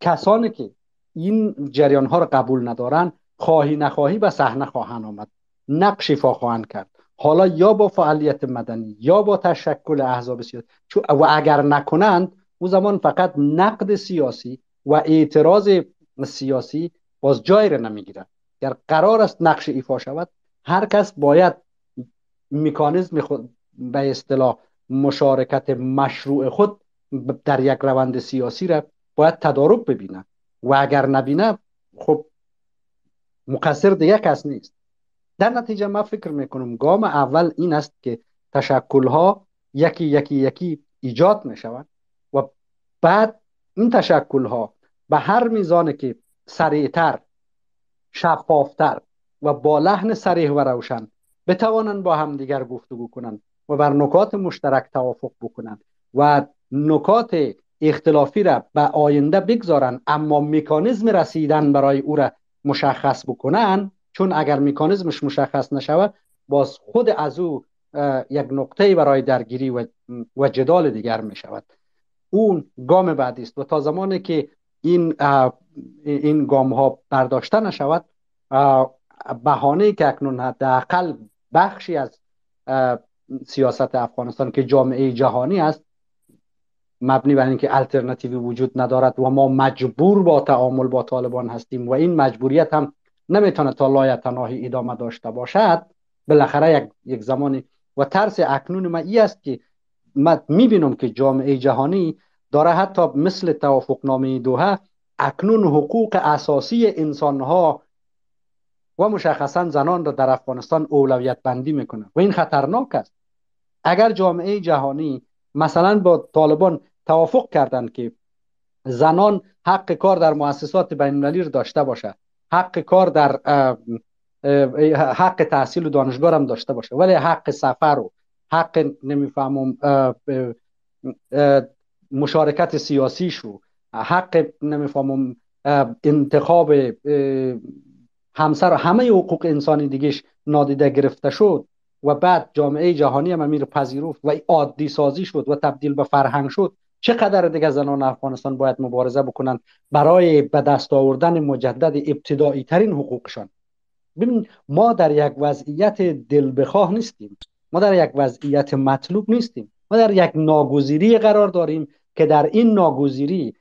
کسانی که این جریان ها رو قبول ندارن خواهی نخواهی به صحنه خواهند آمد، نقشی فا خواهند کرد، حالا یا با فعالیت مدنی یا با تشکل احزاب سیاسی، و اگر نکنند او زمان فقط نقد سیاسی و اعتراض سیاسی باز جای را نمیگیرد. اگر قرار است نقش ایفا شود هر کس باید مکانیزم خود به اصطلاح مشارکت مشروع خود در یک روند سیاسی را باید تدارک ببینه و اگر نبینه خب مقصر دیگه کس نیست. در نتیجه من فکر میکنم گام اول این است که تشکل‌ها یکی یکی یکی ایجاد میشوند و بعد این تشکل‌ها به هر میزان که سریعتر، شفافتر و با لحن صریح و روشن بتوانند با همدیگر گفتگو کنند و بر نکات مشترک توافق بکنند و نکات اختلافی را به آینده بگذارن، اما مکانیزم رسیدن برای او را مشخص بکنن، چون اگر مکانیزمش مشخص نشود باز خود از او یک نقطه برای درگیری و, و جدال دیگر می شود. اون گام بعدی است و تا زمانی که این این گام ها برداشته نشود بهانه‌ای که اکنون حداقل بخشی از سیاست افغانستان که جامعه جهانی است مبنی بر اینکه آلترناتیوی وجود ندارد و ما مجبور با تعامل با طالبان هستیم و این مجبوریت هم نمیتونه تا لایتناهی ادامه داشته باشد، بالاخره یک یک زمانی و ترس اکنون من این است که من میبینم که جامعه جهانی داره حتی مثل توافق نامه دوحه اکنون حقوق اساسی انسانها و مشخصا زنان را در افغانستان اولویت بندی میکنه و این خطرناک است. اگر جامعه جهانی مثلا با طالبان توافق کردند که زنان حق کار در مؤسسات بین المللی را داشته باشه، حق کار در حق تحصیل و دانشگاه هم داشته باشه، ولی حق سفر و حق نمیفهمم مشارکت سیاسی شو، حق نمیفهمم انتخاب همسر و همه حقوق انسانی دیگهش نادیده گرفته شد و بعد جامعه جهانی هم امیر پذیرفت و عادی سازی شد و تبدیل به فرهنگ شد، چقدر دیگه زنان افغانستان باید مبارزه بکنن برای به دست آوردن مجدد ابتدایی ترین حقوقشان. ببین ما در یک وضعیت دلبخواه نیستیم، ما در یک وضعیت مطلوب نیستیم، ما در یک ناگزیری قرار داریم که در این ناگزیری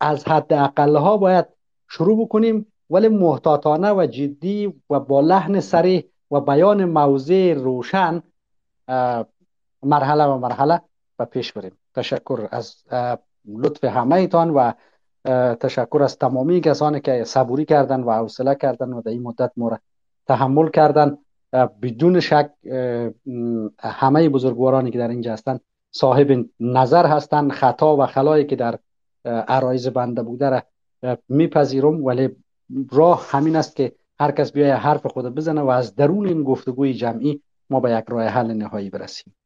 از حد اقلها باید شروع بکنیم، ولی محتاطانه و جدی و با لحن صریح و بیان موضع روشن مرحله و مرحله و پیش بریم. تشکر از لطف همه ایتان و تشکر از تمامی کسانی که صبوری کردن و حوصله کردن و در این مدت ما را تحمل کردن. بدون شک همه بزرگوارانی که در اینجا هستند صاحب نظر هستند، خطا و خلایی که در عرایض بنده بوده را میپذیرم، ولی راه همین است که هر کس بیایه حرف خود بزنه و از درون این گفتگوی جمعی ما به یک راه حل نهایی برسیم.